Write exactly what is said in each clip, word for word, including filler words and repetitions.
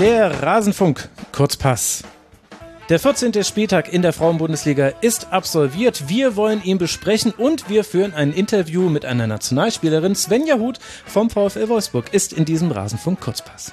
Der Rasenfunk, Kurzpass. Der vierzehnte Spieltag in der Frauenbundesliga ist absolviert. Wir wollen ihn besprechen und wir führen ein Interview mit einer Nationalspielerin. Svenja Huth vom VfL Wolfsburg ist in diesem Rasenfunk Kurzpass.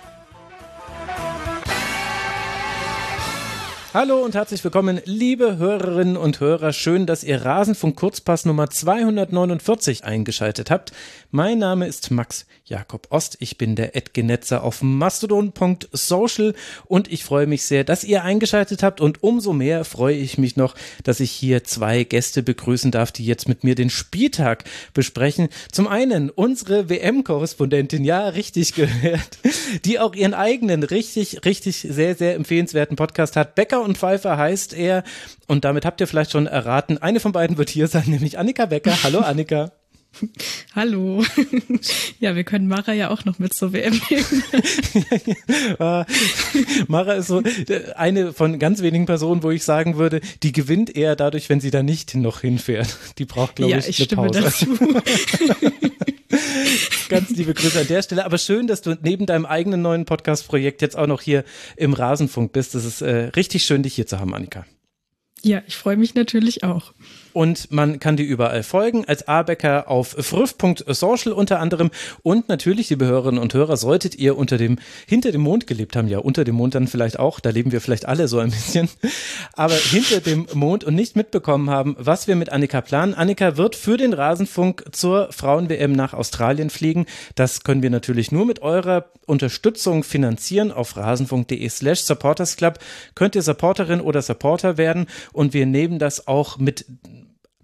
Hallo und herzlich willkommen, liebe Hörerinnen und Hörer. Schön, dass ihr Rasenfunk Kurzpass Nummer zweihundertneunundvierzig eingeschaltet habt. Mein Name ist Max Jakob Ost. Ich bin der Edgenetzer auf mastodon punkt social und ich freue mich sehr, dass ihr eingeschaltet habt. Und umso mehr freue ich mich noch, dass ich hier zwei Gäste begrüßen darf, die jetzt mit mir den Spieltag besprechen. Zum einen unsere W M-Korrespondentin, ja, richtig gehört, die auch ihren eigenen richtig, richtig sehr, sehr empfehlenswerten Podcast hat. Becker und Pfeiffer heißt er, und damit habt ihr vielleicht schon erraten, eine von beiden wird hier sein, nämlich Annika Becker. Hallo Annika. Hallo. Ja, wir können Mara ja auch noch mit zur W M nehmen. Mara ist so eine von ganz wenigen Personen, wo ich sagen würde, die gewinnt eher dadurch, wenn sie da nicht noch hinfährt. Die braucht, glaube ja, ich, ich eine Pause. Ja, ich stimme dazu. Ganz liebe Grüße an der Stelle, aber schön, dass du neben deinem eigenen neuen Podcast-Projekt jetzt auch noch hier im Rasenfunk bist. Das ist äh, richtig schön, dich hier zu haben, Annika. Ja, ich freue mich natürlich auch. Und man kann dir überall folgen, als A-Becker auf früff punkt social unter anderem. Und natürlich, liebe Hörerinnen und Hörer, solltet ihr unter dem, hinter dem Mond gelebt haben, ja, unter dem Mond dann vielleicht auch, da leben wir vielleicht alle so ein bisschen, aber hinter dem Mond und nicht mitbekommen haben, was wir mit Annika planen. Annika wird für den Rasenfunk zur Frauen-W M nach Australien fliegen. Das können wir natürlich nur mit eurer Unterstützung finanzieren. Auf rasenfunk.de slash supportersclub könnt ihr Supporterin oder Supporter werden, und wir nehmen das auch mit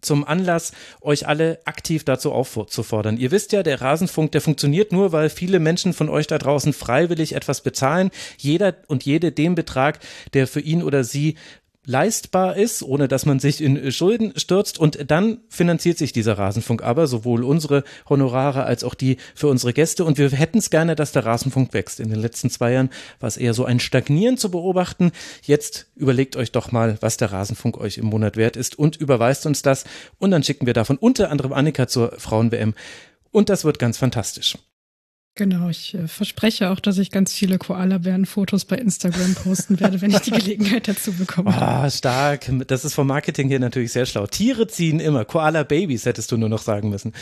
zum Anlass, euch alle aktiv dazu aufzufordern. Ihr wisst ja, der Rasenfunk, der funktioniert nur, weil viele Menschen von euch da draußen freiwillig etwas bezahlen. Jeder und jede den Betrag, der für ihn oder sie leistbar ist, ohne dass man sich in Schulden stürzt, und dann finanziert sich dieser Rasenfunk aber, sowohl unsere Honorare als auch die für unsere Gäste, und wir hätten es gerne, dass der Rasenfunk wächst. In den letzten zwei Jahren war es eher so ein Stagnieren zu beobachten. Jetzt überlegt euch doch mal, was der Rasenfunk euch im Monat wert ist und überweist uns das, und dann schicken wir davon unter anderem Annika zur Frauen-W M, und das wird ganz fantastisch. Genau, ich äh, verspreche auch, dass ich ganz viele Koala-Bären-Fotos bei Instagram posten werde, wenn ich die Gelegenheit dazu bekomme. Ah, oh, stark. Das ist vom Marketing hier natürlich sehr schlau. Tiere ziehen immer. Koala-Babys hättest du nur noch sagen müssen.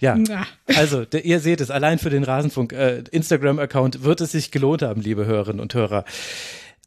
Ja, Na. also der, ihr seht es, allein für den Rasenfunk äh, Instagram-Account wird es sich gelohnt haben, liebe Hörerinnen und Hörer.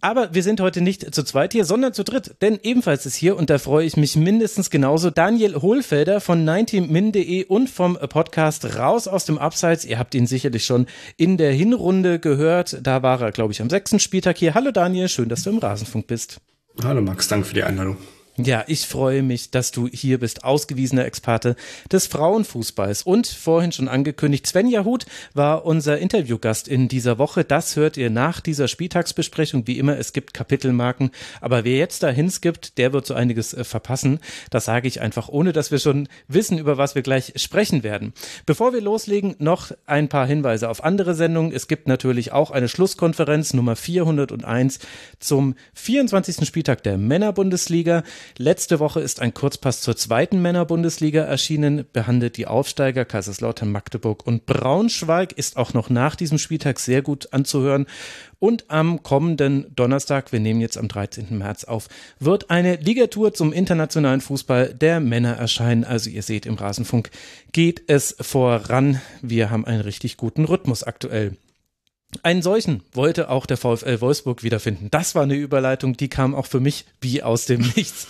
Aber wir sind heute nicht zu zweit hier, sondern zu dritt, denn ebenfalls ist hier, und da freue ich mich mindestens genauso, Daniel Hohlfelder von neunzig min punkt de und vom Podcast Raus aus dem Abseits. Ihr habt ihn sicherlich schon in der Hinrunde gehört, da war er, glaube ich, am sechsten Spieltag hier. Hallo Daniel, schön, dass du im Rasenfunk bist. Hallo Max, danke für die Einladung. Ja, ich freue mich, dass du hier bist, ausgewiesener Experte des Frauenfußballs. Und vorhin schon angekündigt, Svenja Huth war unser Interviewgast in dieser Woche. Das hört ihr nach dieser Spieltagsbesprechung. Wie immer, es gibt Kapitelmarken. Aber wer jetzt dahin skippt, der wird so einiges verpassen. Das sage ich einfach, ohne dass wir schon wissen, über was wir gleich sprechen werden. Bevor wir loslegen, noch ein paar Hinweise auf andere Sendungen. Es gibt natürlich auch eine Schlusskonferenz Nummer vierhunderteins zum vierundzwanzigsten Spieltag der Männerbundesliga. Letzte Woche ist ein Kurzpass zur zweiten Männerbundesliga erschienen, behandelt die Aufsteiger Kaiserslautern, Magdeburg und Braunschweig, ist auch noch nach diesem Spieltag sehr gut anzuhören. Und am kommenden Donnerstag, wir nehmen jetzt am dreizehnten März auf, wird eine Ligatour zum internationalen Fußball der Männer erscheinen. Also ihr seht, im Rasenfunk geht es voran. Wir haben einen richtig guten Rhythmus aktuell. Einen solchen wollte auch der VfL Wolfsburg wiederfinden. Das war eine Überleitung, die kam auch für mich wie aus dem Nichts.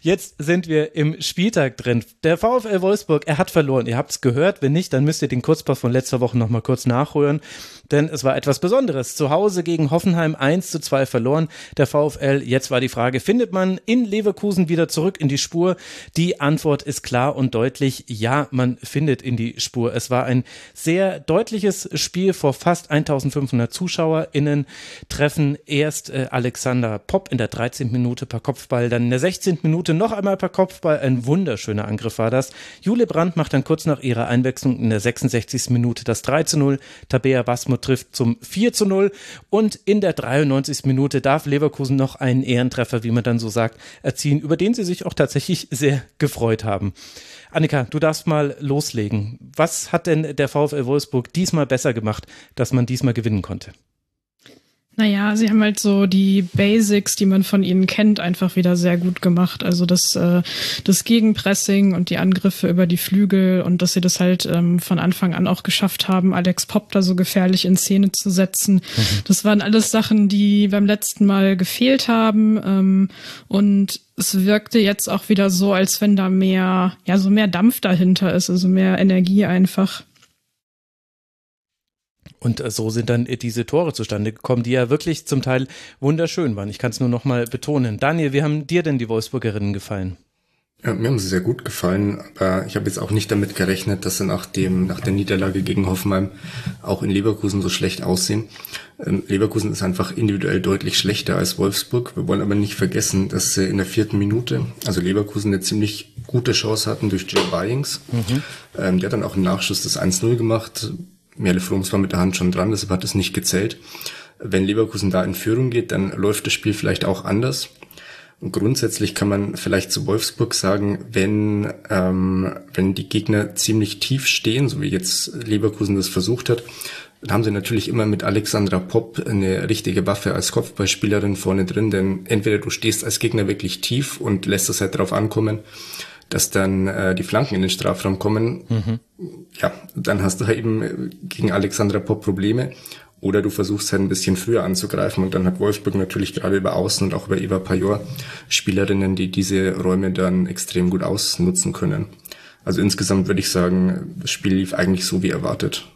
Jetzt sind wir im Spieltag drin. Der VfL Wolfsburg, er hat verloren. Ihr habt es gehört. Wenn nicht, dann müsst ihr den Kurzpass von letzter Woche nochmal kurz nachhören. Denn es war etwas Besonderes. Zu Hause gegen Hoffenheim eins zu zwei verloren. Der VfL, jetzt war die Frage, findet man in Leverkusen wieder zurück in die Spur? Die Antwort ist klar und deutlich. Ja, man findet in die Spur. Es war ein sehr deutliches Spiel vor fast eintausendfünfhundert ZuschauerInnen. Treffen erst äh, Alexandra Popp in der dreizehnten Minute per Kopfball, dann in der sechzehnten Minute noch einmal per Kopfball. Ein wunderschöner Angriff war das. Jule Brandt macht dann kurz nach ihrer Einwechslung in der sechsundsechzigsten Minute das drei zu null. Tabea Basmut trifft zum vier zu null, und in der dreiundneunzigsten Minute darf Leverkusen noch einen Ehrentreffer, wie man dann so sagt, erzielen, über den sie sich auch tatsächlich sehr gefreut haben. Annika, du darfst mal loslegen. Was hat denn der VfL Wolfsburg diesmal besser gemacht, dass man diesmal gewinnen konnte? Naja, sie haben halt so die Basics, die man von ihnen kennt, einfach wieder sehr gut gemacht. Also das, äh, das Gegenpressing und die Angriffe über die Flügel und dass sie das halt ähm, von Anfang an auch geschafft haben, Alex Popp da so gefährlich in Szene zu setzen. Mhm. Das waren alles Sachen, die beim letzten Mal gefehlt haben. Ähm, und es wirkte jetzt auch wieder so, als wenn da mehr, ja, so mehr Dampf dahinter ist, also mehr Energie einfach. Und so sind dann diese Tore zustande gekommen, die ja wirklich zum Teil wunderschön waren. Ich kann es nur noch mal betonen. Daniel, wie haben dir denn die Wolfsburgerinnen gefallen? Ja, mir haben sie sehr gut gefallen, aber ich habe jetzt auch nicht damit gerechnet, dass sie nach dem, nach der Niederlage gegen Hoffenheim auch in Leverkusen so schlecht aussehen. Leverkusen ist einfach individuell deutlich schlechter als Wolfsburg. Wir wollen aber nicht vergessen, dass sie in der vierten Minute, also Leverkusen, eine ziemlich gute Chance hatten durch Joe Byings. Mhm. Der hat dann auch im Nachschuss das eins null gemacht. Merle Frums war mit der Hand schon dran, deshalb hat es nicht gezählt. Wenn Leverkusen da in Führung geht, dann läuft das Spiel vielleicht auch anders. Und grundsätzlich kann man vielleicht zu Wolfsburg sagen, wenn ähm, wenn die Gegner ziemlich tief stehen, so wie jetzt Leverkusen das versucht hat, dann haben sie natürlich immer mit Alexandra Popp eine richtige Waffe als Kopfballspielerin vorne drin, denn entweder du stehst als Gegner wirklich tief und lässt es halt drauf ankommen, dass dann äh, die Flanken in den Strafraum kommen, mhm. ja, dann hast du halt eben gegen Alexandra Popp Probleme. Oder du versuchst halt ein bisschen früher anzugreifen und dann hat Wolfsburg natürlich gerade über Außen und auch über Ewa Pajor Spielerinnen, die diese Räume dann extrem gut ausnutzen können. Also insgesamt würde ich sagen, das Spiel lief eigentlich so wie erwartet.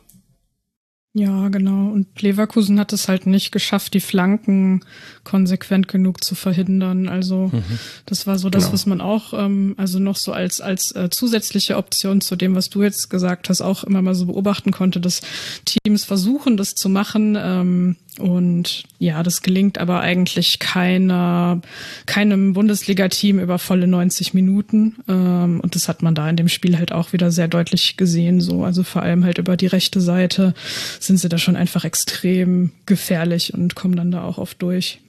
Ja, genau. Und Leverkusen hat es halt nicht geschafft, die Flanken konsequent genug zu verhindern. Also mhm. das war so das, genau. was man auch, ähm, also noch so als als äh, zusätzliche Option zu dem, was du jetzt gesagt hast, auch immer mal so beobachten konnte, dass Teams versuchen, das zu machen. Ähm, und ja, das gelingt aber eigentlich keiner, keinem Bundesliga-Team über volle neunzig Minuten. Ähm, und das hat man da in dem Spiel halt auch wieder sehr deutlich gesehen. So, also vor allem halt über die rechte Seite sind sie da schon einfach extrem gefährlich und kommen dann da auch oft durch.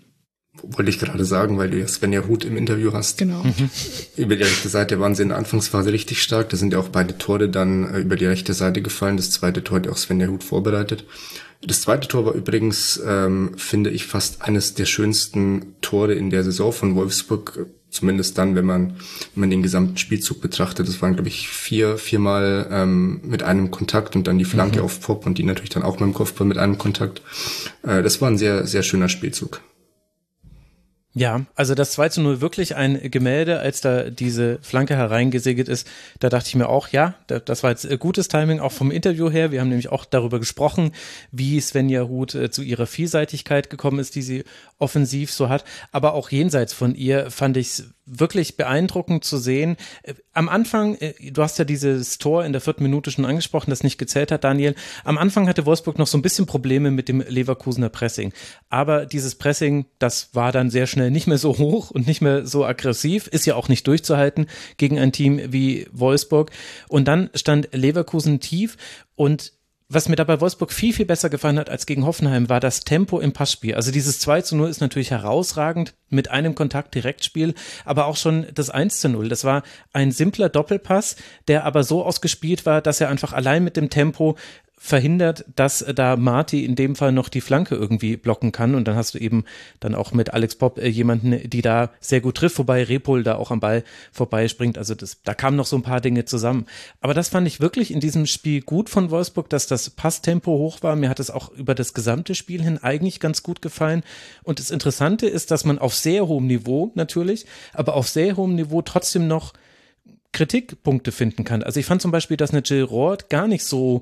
Wollte ich gerade sagen, weil du ja Svenja Huth im Interview hast. Genau. Mhm. Über die rechte Seite waren sie in der Anfangsphase richtig stark. Da sind ja auch beide Tore dann über die rechte Seite gefallen. Das zweite Tor hat auch Svenja Huth vorbereitet. Das zweite Tor war übrigens, ähm, finde ich, fast eines der schönsten Tore in der Saison von Wolfsburg. Zumindest dann, wenn man, wenn man den gesamten Spielzug betrachtet. Das waren, glaube ich, vier, viermal ähm, mit einem Kontakt und dann die Flanke mhm. auf Pop und die natürlich dann auch mit dem Kopfball mit einem Kontakt. Äh, das war ein sehr, sehr schöner Spielzug. Ja, also das zwei zu null wirklich ein Gemälde, als da diese Flanke hereingesegelt ist, da dachte ich mir auch, ja, das war jetzt gutes Timing, auch vom Interview her. Wir haben nämlich auch darüber gesprochen, wie Svenja Huth zu ihrer Vielseitigkeit gekommen ist, die sie offensiv so hat, aber auch jenseits von ihr fand ich es wirklich beeindruckend zu sehen. Am Anfang, du hast ja dieses Tor in der vierten Minute schon angesprochen, das nicht gezählt hat, Daniel. Am Anfang hatte Wolfsburg noch so ein bisschen Probleme mit dem Leverkusener Pressing. Aber dieses Pressing, das war dann sehr schnell nicht mehr so hoch und nicht mehr so aggressiv, ist ja auch nicht durchzuhalten gegen ein Team wie Wolfsburg. Und dann stand Leverkusen tief und was mir dabei Wolfsburg viel, viel besser gefallen hat als gegen Hoffenheim, war das Tempo im Passspiel. Also dieses zwei zu null ist natürlich herausragend mit einem Kontakt-Direktspiel, aber auch schon das eins zu null. Das war ein simpler Doppelpass, der aber so ausgespielt war, dass er einfach allein mit dem Tempo verhindert, dass da Marty in dem Fall noch die Flanke irgendwie blocken kann. Und dann hast du eben dann auch mit Alex Popp jemanden, die da sehr gut trifft, wobei Repol da auch am Ball vorbeispringt. Also das, da kamen noch so ein paar Dinge zusammen. Aber das fand ich wirklich in diesem Spiel gut von Wolfsburg, dass das Passtempo hoch war. Mir hat es auch über das gesamte Spiel hin eigentlich ganz gut gefallen. Und das Interessante ist, dass man auf sehr hohem Niveau natürlich, aber auf sehr hohem Niveau trotzdem noch Kritikpunkte finden kann. Also ich fand zum Beispiel, dass eine Jill Roth gar nicht so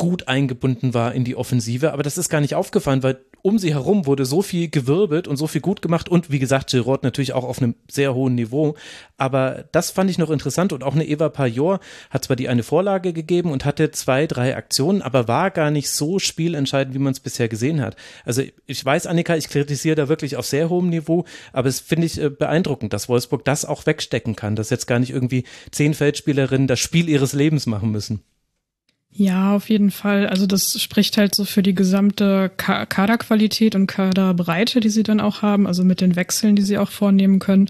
gut eingebunden war in die Offensive, aber das ist gar nicht aufgefallen, weil um sie herum wurde so viel gewirbelt und so viel gut gemacht und wie gesagt, Jill Roth natürlich auch auf einem sehr hohen Niveau, aber das fand ich noch interessant und auch eine Ewa Pajor hat zwar die eine Vorlage gegeben und hatte zwei, drei Aktionen, aber war gar nicht so spielentscheidend, wie man es bisher gesehen hat. Also ich weiß, Annika, ich kritisiere da wirklich auf sehr hohem Niveau, aber es finde ich beeindruckend, dass Wolfsburg das auch wegstecken kann, dass jetzt gar nicht irgendwie zehn Feldspielerinnen das Spiel ihres Lebens machen müssen. Ja, auf jeden Fall. Also das spricht halt so für die gesamte Ka- Kaderqualität und Kaderbreite, die sie dann auch haben, also mit den Wechseln, die sie auch vornehmen können.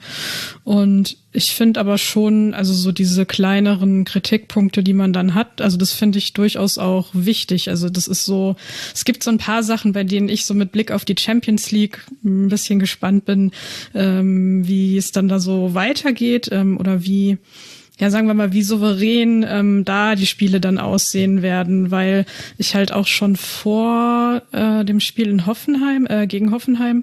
Und ich finde aber schon, also so diese kleineren Kritikpunkte, die man dann hat, also das finde ich durchaus auch wichtig. Also das ist so, es gibt so ein paar Sachen, bei denen ich so mit Blick auf die Champions League ein bisschen gespannt bin, ähm, wie es dann da so weitergeht, ähm, oder wie... ja, sagen wir mal, wie souverän ähm, da die Spiele dann aussehen werden, weil ich halt auch schon vor äh, dem Spiel in Hoffenheim, äh, gegen Hoffenheim,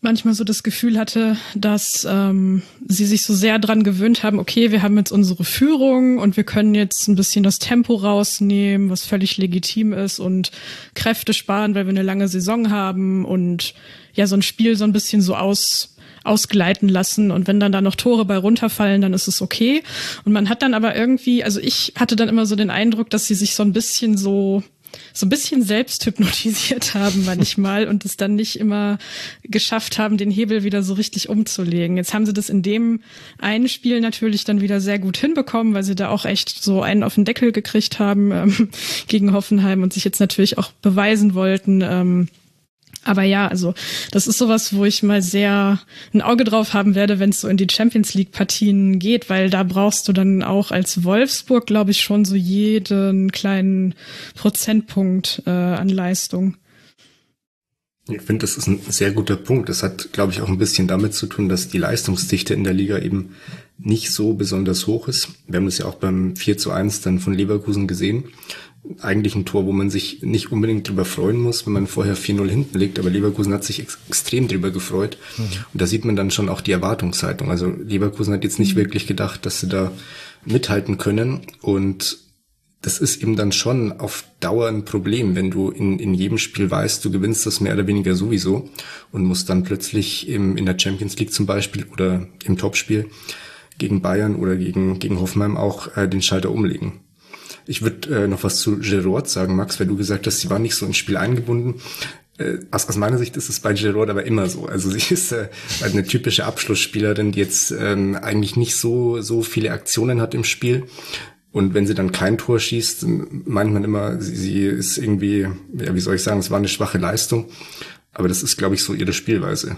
manchmal so das Gefühl hatte, dass ähm, sie sich so sehr dran gewöhnt haben, okay, wir haben jetzt unsere Führung und wir können jetzt ein bisschen das Tempo rausnehmen, was völlig legitim ist, und Kräfte sparen, weil wir eine lange Saison haben und ja, so ein Spiel so ein bisschen so aus... ausgleiten lassen, und wenn dann da noch Tore bei runterfallen, dann ist es okay. Und man hat dann aber irgendwie, also ich hatte dann immer so den Eindruck, dass sie sich so ein bisschen so, so ein bisschen selbst hypnotisiert haben manchmal und es dann nicht immer geschafft haben, den Hebel wieder so richtig umzulegen. Jetzt haben sie das in dem einen Spiel natürlich dann wieder sehr gut hinbekommen, weil sie da auch echt so einen auf den Deckel gekriegt haben ähm, gegen Hoffenheim und sich jetzt natürlich auch beweisen wollten, ähm, aber ja, also das ist sowas, wo ich mal sehr ein Auge drauf haben werde, wenn es so in die Champions-League-Partien geht, weil da brauchst du dann auch als Wolfsburg, glaube ich, schon so jeden kleinen Prozentpunkt äh, an Leistung. Ich finde, das ist ein sehr guter Punkt. Das hat, glaube ich, auch ein bisschen damit zu tun, dass die Leistungsdichte in der Liga eben nicht so besonders hoch ist. Wir haben das ja auch beim vier zu eins dann von Leverkusen gesehen. Eigentlich ein Tor, wo man sich nicht unbedingt drüber freuen muss, wenn man vorher vier null hinten liegt, aber Leverkusen hat sich ex- extrem drüber gefreut, mhm. und da sieht man dann schon auch die Erwartungshaltung. Also Leverkusen hat jetzt nicht wirklich gedacht, dass sie da mithalten können, und das ist eben dann schon auf Dauer ein Problem, wenn du in, in jedem Spiel weißt, du gewinnst das mehr oder weniger sowieso und musst dann plötzlich im, in der Champions League zum Beispiel oder im Topspiel gegen Bayern oder gegen, gegen Hoffenheim auch äh, den Schalter umlegen. Ich würde äh, noch was zu Giroud sagen, Max, weil du gesagt hast, sie war nicht so ins Spiel eingebunden. Äh, aus, aus meiner Sicht ist es bei Giroud aber immer so. Also sie ist äh, eine typische Abschlussspielerin, die jetzt ähm, eigentlich nicht so so viele Aktionen hat im Spiel. Und wenn sie dann kein Tor schießt, meint man immer, sie, sie ist irgendwie, ja, wie soll ich sagen, es war eine schwache Leistung. Aber das ist, glaube ich, so ihre Spielweise.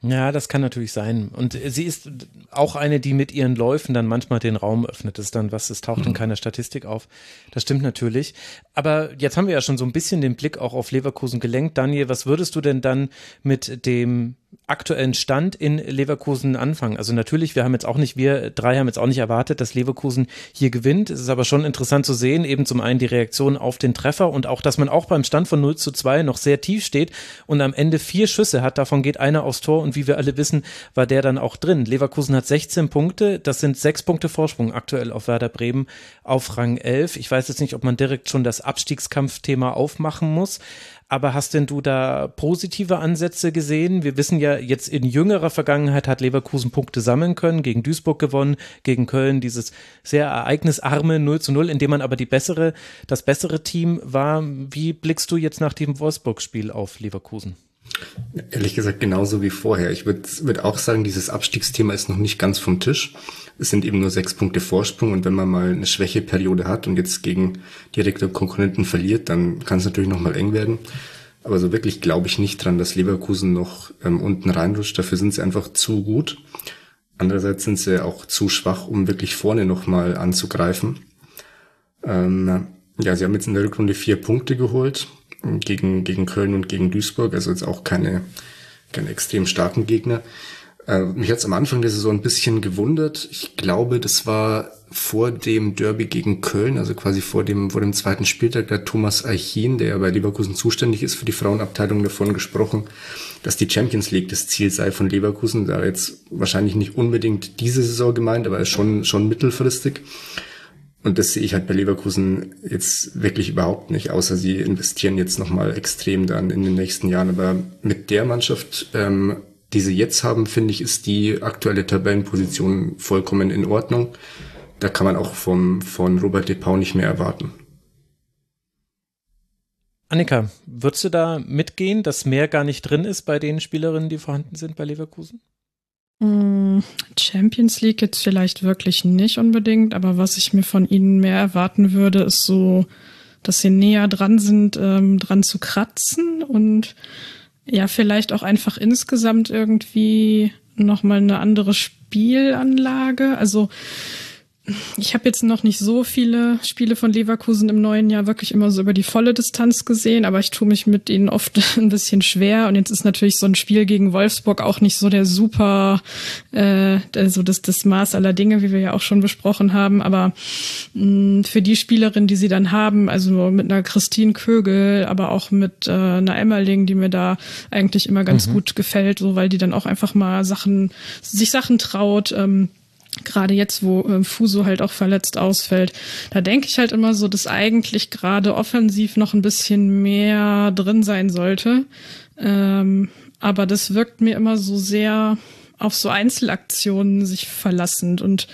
Ja, das kann natürlich sein. Und sie ist auch eine, die mit ihren Läufen dann manchmal den Raum öffnet. Das ist dann was, es taucht in keiner Statistik auf. Das stimmt natürlich. Aber jetzt haben wir ja schon so ein bisschen den Blick auch auf Leverkusen gelenkt. Daniel, was würdest du denn dann mit dem aktuellen Stand in Leverkusen anfangen? Also natürlich, wir haben jetzt auch nicht, wir drei haben jetzt auch nicht erwartet, dass Leverkusen hier gewinnt. Es ist aber schon interessant zu sehen, eben zum einen die Reaktion auf den Treffer und auch, dass man auch beim Stand von null zu zwei noch sehr tief steht und am Ende vier Schüsse hat, davon geht einer aufs Tor und wie wir alle wissen, war der dann auch drin. Leverkusen hat sechzehn Punkte, das sind sechs Punkte Vorsprung aktuell auf Werder Bremen auf Rang elf. Ich weiß jetzt nicht, ob man direkt schon das Abstiegskampfthema aufmachen muss. Aber hast denn du da positive Ansätze gesehen? Wir wissen ja, jetzt in jüngerer Vergangenheit hat Leverkusen Punkte sammeln können, gegen Duisburg gewonnen, gegen Köln dieses sehr ereignisarme null zu null, in dem man aber die bessere, das bessere Team war. Wie blickst du jetzt nach dem Wolfsburg-Spiel auf Leverkusen? Ehrlich gesagt genauso wie vorher. Ich würde würd auch sagen, dieses Abstiegsthema ist noch nicht ganz vom Tisch. Es sind eben nur sechs Punkte Vorsprung und wenn man mal eine Schwächeperiode hat und jetzt gegen direkte Konkurrenten verliert, dann kann es natürlich nochmal eng werden. Aber so wirklich glaube ich nicht dran, dass Leverkusen noch ähm, unten reinrutscht. Dafür sind sie einfach zu gut. Andererseits sind sie auch zu schwach, um wirklich vorne nochmal anzugreifen. Ähm, ja, sie haben jetzt in der Rückrunde vier Punkte geholt. Gegen, gegen Köln und gegen Duisburg, also jetzt auch keine, keine extrem starken Gegner. Äh, mich hat's am Anfang der Saison ein bisschen gewundert. Ich glaube, das war vor dem Derby gegen Köln, also quasi vor dem, vor dem zweiten Spieltag, da Thomas Eichin, der ja bei Leverkusen zuständig ist für die Frauenabteilung, davon gesprochen, dass die Champions League das Ziel sei von Leverkusen. Da jetzt wahrscheinlich nicht unbedingt diese Saison gemeint, aber schon, schon mittelfristig. Und das sehe ich halt bei Leverkusen jetzt wirklich überhaupt nicht, außer sie investieren jetzt nochmal extrem dann in den nächsten Jahren. Aber mit der Mannschaft, ähm, die sie jetzt haben, finde ich, ist die aktuelle Tabellenposition vollkommen in Ordnung. Da kann man auch vom, von Robert de Pauw nicht mehr erwarten. Annika, würdest du da mitgehen, dass mehr gar nicht drin ist bei den Spielerinnen, die vorhanden sind bei Leverkusen? Champions League jetzt vielleicht wirklich nicht unbedingt, aber was ich mir von ihnen mehr erwarten würde, ist so, dass sie näher dran sind, ähm, dran zu kratzen und ja, vielleicht auch einfach insgesamt irgendwie nochmal eine andere Spielanlage. Also ich habe jetzt noch nicht so viele Spiele von Leverkusen im neuen Jahr wirklich immer so über die volle Distanz gesehen, aber ich tue mich mit ihnen oft ein bisschen schwer. Und jetzt ist natürlich so ein Spiel gegen Wolfsburg auch nicht so der super, äh, also das, das Maß aller Dinge, wie wir ja auch schon besprochen haben. Aber mh, für die Spielerin, die sie dann haben, also mit einer Christine Kögel, aber auch mit äh, einer Emmerling, die mir da eigentlich immer ganz mhm. gut gefällt, so weil die dann auch einfach mal Sachen, sich Sachen traut, ähm, gerade jetzt, wo äh, Fuso halt auch verletzt ausfällt, da denke ich halt immer so, dass eigentlich gerade offensiv noch ein bisschen mehr drin sein sollte. Ähm, aber das wirkt mir immer so sehr auf so Einzelaktionen sich verlassend. Und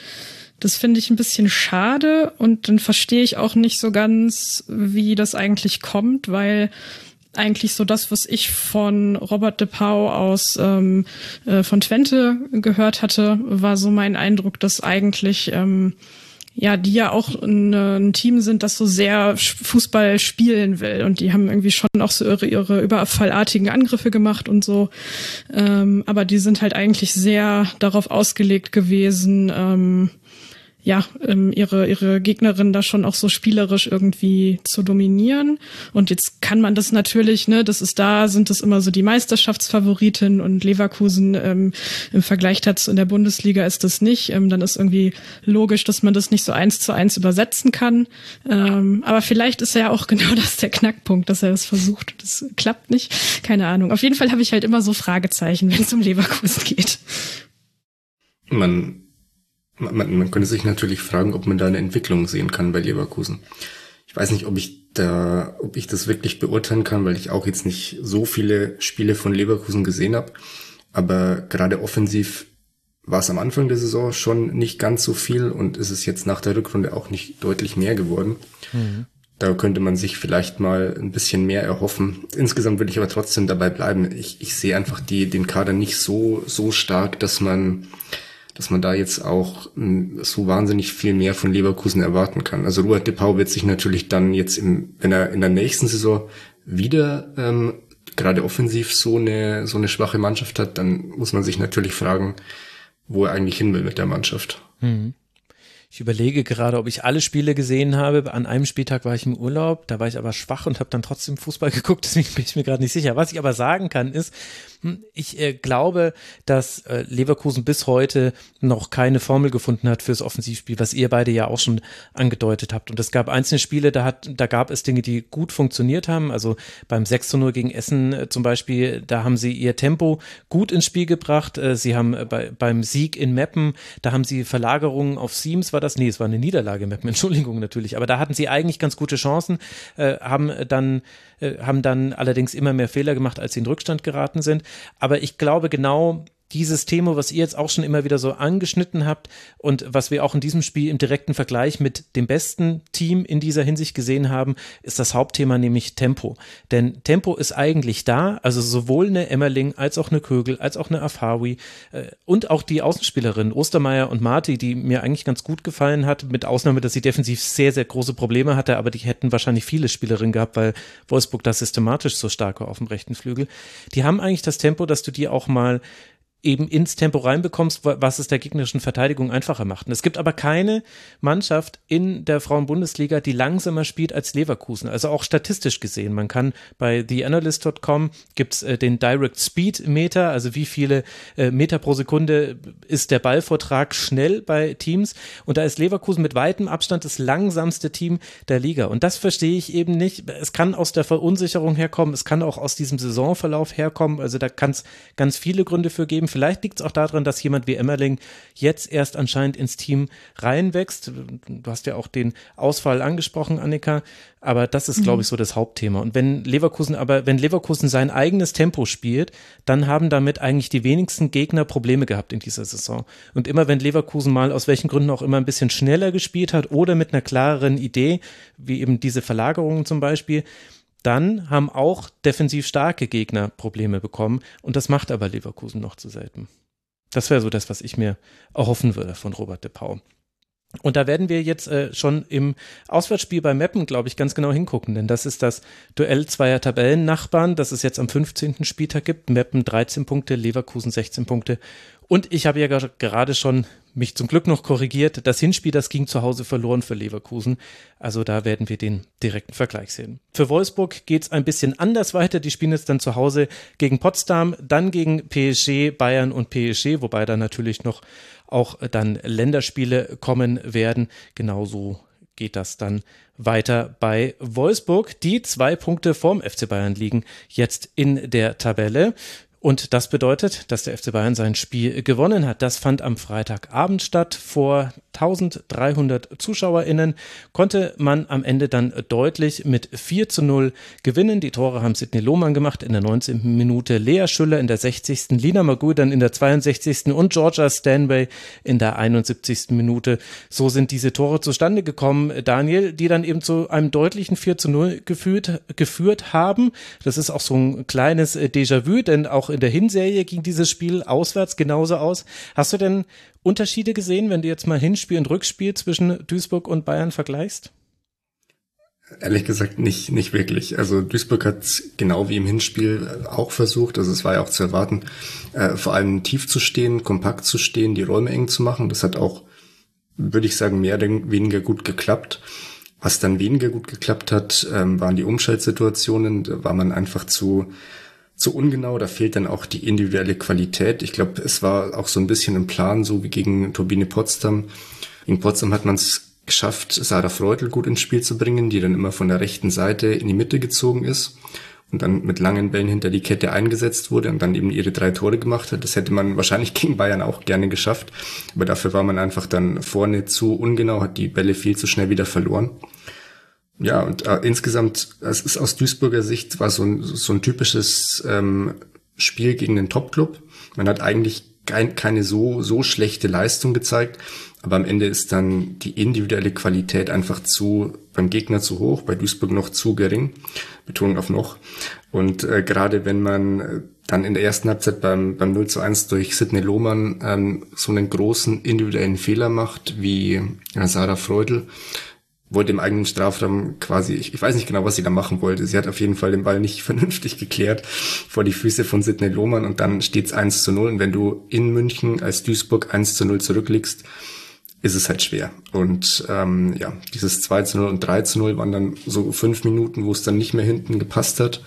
das finde ich ein bisschen schade. Und dann verstehe ich auch nicht so ganz, wie das eigentlich kommt, weil eigentlich so das, was ich von Robert de Pauw aus ähm, äh, von Twente gehört hatte, war so mein Eindruck, dass eigentlich ähm, ja die ja auch ein, ein Team sind, das so sehr Fußball spielen will und die haben irgendwie schon auch so ihre, ihre überfallartigen Angriffe gemacht und so, ähm, aber die sind halt eigentlich sehr darauf ausgelegt gewesen, ähm, ja, ähm, ihre, ihre Gegnerin da schon auch so spielerisch irgendwie zu dominieren. Und jetzt kann man das natürlich, ne, das ist da, sind das immer so die Meisterschaftsfavoriten und Leverkusen ähm, im Vergleich dazu in der Bundesliga ist das nicht. Ähm, dann ist irgendwie logisch, dass man das nicht so eins zu eins übersetzen kann. Ähm, aber vielleicht ist ja auch genau das der Knackpunkt, dass er das versucht und das klappt nicht. Keine Ahnung. Auf jeden Fall habe ich halt immer so Fragezeichen, wenn es um Leverkusen geht. Man Man, man könnte sich natürlich fragen, ob man da eine Entwicklung sehen kann bei Leverkusen. Ich weiß nicht, ob ich da, ob ich das wirklich beurteilen kann, weil ich auch jetzt nicht so viele Spiele von Leverkusen gesehen habe. Aber gerade offensiv war es am Anfang der Saison schon nicht ganz so viel und ist es jetzt nach der Rückrunde auch nicht deutlich mehr geworden. Mhm. Da könnte man sich vielleicht mal ein bisschen mehr erhoffen. Insgesamt würde ich aber trotzdem dabei bleiben. Ich, ich sehe einfach die, den Kader nicht so, so stark, dass man dass man da jetzt auch so wahnsinnig viel mehr von Leverkusen erwarten kann. Also Robert de Pauw wird sich natürlich dann jetzt, im, wenn er in der nächsten Saison wieder ähm, gerade offensiv so eine so eine schwache Mannschaft hat, dann muss man sich natürlich fragen, wo er eigentlich hin will mit der Mannschaft. Mhm. Ich überlege gerade, ob ich alle Spiele gesehen habe. An einem Spieltag war ich im Urlaub, da war ich aber schwach und habe dann trotzdem Fußball geguckt, deswegen bin ich mir gerade nicht sicher. Was ich aber sagen kann ist, ich äh, glaube, dass äh, Leverkusen bis heute noch keine Formel gefunden hat fürs Offensivspiel, was ihr beide ja auch schon angedeutet habt. Und es gab einzelne Spiele, da hat, da gab es Dinge, die gut funktioniert haben. Also beim sechs zu null gegen Essen äh, zum Beispiel, da haben sie ihr Tempo gut ins Spiel gebracht. Äh, sie haben äh, bei, beim Sieg in Meppen, da haben sie Verlagerungen auf Siems, war das? Nee, es war eine Niederlage mit Entschuldigung natürlich, aber da hatten sie eigentlich ganz gute Chancen, äh, haben dann äh, haben dann allerdings immer mehr Fehler gemacht, als sie in Rückstand geraten sind, aber ich glaube genau dieses Thema, was ihr jetzt auch schon immer wieder so angeschnitten habt und was wir auch in diesem Spiel im direkten Vergleich mit dem besten Team in dieser Hinsicht gesehen haben, ist das Hauptthema, nämlich Tempo. Denn Tempo ist eigentlich da, also sowohl eine Emmerling als auch eine Kögel, als auch eine Afawi äh, und auch die Außenspielerin Ostermeier und Marty, die mir eigentlich ganz gut gefallen hat, mit Ausnahme, dass sie defensiv sehr, sehr große Probleme hatte, aber die hätten wahrscheinlich viele Spielerinnen gehabt, weil Wolfsburg da systematisch so stark war auf dem rechten Flügel. Die haben eigentlich das Tempo, dass du die auch mal eben ins Tempo reinbekommst, was es der gegnerischen Verteidigung einfacher macht. Und es gibt aber keine Mannschaft in der Frauenbundesliga, die langsamer spielt als Leverkusen. Also auch statistisch gesehen. Man kann bei the analyst dot com gibt's äh, den Direct Speed Meter, also wie viele äh, Meter pro Sekunde ist der Ballvortrag schnell bei Teams. Und da ist Leverkusen mit weitem Abstand das langsamste Team der Liga. Und das verstehe ich eben nicht. Es kann aus der Verunsicherung herkommen. Es kann auch aus diesem Saisonverlauf herkommen. Also da kann es ganz viele Gründe für geben. Vielleicht liegt es auch daran, dass jemand wie Emmerling jetzt erst anscheinend ins Team reinwächst. Du hast ja auch den Ausfall angesprochen, Annika. Aber das ist, glaube ich, so das Hauptthema. Und wenn Leverkusen aber, wenn Leverkusen sein eigenes Tempo spielt, dann haben damit eigentlich die wenigsten Gegner Probleme gehabt in dieser Saison. Und immer wenn Leverkusen mal aus welchen Gründen auch immer ein bisschen schneller gespielt hat oder mit einer klareren Idee, wie eben diese Verlagerungen zum Beispiel, dann haben auch defensiv starke Gegner Probleme bekommen und das macht aber Leverkusen noch zu selten. Das wäre so das, was ich mir erhoffen würde von Robert de Pauw. Und da werden wir jetzt äh, schon im Auswärtsspiel bei Meppen, glaube ich, ganz genau hingucken, denn das ist das Duell zweier Tabellennachbarn, das es jetzt am fünfzehnten Spieltag gibt. Meppen dreizehn Punkte, Leverkusen sechzehn Punkte. Und ich habe ja gerade schon mich zum Glück noch korrigiert, das Hinspiel, das ging zu Hause verloren für Leverkusen, also da werden wir den direkten Vergleich sehen. Für Wolfsburg geht es ein bisschen anders weiter, die spielen jetzt dann zu Hause gegen Potsdam, dann gegen P S G, Bayern und P S G, wobei da natürlich noch auch dann Länderspiele kommen werden, genauso geht das dann weiter bei Wolfsburg, die zwei Punkte vorm F C Bayern liegen jetzt in der Tabelle. Und das bedeutet, dass der F C Bayern sein Spiel gewonnen hat. Das fand am Freitagabend statt. Vor dreizehnhundert ZuschauerInnen konnte man am Ende dann deutlich mit vier zu null gewinnen. Die Tore haben Sydney Lohmann gemacht in der neunzehnten Minute, Lea Schüller in der sechzigsten Lina Magui dann in der zweiundsechzigsten und Georgia Stanway in der einundsiebzigsten Minute. So sind diese Tore zustande gekommen, Daniel, die dann eben zu einem deutlichen vier zu null geführt, geführt haben. Das ist auch so ein kleines Déjà-vu, denn auch in der Hinserie ging dieses Spiel auswärts genauso aus. Hast du denn Unterschiede gesehen, wenn du jetzt mal Hinspiel und Rückspiel zwischen Duisburg und Bayern vergleichst? Ehrlich gesagt nicht, nicht wirklich. Also Duisburg hat es genau wie im Hinspiel auch versucht, also es war ja auch zu erwarten, äh, vor allem tief zu stehen, kompakt zu stehen, die Räume eng zu machen. Das hat auch, würde ich sagen, mehr oder weniger gut geklappt. Was dann weniger gut geklappt hat, ähm, waren die Umschaltsituationen, da war man einfach zu... zu ungenau, da fehlt dann auch die individuelle Qualität. Ich glaube, es war auch so ein bisschen im Plan, so wie gegen Turbine Potsdam. In Potsdam hat man es geschafft, Sarah Freutl gut ins Spiel zu bringen, die dann immer von der rechten Seite in die Mitte gezogen ist und dann mit langen Bällen hinter die Kette eingesetzt wurde und dann eben ihre drei Tore gemacht hat. Das hätte man wahrscheinlich gegen Bayern auch gerne geschafft, aber dafür war man einfach dann vorne zu ungenau, hat die Bälle viel zu schnell wieder verloren. Ja, und äh, insgesamt, es ist aus Duisburger Sicht, war so ein, so ein typisches ähm, Spiel gegen den Top-Club. Man hat eigentlich kein, keine so, so schlechte Leistung gezeigt, aber am Ende ist dann die individuelle Qualität einfach zu, beim Gegner zu hoch, bei Duisburg noch zu gering, Betonung auf noch. Und äh, gerade wenn man äh, dann in der ersten Halbzeit beim, beim null zu eins durch Sydney Lohmann ähm, so einen großen individuellen Fehler macht, wie äh, Sarah Freudl, wollte im eigenen Strafraum quasi, ich, ich weiß nicht genau, was sie da machen wollte. Sie hat auf jeden Fall den Ball nicht vernünftig geklärt vor die Füße von Sydney Lohmann und dann steht es eins zu null. Und wenn du in München als Duisburg eins zu null zurückliegst, ist es halt schwer. Und ähm, ja, dieses zwei zu null und drei zu null waren dann so fünf Minuten, wo es dann nicht mehr hinten gepasst hat.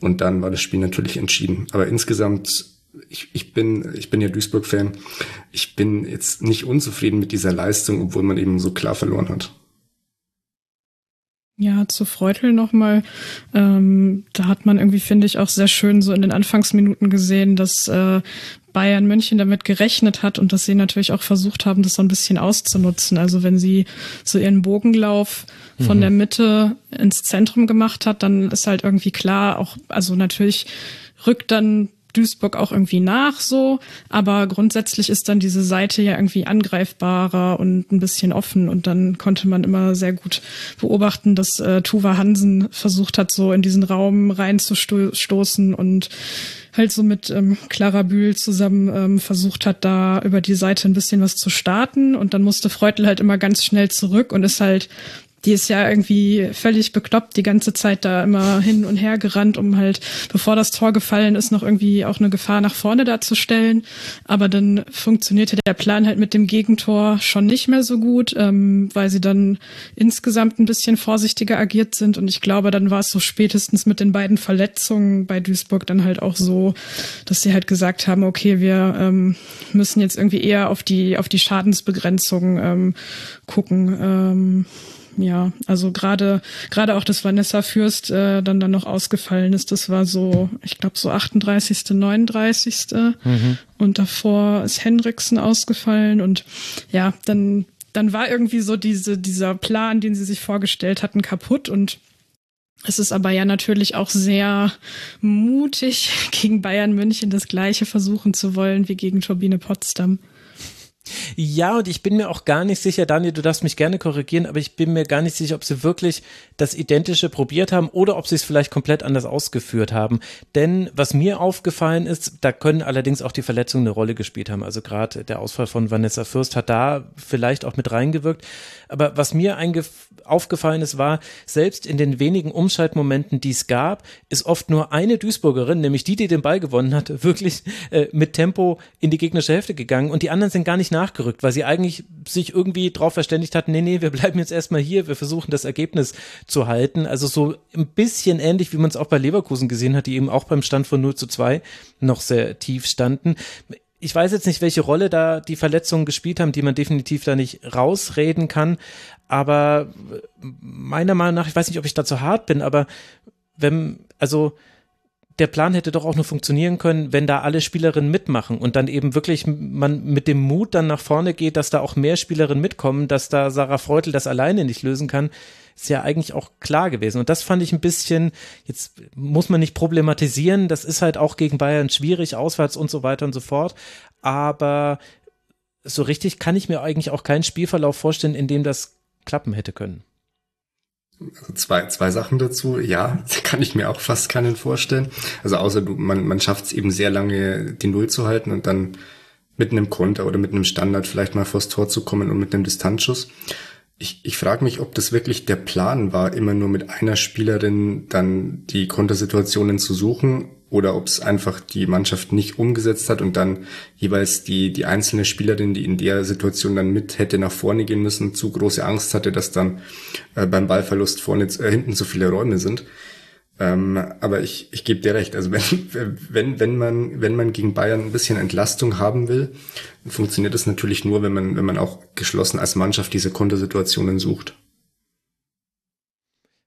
Und dann war das Spiel natürlich entschieden. Aber insgesamt, ich, ich bin, ich bin ja Duisburg-Fan. Ich bin jetzt nicht unzufrieden mit dieser Leistung, obwohl man eben so klar verloren hat. Ja, zu Freutl nochmal. Ähm, da hat man irgendwie, finde ich, auch sehr schön so in den Anfangsminuten gesehen, dass äh, Bayern München damit gerechnet hat und dass sie natürlich auch versucht haben, das so ein bisschen auszunutzen. Also wenn sie so ihren Bogenlauf von mhm. der Mitte ins Zentrum gemacht hat, dann ist halt irgendwie klar, auch, also natürlich rückt dann Duisburg auch irgendwie nach so, aber grundsätzlich ist dann diese Seite ja irgendwie angreifbarer und ein bisschen offen und dann konnte man immer sehr gut beobachten, dass äh, Tuva Hansen versucht hat, so in diesen Raum reinzustoßen und halt so mit ähm, Clara Bühl zusammen ähm, versucht hat, da über die Seite ein bisschen was zu starten und dann musste Freutl halt immer ganz schnell zurück und ist halt, die ist ja irgendwie völlig bekloppt die ganze Zeit da immer hin und her gerannt, um halt, bevor das Tor gefallen ist, noch irgendwie auch eine Gefahr nach vorne darzustellen. Aber dann funktionierte der Plan halt mit dem Gegentor schon nicht mehr so gut, ähm, weil sie dann insgesamt ein bisschen vorsichtiger agiert sind. Und ich glaube, dann war es so spätestens mit den beiden Verletzungen bei Duisburg dann halt auch so, dass sie halt gesagt haben, okay, wir ähm, müssen jetzt irgendwie eher auf die, auf die Schadensbegrenzung ähm, gucken. Ähm, Ja, also gerade gerade auch, dass Vanessa Fürst äh, dann dann noch ausgefallen ist, das war so, ich glaube so achtunddreißigste, neununddreißigste Mhm. Und davor ist Henriksen ausgefallen und ja, dann dann war irgendwie so diese dieser Plan, den sie sich vorgestellt hatten, kaputt und es ist aber ja natürlich auch sehr mutig, gegen Bayern München das Gleiche versuchen zu wollen wie gegen Turbine Potsdam. Ja, und ich bin mir auch gar nicht sicher, Daniel, du darfst mich gerne korrigieren, aber ich bin mir gar nicht sicher, ob sie wirklich das Identische probiert haben oder ob sie es vielleicht komplett anders ausgeführt haben. Denn was mir aufgefallen ist, da können allerdings auch die Verletzungen eine Rolle gespielt haben. Also gerade der Ausfall von Vanessa Fürst hat da vielleicht auch mit reingewirkt. Aber was mir aufgefallen ist, war, selbst in den wenigen Umschaltmomenten, die es gab, ist oft nur eine Duisburgerin, nämlich die, die den Ball gewonnen hat, wirklich äh, mit Tempo in die gegnerische Hälfte gegangen und die anderen sind gar nicht nachgerückt, weil sie eigentlich sich irgendwie drauf verständigt hatten, nee, nee, wir bleiben jetzt erstmal hier, wir versuchen das Ergebnis zu halten. Also so ein bisschen ähnlich, wie man es auch bei Leverkusen gesehen hat, die eben auch beim Stand von null zu zwei noch sehr tief standen. Ich weiß jetzt nicht, welche Rolle da die Verletzungen gespielt haben, die man definitiv da nicht rausreden kann, aber meiner Meinung nach, ich weiß nicht, ob ich da zu hart bin, aber wenn, also der Plan hätte doch auch nur funktionieren können, wenn da alle Spielerinnen mitmachen und dann eben wirklich man mit dem Mut dann nach vorne geht, dass da auch mehr Spielerinnen mitkommen, dass da Sarah Freutl das alleine nicht lösen kann, ist ja eigentlich auch klar gewesen. Und das fand ich ein bisschen, jetzt muss man nicht problematisieren, das ist halt auch gegen Bayern schwierig, auswärts und so weiter und so fort, aber so richtig kann ich mir eigentlich auch keinen Spielverlauf vorstellen, in dem das klappen hätte können. Also zwei, zwei Sachen dazu. Ja, kann ich mir auch fast keinen vorstellen. Also außer du, man, man schafft es eben sehr lange, die Null zu halten und dann mit einem Konter oder mit einem Standard vielleicht mal vors Tor zu kommen und mit einem Distanzschuss. Ich, ich frage mich, ob das wirklich der Plan war, immer nur mit einer Spielerin dann die Kontersituationen zu suchen oder ob es einfach die Mannschaft nicht umgesetzt hat und dann jeweils die, die einzelne Spielerin, die in der Situation dann mit hätte nach vorne gehen müssen, zu große Angst hatte, dass dann äh, beim Ballverlust vorne äh, hinten zu viele Räume sind. Ähm, aber ich, ich gebe dir recht. Also wenn, wenn, wenn man, wenn man gegen Bayern ein bisschen Entlastung haben will, funktioniert das natürlich nur, wenn man, wenn man auch geschlossen als Mannschaft diese Kontersituationen sucht.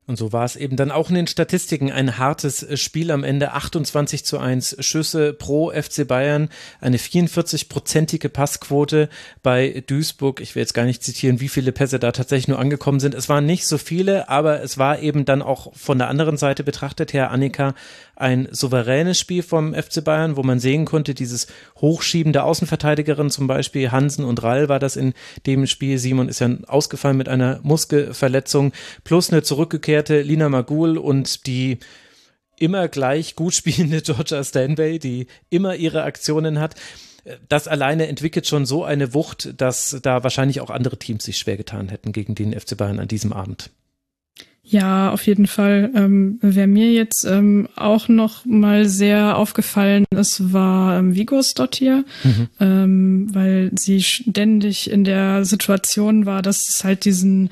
Und so war es eben dann auch in den Statistiken ein hartes Spiel am Ende. achtundzwanzig zu eins Schüsse pro F C Bayern, eine vierundvierzig-prozentige Passquote bei Duisburg. Ich will jetzt gar nicht zitieren, wie viele Pässe da tatsächlich nur angekommen sind. Es waren nicht so viele, aber es war eben dann auch von der anderen Seite betrachtet her, Annika, ein souveränes Spiel vom F C Bayern, wo man sehen konnte, dieses Hochschieben der Außenverteidigerin zum Beispiel, Hansen und Rall war das in dem Spiel. Simon ist ja ausgefallen mit einer Muskelverletzung, plus eine zurückgekehrte Lina Magul und die immer gleich gut spielende Georgia Stanway, die immer ihre Aktionen hat. Das alleine entwickelt schon so eine Wucht, dass da wahrscheinlich auch andere Teams sich schwer getan hätten gegen den F C Bayern an diesem Abend. Ja, auf jeden Fall. Ähm, wer mir jetzt ähm, auch noch mal sehr aufgefallen ist, war ähm, Vigo Stottier, mhm. ähm, weil sie ständig in der Situation war, dass es halt diesen,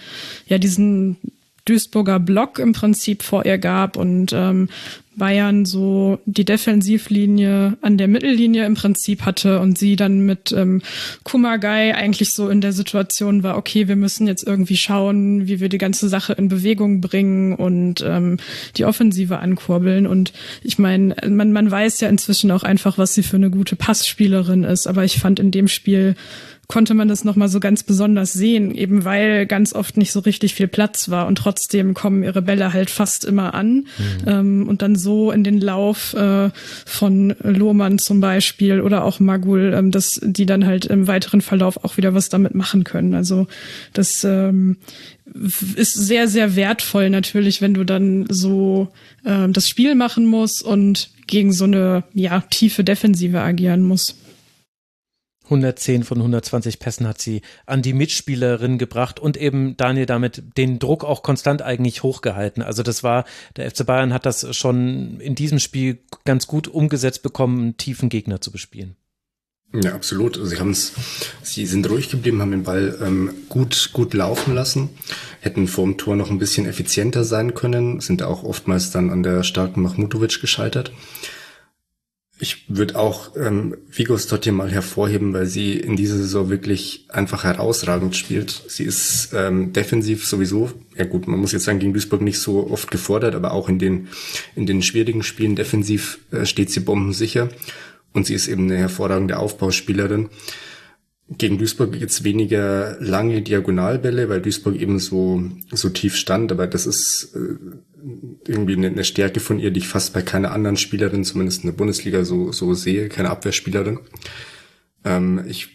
ja, diesen Duisburger Block im Prinzip vor ihr gab und ähm, Bayern so die Defensivlinie an der Mittellinie im Prinzip hatte und sie dann mit ähm, Kumagai eigentlich so in der Situation war, okay, wir müssen jetzt irgendwie schauen, wie wir die ganze Sache in Bewegung bringen und ähm, die Offensive ankurbeln. Und ich meine, man, man weiß ja inzwischen auch einfach, was sie für eine gute Passspielerin ist, aber ich fand in dem Spiel konnte man das nochmal so ganz besonders sehen, eben weil ganz oft nicht so richtig viel Platz war und trotzdem kommen ihre Bälle halt fast immer an, mhm. ähm, und dann so in den Lauf äh, von Lohmann zum Beispiel oder auch Magul, ähm, dass die dann halt im weiteren Verlauf auch wieder was damit machen können. Also das ähm, ist sehr, sehr wertvoll natürlich, wenn du dann so äh, das Spiel machen musst und gegen so eine ja tiefe Defensive agieren musst. hundertzehn von hundertzwanzig Pässen hat sie an die Mitspielerin gebracht und eben Daniel damit den Druck auch konstant eigentlich hochgehalten. Also das war, der F C Bayern hat das schon in diesem Spiel ganz gut umgesetzt bekommen, einen tiefen Gegner zu bespielen. Ja, absolut. Also sie haben's, sie sind ruhig geblieben, haben den Ball ähm, gut, gut laufen lassen, hätten vor dem Tor noch ein bisschen effizienter sein können, sind auch oftmals dann an der starken Mahmutovic gescheitert. Ich würde auch ähm, Vigo Stottier mal hervorheben, weil sie in dieser Saison wirklich einfach herausragend spielt. Sie ist ähm, defensiv sowieso, ja gut, man muss jetzt sagen, gegen Duisburg nicht so oft gefordert, aber auch in den in den schwierigen Spielen defensiv äh, steht sie bombensicher und sie ist eben eine hervorragende Aufbauspielerin. Gegen Duisburg jetzt weniger lange Diagonalbälle, weil Duisburg eben so so tief stand, aber das ist äh, irgendwie eine, eine Stärke von ihr, die ich fast bei keiner anderen Spielerin, zumindest in der Bundesliga, so so sehe, keine Abwehrspielerin. Ähm, ich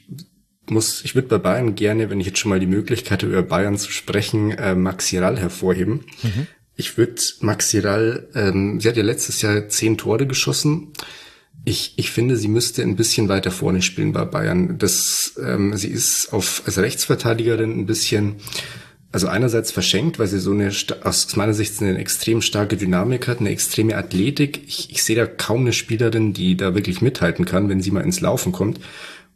muss, ich würde bei Bayern gerne, wenn ich jetzt schon mal die Möglichkeit habe, über Bayern zu sprechen, äh, Maxi Real hervorheben. Mhm. Ich würde Maxi Real, ähm, sie hat ja letztes Jahr zehn Tore geschossen. Ich, ich finde, sie müsste ein bisschen weiter vorne spielen bei Bayern. Das, ähm, sie ist auf, als Rechtsverteidigerin ein bisschen, also einerseits verschenkt, weil sie so eine, aus meiner Sicht eine extrem starke Dynamik hat, eine extreme Athletik. Ich, ich sehe da kaum eine Spielerin, die da wirklich mithalten kann, wenn sie mal ins Laufen kommt.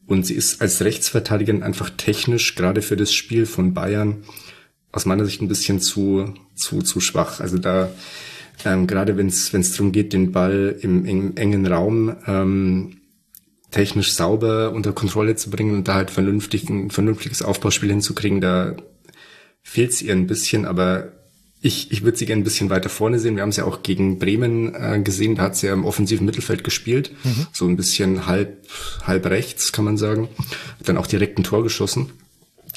Und sie ist als Rechtsverteidigerin einfach technisch, gerade für das Spiel von Bayern, aus meiner Sicht ein bisschen zu, zu, zu schwach. Also da, Ähm, gerade wenn es darum geht, den Ball im, im engen Raum ähm, technisch sauber unter Kontrolle zu bringen und da halt vernünftig, ein vernünftiges Aufbauspiel hinzukriegen, da fehlt es ihr ein bisschen, aber ich, ich würde sie gerne ein bisschen weiter vorne sehen. Wir haben es ja auch gegen Bremen äh, gesehen, da hat sie ja im offensiven Mittelfeld gespielt, mhm. so ein bisschen halb, halb rechts, kann man sagen, hat dann auch direkt ein Tor geschossen.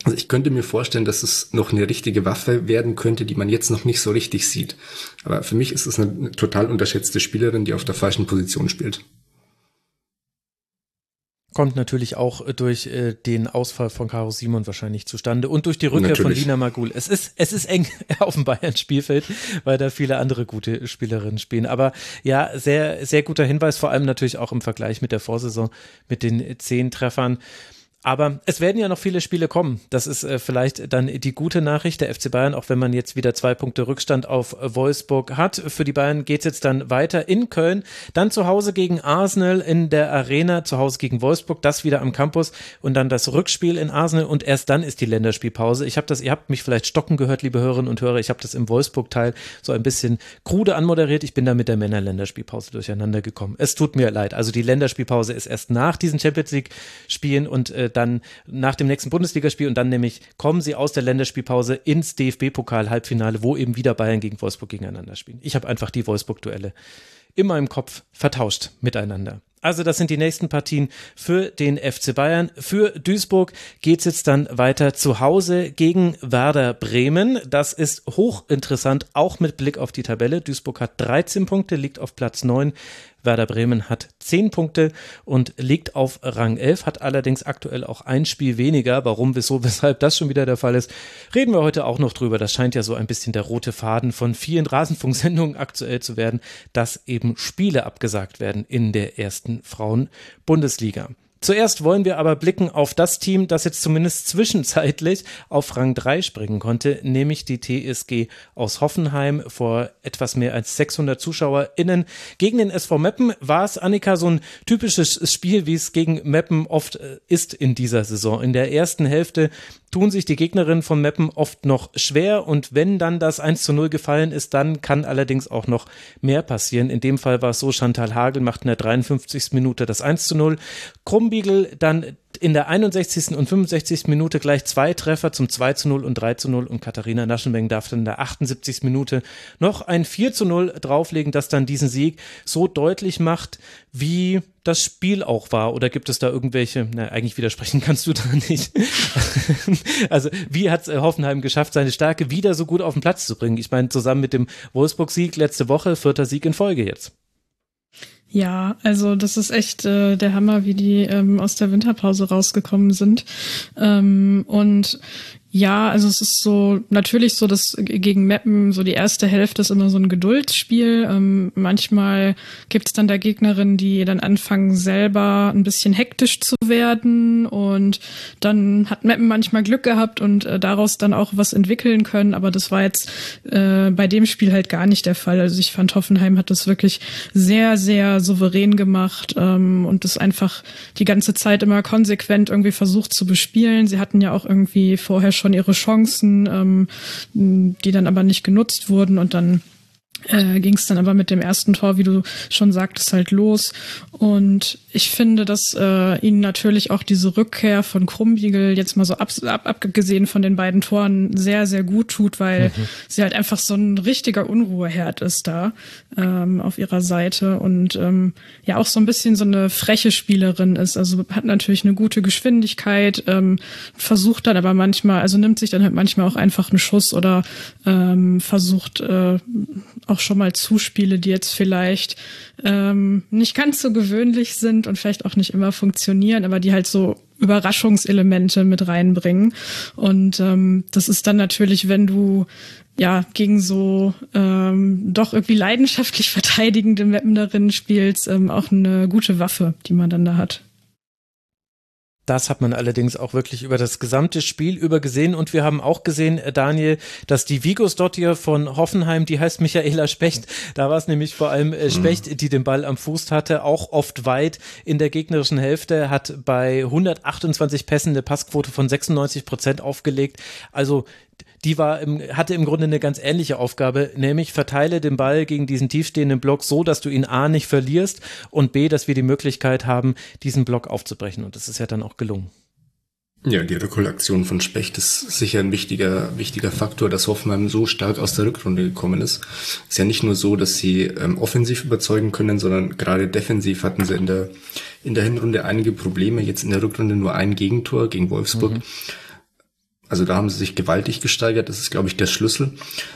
Also ich könnte mir vorstellen, dass es noch eine richtige Waffe werden könnte, die man jetzt noch nicht so richtig sieht. Aber für mich ist es eine total unterschätzte Spielerin, die auf der falschen Position spielt. Kommt natürlich auch durch äh, den Ausfall von Caro Simon wahrscheinlich zustande und durch die Rückkehr natürlich. Von Lina Magul. Es ist, es ist eng auf dem Bayern-Spielfeld, weil da viele andere gute Spielerinnen spielen. Aber ja, sehr, sehr guter Hinweis, vor allem natürlich auch im Vergleich mit der Vorsaison mit den zehn Treffern. Aber es werden ja noch viele Spiele kommen. Das ist äh, vielleicht dann die gute Nachricht der F C Bayern, auch wenn man jetzt wieder zwei Punkte Rückstand auf Wolfsburg hat. Für die Bayern geht es jetzt dann weiter in Köln, dann zu Hause gegen Arsenal in der Arena, zu Hause gegen Wolfsburg, das wieder am Campus und dann das Rückspiel in Arsenal und erst dann ist die Länderspielpause. Ich habe das, ihr habt mich vielleicht stocken gehört, liebe Hörerinnen und Hörer, ich habe das im Wolfsburg-Teil so ein bisschen krude anmoderiert. Ich bin da mit der Männer-Länderspielpause durcheinander gekommen. Es tut mir leid. Also die Länderspielpause ist erst nach diesen Champions-League-Spielen und äh, dann nach dem nächsten Bundesligaspiel und dann nämlich kommen sie aus der Länderspielpause ins D F B-Pokal-Halbfinale, wo eben wieder Bayern gegen Wolfsburg gegeneinander spielen. Ich habe einfach die Wolfsburg-Duelle in meinem Kopf vertauscht miteinander. Also das sind die nächsten Partien für den F C Bayern. Für Duisburg geht es jetzt dann weiter zu Hause gegen Werder Bremen. Das ist hochinteressant, auch mit Blick auf die Tabelle. Duisburg hat dreizehn Punkte, liegt auf Platz neun. Werder Bremen hat zehn Punkte und liegt auf Rang elf, hat allerdings aktuell auch ein Spiel weniger. Warum, wieso, weshalb das schon wieder der Fall ist, reden wir heute auch noch drüber. Das scheint ja so ein bisschen der rote Faden von vielen Rasenfunksendungen aktuell zu werden, dass eben Spiele abgesagt werden in der ersten Frauen-Bundesliga. Zuerst wollen wir aber blicken auf das Team, das jetzt zumindest zwischenzeitlich auf Rang drei springen konnte, nämlich die T S G aus Hoffenheim vor etwas mehr als sechshundert ZuschauerInnen. Gegen den S V Meppen war es, Annika, so ein typisches Spiel, wie es gegen Meppen oft ist in dieser Saison. In der ersten Hälfte tun sich die Gegnerinnen von Meppen oft noch schwer und wenn dann das eins zu null gefallen ist, dann kann allerdings auch noch mehr passieren. In dem Fall war es so, Chantal Hagel macht in der dreiundfünfzigsten Minute das eins zu null. Krumbiegel dann in der einundsechzigsten und fünfundsechzigsten Minute gleich zwei Treffer zum zwei zu null und drei zu null und Katharina Naschenweng darf dann in der achtundsiebzigsten Minute noch ein vier zu null drauflegen, das dann diesen Sieg so deutlich macht, wie das Spiel auch war. Oder gibt es da irgendwelche, na, eigentlich widersprechen kannst du da nicht. Also wie hat es Hoffenheim geschafft, seine Stärke wieder so gut auf den Platz zu bringen? Ich meine, zusammen mit dem Wolfsburg-Sieg letzte Woche, vierter Sieg in Folge jetzt. Ja, also das ist echt äh, der Hammer, wie die ähm, aus der Winterpause rausgekommen sind. Ähm, und ja, also es ist so, natürlich so, dass gegen Meppen so die erste Hälfte ist immer so ein Geduldsspiel. Ähm, manchmal gibt's dann da Gegnerinnen, die dann anfangen, selber ein bisschen hektisch zu werden und dann hat Meppen manchmal Glück gehabt und äh, daraus dann auch was entwickeln können, aber das war jetzt äh, bei dem Spiel halt gar nicht der Fall. Also ich fand, Hoffenheim hat das wirklich sehr, sehr souverän gemacht ähm, und das einfach die ganze Zeit immer konsequent irgendwie versucht zu bespielen. Sie hatten ja auch irgendwie vorher schon ihre Chancen, ähm, die dann aber nicht genutzt wurden und dann äh, ging es dann aber mit dem ersten Tor, wie du schon sagtest, halt los und ich finde, dass äh, ihnen natürlich auch diese Rückkehr von Krumbiegel jetzt mal so ab, ab, abgesehen von den beiden Toren sehr, sehr gut tut, weil mhm. sie halt einfach so ein richtiger Unruheherd ist da ähm, auf ihrer Seite und ähm, ja auch so ein bisschen so eine freche Spielerin ist, also hat natürlich eine gute Geschwindigkeit, ähm, versucht dann aber manchmal, also nimmt sich dann halt manchmal auch einfach einen Schuss oder ähm, versucht äh, auch schon mal Zuspiele, die jetzt vielleicht ähm, nicht ganz so gewöhnlich sind und vielleicht auch nicht immer funktionieren, aber die halt so Überraschungselemente mit reinbringen. Und ähm, das ist dann natürlich, wenn du ja gegen so ähm, doch irgendwie leidenschaftlich verteidigende Mappenerinnen spielst, ähm, auch eine gute Waffe, die man dann da hat. Das hat man allerdings auch wirklich über das gesamte Spiel über gesehen. Und wir haben auch gesehen, Daniel, dass die Vigos dort hier von Hoffenheim, die heißt Michaela Specht, da war es nämlich vor allem Specht, die den Ball am Fuß hatte, auch oft weit in der gegnerischen Hälfte, hat bei hundertachtundzwanzig Pässen eine Passquote von sechsundneunzig Prozent aufgelegt. Also die war im, hatte im Grunde eine ganz ähnliche Aufgabe, nämlich verteile den Ball gegen diesen tiefstehenden Block so, dass du ihn A nicht verlierst und B, dass wir die Möglichkeit haben, diesen Block aufzubrechen. Und das ist ja dann auch gelungen. Ja, die Rückholaktion von Specht ist sicher ein wichtiger, wichtiger Faktor, dass Hoffenheim so stark aus der Rückrunde gekommen ist. Es ist ja nicht nur so, dass sie ähm, offensiv überzeugen können, sondern gerade defensiv hatten sie in der, in der Hinrunde einige Probleme. Jetzt in der Rückrunde nur ein Gegentor gegen Wolfsburg. Mhm. Also da haben sie sich gewaltig gesteigert. Das ist, glaube ich, der Schlüssel.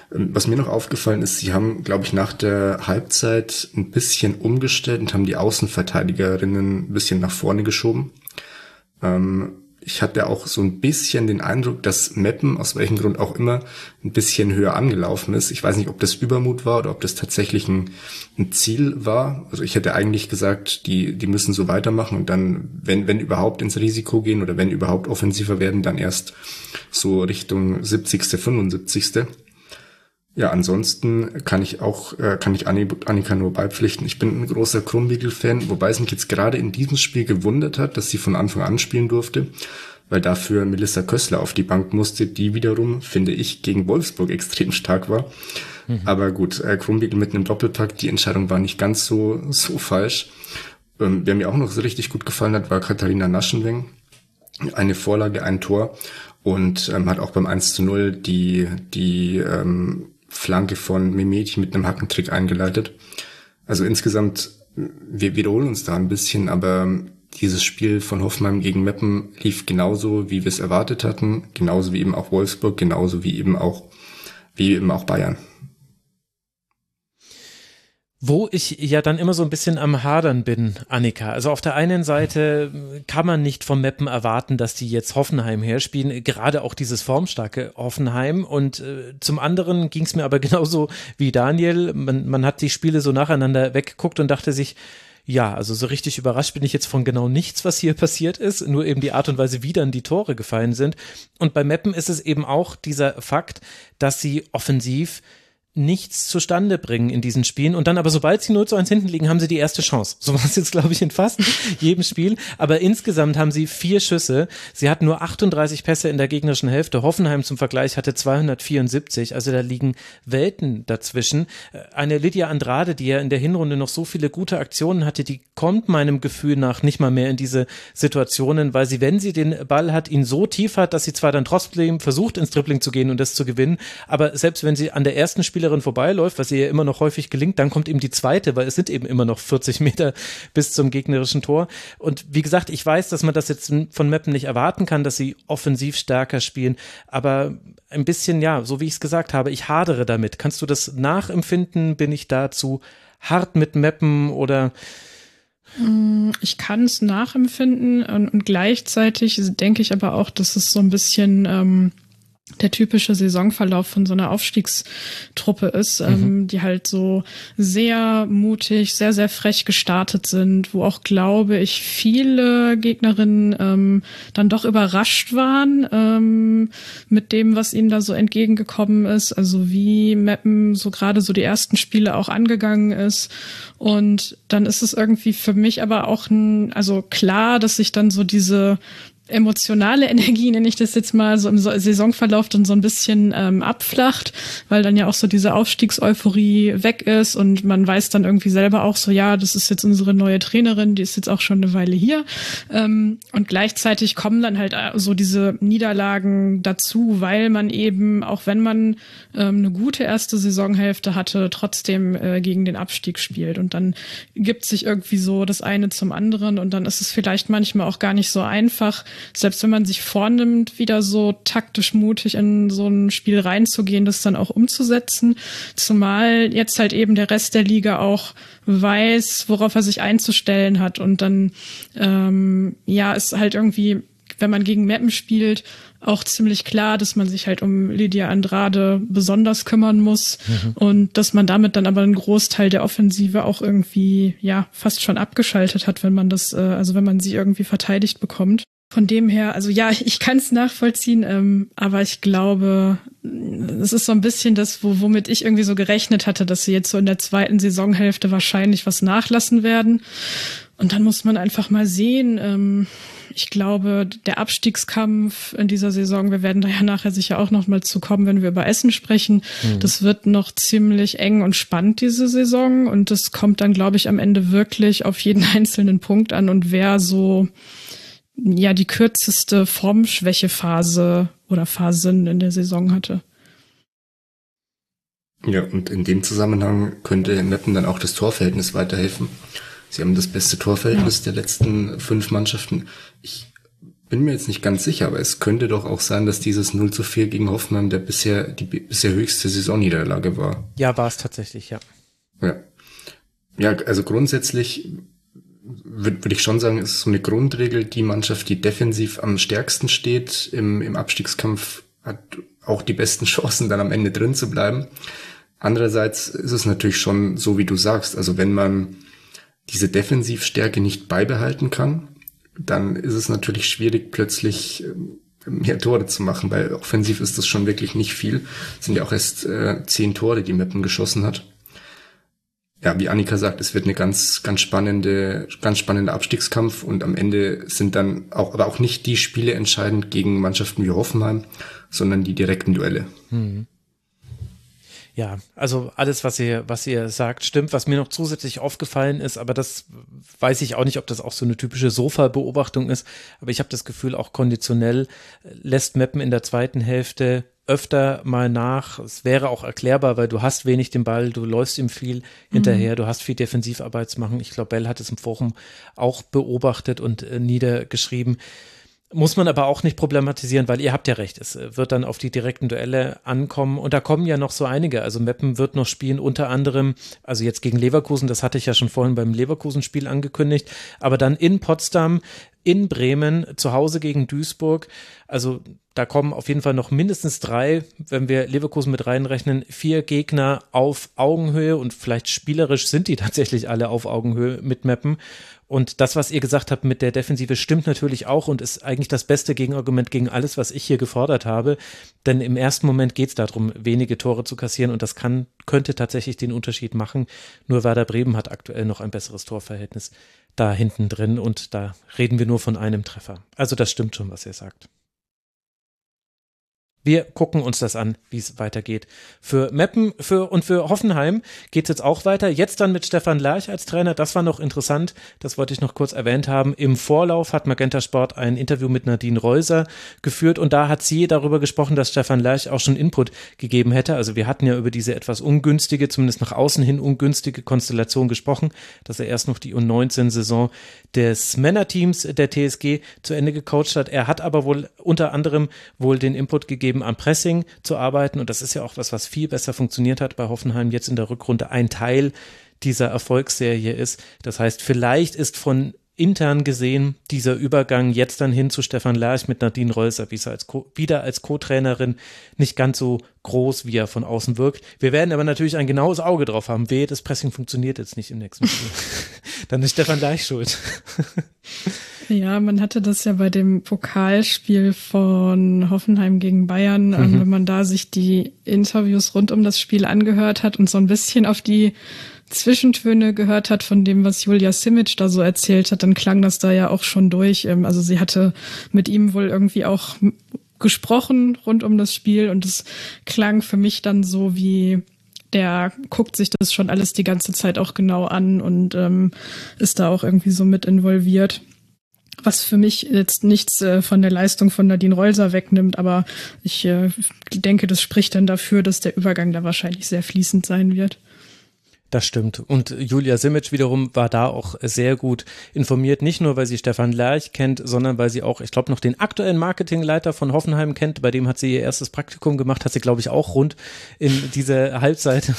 Was mir noch aufgefallen ist, sie haben, glaube ich, nach der Halbzeit ein bisschen umgestellt und haben die Außenverteidigerinnen ein bisschen nach vorne geschoben. Ich hatte auch so ein bisschen den Eindruck, dass Meppen, aus welchem Grund auch immer, ein bisschen höher angelaufen ist. Ich weiß nicht, ob das Übermut war oder ob das tatsächlich ein, ein Ziel war. Also ich hätte eigentlich gesagt, die die müssen so weitermachen und dann, wenn wenn überhaupt, ins Risiko gehen oder wenn überhaupt offensiver werden, dann erst so Richtung siebzigste, fünfundsiebzigste Ja, ansonsten kann ich auch, äh, kann ich Annika nur beipflichten. Ich bin ein großer Krumbiegel-Fan, wobei es mich jetzt gerade in diesem Spiel gewundert hat, dass sie von Anfang an spielen durfte, weil dafür Melissa Kössler auf die Bank musste, die wiederum, finde ich, gegen Wolfsburg extrem stark war. Mhm. Aber gut, äh, Krumbiegel mit einem Doppelpack, die Entscheidung war nicht ganz so, so falsch. Ähm, wer mir auch noch so richtig gut gefallen hat, war Katharina Naschenweng. Eine Vorlage, ein Tor und ähm, hat auch beim eins zu null die, die, ähm, Flanke von Mimeti mit einem Hackentrick eingeleitet. Also insgesamt, wir wiederholen uns da ein bisschen, aber dieses Spiel von Hoffenheim gegen Meppen lief genauso, wie wir es erwartet hatten, genauso wie eben auch Wolfsburg, genauso wie eben auch, wie eben auch Bayern. Wo ich ja dann immer so ein bisschen am Hadern bin, Annika. Also auf der einen Seite kann man nicht vom Meppen erwarten, dass die jetzt Hoffenheim herspielen, gerade auch dieses formstarke Hoffenheim. Und äh, zum anderen ging es mir aber genauso wie Daniel. Man, man hat die Spiele so nacheinander weggeguckt und dachte sich, ja, also so richtig überrascht bin ich jetzt von genau nichts, was hier passiert ist, nur eben die Art und Weise, wie dann die Tore gefallen sind. Und bei Meppen ist es eben auch dieser Fakt, dass sie offensiv nichts zustande bringen in diesen Spielen und dann aber, sobald sie null zu eins hinten liegen, haben sie die erste Chance. So war es jetzt, glaube ich, in fast jedem Spiel, aber insgesamt haben sie vier Schüsse. Sie hatten nur achtunddreißig Pässe in der gegnerischen Hälfte. Hoffenheim zum Vergleich hatte zweihundertvierundsiebzig, also da liegen Welten dazwischen. Eine Lydia Andrade, die ja in der Hinrunde noch so viele gute Aktionen hatte, die kommt meinem Gefühl nach nicht mal mehr in diese Situationen, weil sie, wenn sie den Ball hat, ihn so tief hat, dass sie zwar dann trotzdem versucht, ins Dribbling zu gehen und das zu gewinnen, aber selbst wenn sie an der ersten Spiel vorbeiläuft, was ihr ja immer noch häufig gelingt, dann kommt eben die zweite, weil es sind eben immer noch vierzig Meter bis zum gegnerischen Tor. Und wie gesagt, ich weiß, dass man das jetzt von Meppen nicht erwarten kann, dass sie offensiv stärker spielen, aber ein bisschen, ja, so wie ich es gesagt habe, ich hadere damit. Kannst du das nachempfinden? Bin ich dazu hart mit Meppen oder? Ich kann es nachempfinden und, und gleichzeitig denke ich aber auch, dass es so ein bisschen ähm der typische Saisonverlauf von so einer Aufstiegstruppe ist, mhm. ähm, die halt so sehr mutig, sehr, sehr frech gestartet sind, wo auch, glaube ich, viele Gegnerinnen ähm, dann doch überrascht waren ähm, mit dem, was ihnen da so entgegengekommen ist, also wie Meppen so gerade so die ersten Spiele auch angegangen ist. Und dann ist es irgendwie für mich aber auch ein, also klar, dass sich dann so diese emotionale Energie, nenne ich das jetzt mal, so im Saisonverlauf dann so ein bisschen ähm, abflacht, weil dann ja auch so diese Aufstiegseuphorie weg ist und man weiß dann irgendwie selber auch so, ja, das ist jetzt unsere neue Trainerin, die ist jetzt auch schon eine Weile hier ähm, und gleichzeitig kommen dann halt so diese Niederlagen dazu, weil man eben, auch wenn man ähm, eine gute erste Saisonhälfte hatte, trotzdem äh, gegen den Abstieg spielt und dann gibt sich irgendwie so das eine zum anderen und dann ist es vielleicht manchmal auch gar nicht so einfach, selbst wenn man sich vornimmt, wieder so taktisch mutig in so ein Spiel reinzugehen, das dann auch umzusetzen. Zumal jetzt halt eben der Rest der Liga auch weiß, worauf er sich einzustellen hat. Und dann, ähm, ja, ist halt irgendwie wenn man gegen Meppen spielt, auch ziemlich klar, dass man sich halt um Lydia Andrade besonders kümmern muss, mhm, und dass man damit dann aber einen Großteil der Offensive auch irgendwie ja fast schon abgeschaltet hat, wenn man das, also wenn man sie irgendwie verteidigt bekommt. Von dem her, also ja, ich kann es nachvollziehen, ähm, aber ich glaube, es ist so ein bisschen das, wo, womit ich irgendwie so gerechnet hatte, dass sie jetzt so in der zweiten Saisonhälfte wahrscheinlich was nachlassen werden. Und dann muss man einfach mal sehen. Ähm, ich glaube, der Abstiegskampf in dieser Saison, wir werden da ja nachher sicher auch noch mal zu kommen, wenn wir über Essen sprechen. Mhm. Das wird noch ziemlich eng und spannend diese Saison. Und das kommt dann, glaube ich, am Ende wirklich auf jeden einzelnen Punkt an und wer so ja die kürzeste Formschwächephase oder Phasen in der Saison hatte. Ja, und in dem Zusammenhang könnte Meppen dann auch das Torverhältnis weiterhelfen. Sie haben das beste Torverhältnis ja. der letzten fünf Mannschaften. Ich bin mir jetzt nicht ganz sicher, aber es könnte doch auch sein, dass dieses null zu vier gegen Hoffenheim der bisher die bisher höchste Saisonniederlage war. Ja, war es tatsächlich, ja. Ja, ja, also grundsätzlich würde würd ich schon sagen, es ist so eine Grundregel, die Mannschaft, die defensiv am stärksten steht im, im Abstiegskampf, hat auch die besten Chancen, dann am Ende drin zu bleiben. Andererseits ist es natürlich schon so, wie du sagst, also wenn man diese Defensivstärke nicht beibehalten kann, dann ist es natürlich schwierig, plötzlich mehr Tore zu machen, weil offensiv ist das schon wirklich nicht viel. Es sind ja auch erst äh, zehn Tore, die Meppen geschossen hat. Ja, wie Annika sagt, es wird eine ganz, ganz spannende, ganz spannender Abstiegskampf und am Ende sind dann auch, aber auch nicht die Spiele entscheidend gegen Mannschaften wie Hoffenheim, sondern die direkten Duelle. Hm. Ja, also alles, was ihr, was ihr sagt, stimmt. Was mir noch zusätzlich aufgefallen ist, aber das weiß ich auch nicht, ob das auch so eine typische Sofa-Beobachtung ist, aber ich habe das Gefühl, auch konditionell lässt Meppen in der zweiten Hälfte öfter mal nach. Es wäre auch erklärbar, weil du hast wenig den Ball, du läufst ihm viel hinterher, mhm, du hast viel Defensivarbeit zu machen. Ich glaube, Bell hat es im Forum auch beobachtet und äh, niedergeschrieben. Muss man aber auch nicht problematisieren, weil ihr habt ja recht, es wird dann auf die direkten Duelle ankommen und da kommen ja noch so einige, also Meppen wird noch spielen, unter anderem, also jetzt gegen Leverkusen, das hatte ich ja schon vorhin beim Leverkusen-Spiel angekündigt, aber dann in Potsdam, in Bremen, zu Hause gegen Duisburg, also da kommen auf jeden Fall noch mindestens drei, wenn wir Leverkusen mit reinrechnen, vier Gegner auf Augenhöhe und vielleicht spielerisch sind die tatsächlich alle auf Augenhöhe mit Meppen. Und das, was ihr gesagt habt mit der Defensive, stimmt natürlich auch und ist eigentlich das beste Gegenargument gegen alles, was ich hier gefordert habe. Denn im ersten Moment geht es darum, wenige Tore zu kassieren und das kann, könnte tatsächlich den Unterschied machen. Nur Werder Bremen hat aktuell noch ein besseres Torverhältnis da hinten drin und da reden wir nur von einem Treffer. Also das stimmt schon, was ihr sagt. Wir gucken uns das an, wie es weitergeht. Für Meppen für, und für Hoffenheim geht es jetzt auch weiter. Jetzt dann mit Stefan Lerch als Trainer. Das war noch interessant. Das wollte ich noch kurz erwähnt haben. Im Vorlauf hat Magenta Sport ein Interview mit Nadine Reuser geführt. Und da hat sie darüber gesprochen, dass Stefan Lerch auch schon Input gegeben hätte. Also wir hatten ja über diese etwas ungünstige, zumindest nach außen hin ungünstige Konstellation gesprochen, dass er erst noch die U neunzehn Saison des Männerteams der T S G zu Ende gecoacht hat. Er hat aber wohl unter anderem wohl den Input gegeben, am Pressing zu arbeiten und das ist ja auch was, was viel besser funktioniert hat bei Hoffenheim jetzt in der Rückrunde, ein Teil dieser Erfolgsserie ist. Das heißt, vielleicht ist von intern gesehen dieser Übergang jetzt dann hin zu Stefan Lerch mit Nadine Reuser als Co- wieder als Co-Trainerin nicht ganz so groß, wie er von außen wirkt. Wir werden aber natürlich ein genaues Auge drauf haben. Wehe, das Pressing funktioniert jetzt nicht im nächsten Spiel. Dann ist Stefan Lerch schuld. Ja, man hatte das ja bei dem Pokalspiel von Hoffenheim gegen Bayern, mhm. ähm, wenn man da sich die Interviews rund um das Spiel angehört hat und so ein bisschen auf die Zwischentöne gehört hat von dem, was Julia Simic da so erzählt hat, dann klang das da ja auch schon durch. Ähm, also sie hatte mit ihm wohl irgendwie auch gesprochen rund um das Spiel und es klang für mich dann so wie, der guckt sich das schon alles die ganze Zeit auch genau an und ähm, ist da auch irgendwie so mit involviert. Was für mich jetzt nichts äh, von der Leistung von Nadine Reuser wegnimmt, aber ich äh, denke, das spricht dann dafür, dass der Übergang da wahrscheinlich sehr fließend sein wird. Das stimmt. Und Julia Simic wiederum war da auch sehr gut informiert. Nicht nur, weil sie Stefan Lerch kennt, sondern weil sie auch, ich glaube, noch den aktuellen Marketingleiter von Hoffenheim kennt. Bei dem hat sie ihr erstes Praktikum gemacht. Hat sie, glaube ich, auch rund in dieser Halbzeit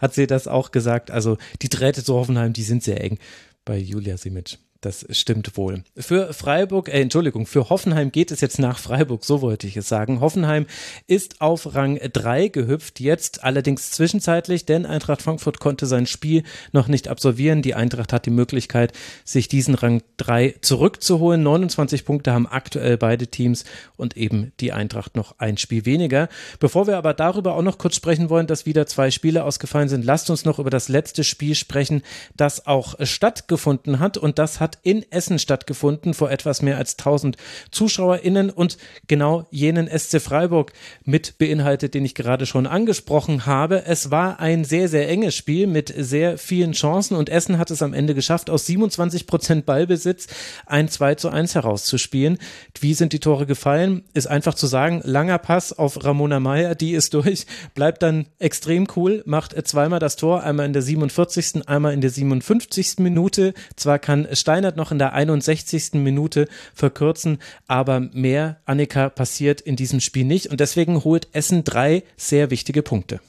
hat sie das auch gesagt. Also die Drähte zu Hoffenheim, die sind sehr eng bei Julia Simic. Das stimmt wohl. Für Freiburg, äh, Entschuldigung, für Hoffenheim geht es jetzt nach Freiburg, so wollte ich es sagen. Hoffenheim ist auf Rang drei gehüpft, jetzt allerdings zwischenzeitlich, denn Eintracht Frankfurt konnte sein Spiel noch nicht absolvieren. Die Eintracht hat die Möglichkeit, sich diesen Rang drei zurückzuholen. neunundzwanzig Punkte haben aktuell beide Teams und eben die Eintracht noch ein Spiel weniger. Bevor wir aber darüber auch noch kurz sprechen wollen, dass wieder zwei Spiele ausgefallen sind, lasst uns noch über das letzte Spiel sprechen, das auch stattgefunden hat, und das hat hat in Essen stattgefunden, vor etwas mehr als tausend ZuschauerInnen, und genau jenen S C Freiburg mit beinhaltet, den ich gerade schon angesprochen habe. Es war ein sehr, sehr enges Spiel mit sehr vielen Chancen, und Essen hat es am Ende geschafft, aus siebenundzwanzig Prozent Ballbesitz ein zwei zu eins herauszuspielen. Wie sind die Tore gefallen? Ist einfach zu sagen, langer Pass auf Ramona Maier, die ist durch, bleibt dann extrem cool, macht zweimal das Tor, einmal in der siebenundvierzigsten., einmal in der siebenundfünfzigsten. Minute. Zwar kann Stein noch in der einundsechzigsten. Minute verkürzen, aber mehr, Annika, passiert in diesem Spiel nicht, und deswegen holt Essen drei sehr wichtige Punkte.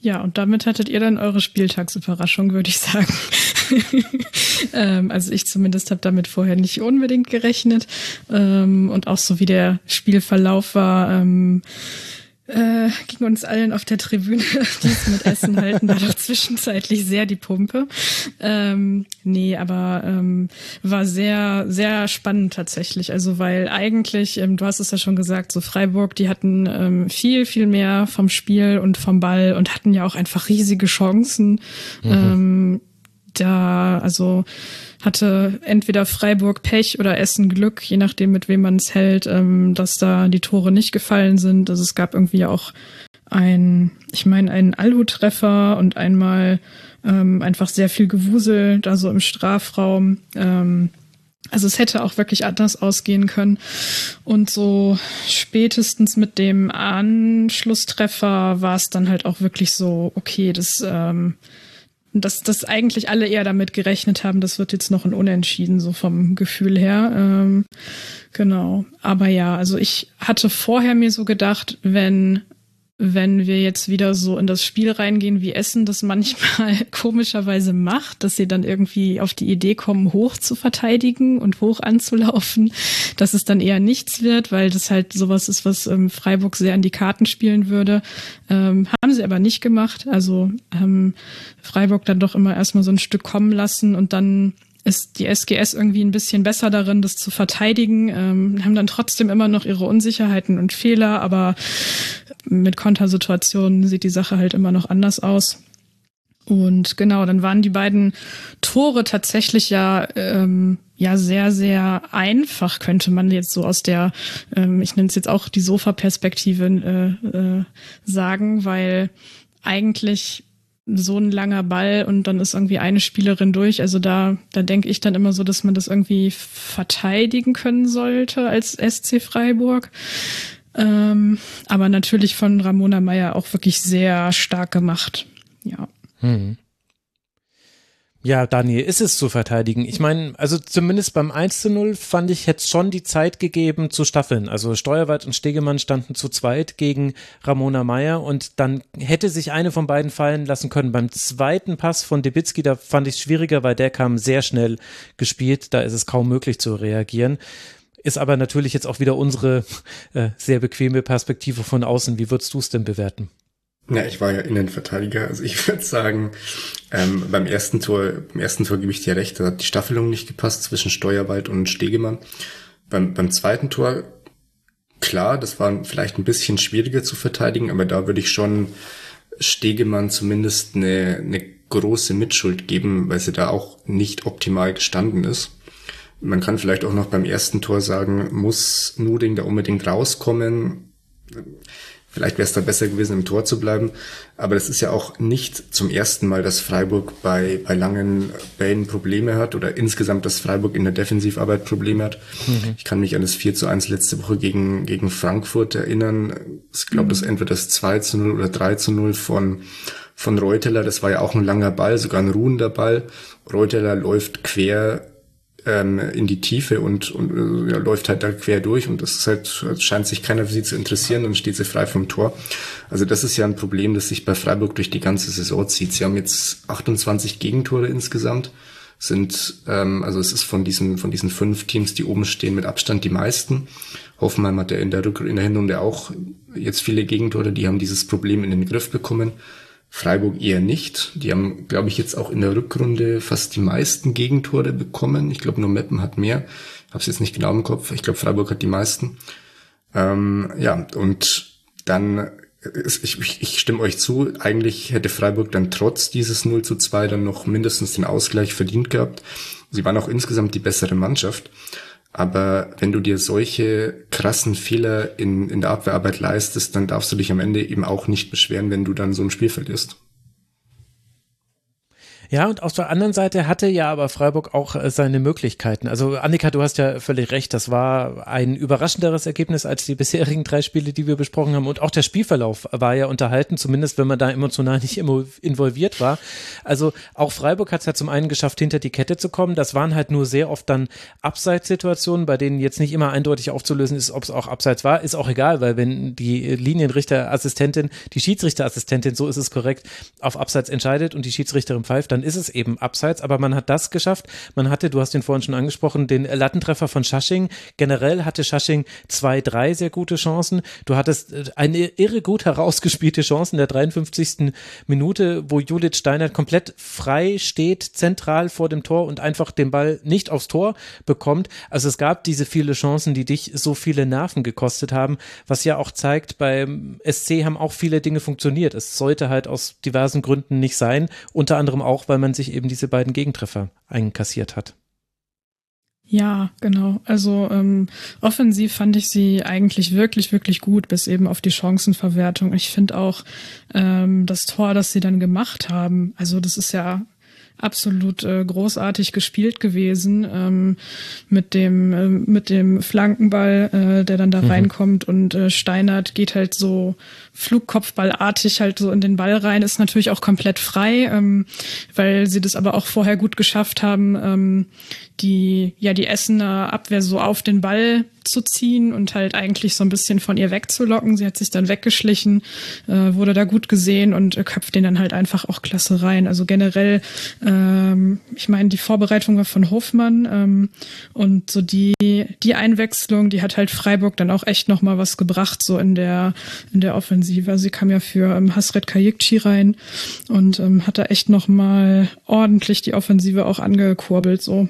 Ja, und damit hattet ihr dann eure Spieltagsüberraschung, würde ich sagen. ähm, also ich zumindest habe damit vorher nicht unbedingt gerechnet, ähm, und auch so wie der Spielverlauf war, ähm, Äh, ging uns allen auf der Tribüne, die es mit Essen halten, war doch zwischenzeitlich sehr die Pumpe. Ähm, nee, aber ähm, war sehr, sehr spannend tatsächlich. Also weil eigentlich, ähm, du hast es ja schon gesagt, so Freiburg, die hatten ähm, viel, viel mehr vom Spiel und vom Ball und hatten ja auch einfach riesige Chancen. Mhm. Ähm, da, also hatte entweder Freiburg Pech oder Essen Glück, je nachdem, mit wem man es hält, ähm, dass da die Tore nicht gefallen sind. Also es gab irgendwie auch ein, ich meine, einen Alu-Treffer und einmal ähm, einfach sehr viel Gewusel da so im Strafraum. Ähm, also es hätte auch wirklich anders ausgehen können. Und so spätestens mit dem Anschlusstreffer war es dann halt auch wirklich so, okay, das... Ähm, Dass das eigentlich alle eher damit gerechnet haben, das wird jetzt noch ein Unentschieden, so vom Gefühl her. Ähm, genau. Aber ja, also ich hatte vorher mir so gedacht, wenn, wenn wir jetzt wieder so in das Spiel reingehen, wie Essen das manchmal komischerweise macht, dass sie dann irgendwie auf die Idee kommen, hoch zu verteidigen und hoch anzulaufen, dass es dann eher nichts wird, weil das halt sowas ist, was ähm, Freiburg sehr in die Karten spielen würde. Ähm, haben sie aber nicht gemacht. Also ähm, Freiburg dann doch immer erstmal so ein Stück kommen lassen, und dann ist die S G S irgendwie ein bisschen besser darin, das zu verteidigen, ähm, haben dann trotzdem immer noch ihre Unsicherheiten und Fehler, aber mit Kontersituationen sieht die Sache halt immer noch anders aus. Und genau, dann waren die beiden Tore tatsächlich ja ähm, ja sehr, sehr einfach, könnte man jetzt so aus der, ähm, ich nenne es jetzt auch die Sofa-Perspektive äh, äh, sagen, weil eigentlich so ein langer Ball und dann ist irgendwie eine Spielerin durch. Also da, da denke ich dann immer so, dass man das irgendwie verteidigen können sollte als S C Freiburg. Ähm, aber natürlich von Ramona Maier auch wirklich sehr stark gemacht. Ja. Hm. Ja, Daniel, ist es zu verteidigen? Ich meine, also zumindest beim eins zu null fand ich, hätte es schon die Zeit gegeben zu staffeln. Also Steuerwald und Stegemann standen zu zweit gegen Ramona Maier, und dann hätte sich eine von beiden fallen lassen können. Beim zweiten Pass von Debitzki, da fand ich es schwieriger, weil der kam sehr schnell gespielt. Da ist es kaum möglich zu reagieren. Ist aber natürlich jetzt auch wieder unsere äh, sehr bequeme Perspektive von außen. Wie würdest du es denn bewerten? Na, ja, ich war ja Innenverteidiger, also ich würde sagen, ähm, beim ersten Tor, beim ersten Tor gebe ich dir recht, da hat die Staffelung nicht gepasst zwischen Steuerwald und Stegemann. Beim, beim zweiten Tor, klar, das war vielleicht ein bisschen schwieriger zu verteidigen, aber da würde ich schon Stegemann zumindest eine, eine große Mitschuld geben, weil sie da auch nicht optimal gestanden ist. Man kann vielleicht auch noch beim ersten Tor sagen, muss Nuding da unbedingt rauskommen? Vielleicht wäre es dann besser gewesen, im Tor zu bleiben. Aber das ist ja auch nicht zum ersten Mal, dass Freiburg bei, bei langen Bällen Probleme hat oder insgesamt, dass Freiburg in der Defensivarbeit Probleme hat. Mhm. Ich kann mich an das vier zu eins letzte Woche gegen, gegen Frankfurt erinnern. Ich glaube, mhm. das entweder das zwei zu null oder drei zu null von, von Reuteler. Das war ja auch ein langer Ball, sogar ein ruhender Ball. Reuteler läuft quer ähm, in die Tiefe und, und ja, läuft halt da quer durch, und das ist halt, scheint sich keiner für sie zu interessieren, und steht sie frei vom Tor. Also das ist ja ein Problem, das sich bei Freiburg durch die ganze Saison zieht. Sie haben jetzt achtundzwanzig Gegentore insgesamt, sind, ähm, also es ist von diesen, von diesen fünf Teams, die oben stehen, mit Abstand die meisten. Hoffenheim hat ja in der Rück- in der Hinrunde auch jetzt viele Gegentore, die haben dieses Problem in den Griff bekommen. Freiburg eher nicht. Die haben, glaube ich, jetzt auch in der Rückrunde fast die meisten Gegentore bekommen. Ich glaube, nur Meppen hat mehr. Ich habe es jetzt nicht genau im Kopf. Ich glaube, Freiburg hat die meisten. Ähm, ja, und dann, ich, ich, ich stimme euch zu, eigentlich hätte Freiburg dann trotz dieses null zu zwei dann noch mindestens den Ausgleich verdient gehabt. Sie waren auch insgesamt die bessere Mannschaft. Aber wenn du dir solche krassen Fehler in, in der Abwehrarbeit leistest, dann darfst du dich am Ende eben auch nicht beschweren, wenn du dann so ein Spiel verlierst. Ja, und auf der anderen Seite hatte ja aber Freiburg auch seine Möglichkeiten. Also Annika, du hast ja völlig recht, das war ein überraschenderes Ergebnis als die bisherigen drei Spiele, die wir besprochen haben. Und auch der Spielverlauf war ja unterhalten, zumindest wenn man da emotional nicht involviert war. Also auch Freiburg hat es ja zum einen geschafft, hinter die Kette zu kommen. Das waren halt nur sehr oft dann Abseitssituationen, bei denen jetzt nicht immer eindeutig aufzulösen ist, ob es auch Abseits war. Ist auch egal, weil wenn die Linienrichterassistentin, die Schiedsrichterassistentin, so ist es korrekt, auf Abseits entscheidet und die Schiedsrichterin pfeift, dann ist es eben Abseits, aber man hat das geschafft. Man hatte, du hast den vorhin schon angesprochen, den Lattentreffer von Schasching. Generell hatte Schasching zwei, drei sehr gute Chancen. Du hattest eine irre gut herausgespielte Chance in der dreiundfünfzigsten Minute, wo Judith Steinert komplett frei steht, zentral vor dem Tor und einfach den Ball nicht aufs Tor bekommt. Also es gab diese viele Chancen, die dich so viele Nerven gekostet haben, was ja auch zeigt, beim S C haben auch viele Dinge funktioniert. Es sollte halt aus diversen Gründen nicht sein, unter anderem auch, weil man sich eben diese beiden Gegentreffer einkassiert hat. Ja, genau. Also ähm, offensiv fand ich sie eigentlich wirklich, wirklich gut, bis eben auf die Chancenverwertung. Ich finde auch ähm, das Tor, das sie dann gemacht haben, also das ist ja absolut äh, großartig gespielt gewesen, ähm, mit dem äh, mit dem Flankenball, äh, der dann da mhm. reinkommt und äh, Steinert geht halt so flugkopfballartig halt so in den Ball rein, ist natürlich auch komplett frei, ähm, weil sie das aber auch vorher gut geschafft haben, ähm, die ja die Essener Abwehr so auf den Ball zu ziehen und halt eigentlich so ein bisschen von ihr wegzulocken. Sie hat sich dann weggeschlichen, äh, wurde da gut gesehen und äh, köpft den dann halt einfach auch klasse rein. Also generell, ähm, ich meine, die Vorbereitung war von Hofmann ähm, und so die die Einwechslung, die hat halt Freiburg dann auch echt nochmal was gebracht, so in der in der Offensive. Also sie kam ja für ähm, Hasret Kayikci rein und ähm, hat da echt nochmal ordentlich die Offensive auch angekurbelt, so.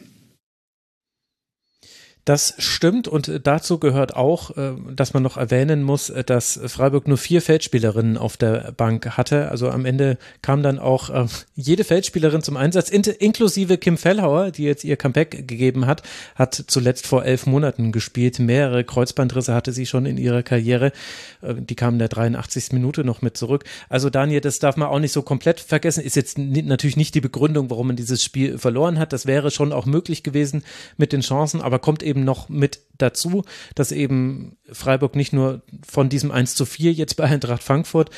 Das stimmt und dazu gehört auch, dass man noch erwähnen muss, dass Freiburg nur vier Feldspielerinnen auf der Bank hatte. Also am Ende kam dann auch jede Feldspielerin zum Einsatz, inklusive Kim Fellhauer, die jetzt ihr Comeback gegeben hat, hat zuletzt vor elf Monaten gespielt. Mehrere Kreuzbandrisse hatte sie schon in ihrer Karriere. Die kam in der dreiundachtzigsten Minute noch mit zurück. Also Daniel, das darf man auch nicht so komplett vergessen. Ist jetzt natürlich nicht die Begründung, warum man dieses Spiel verloren hat. Das wäre schon auch möglich gewesen mit den Chancen, aber kommt eben noch mit dazu, dass eben Freiburg nicht nur von diesem eins zu vier jetzt bei Eintracht Frankfurt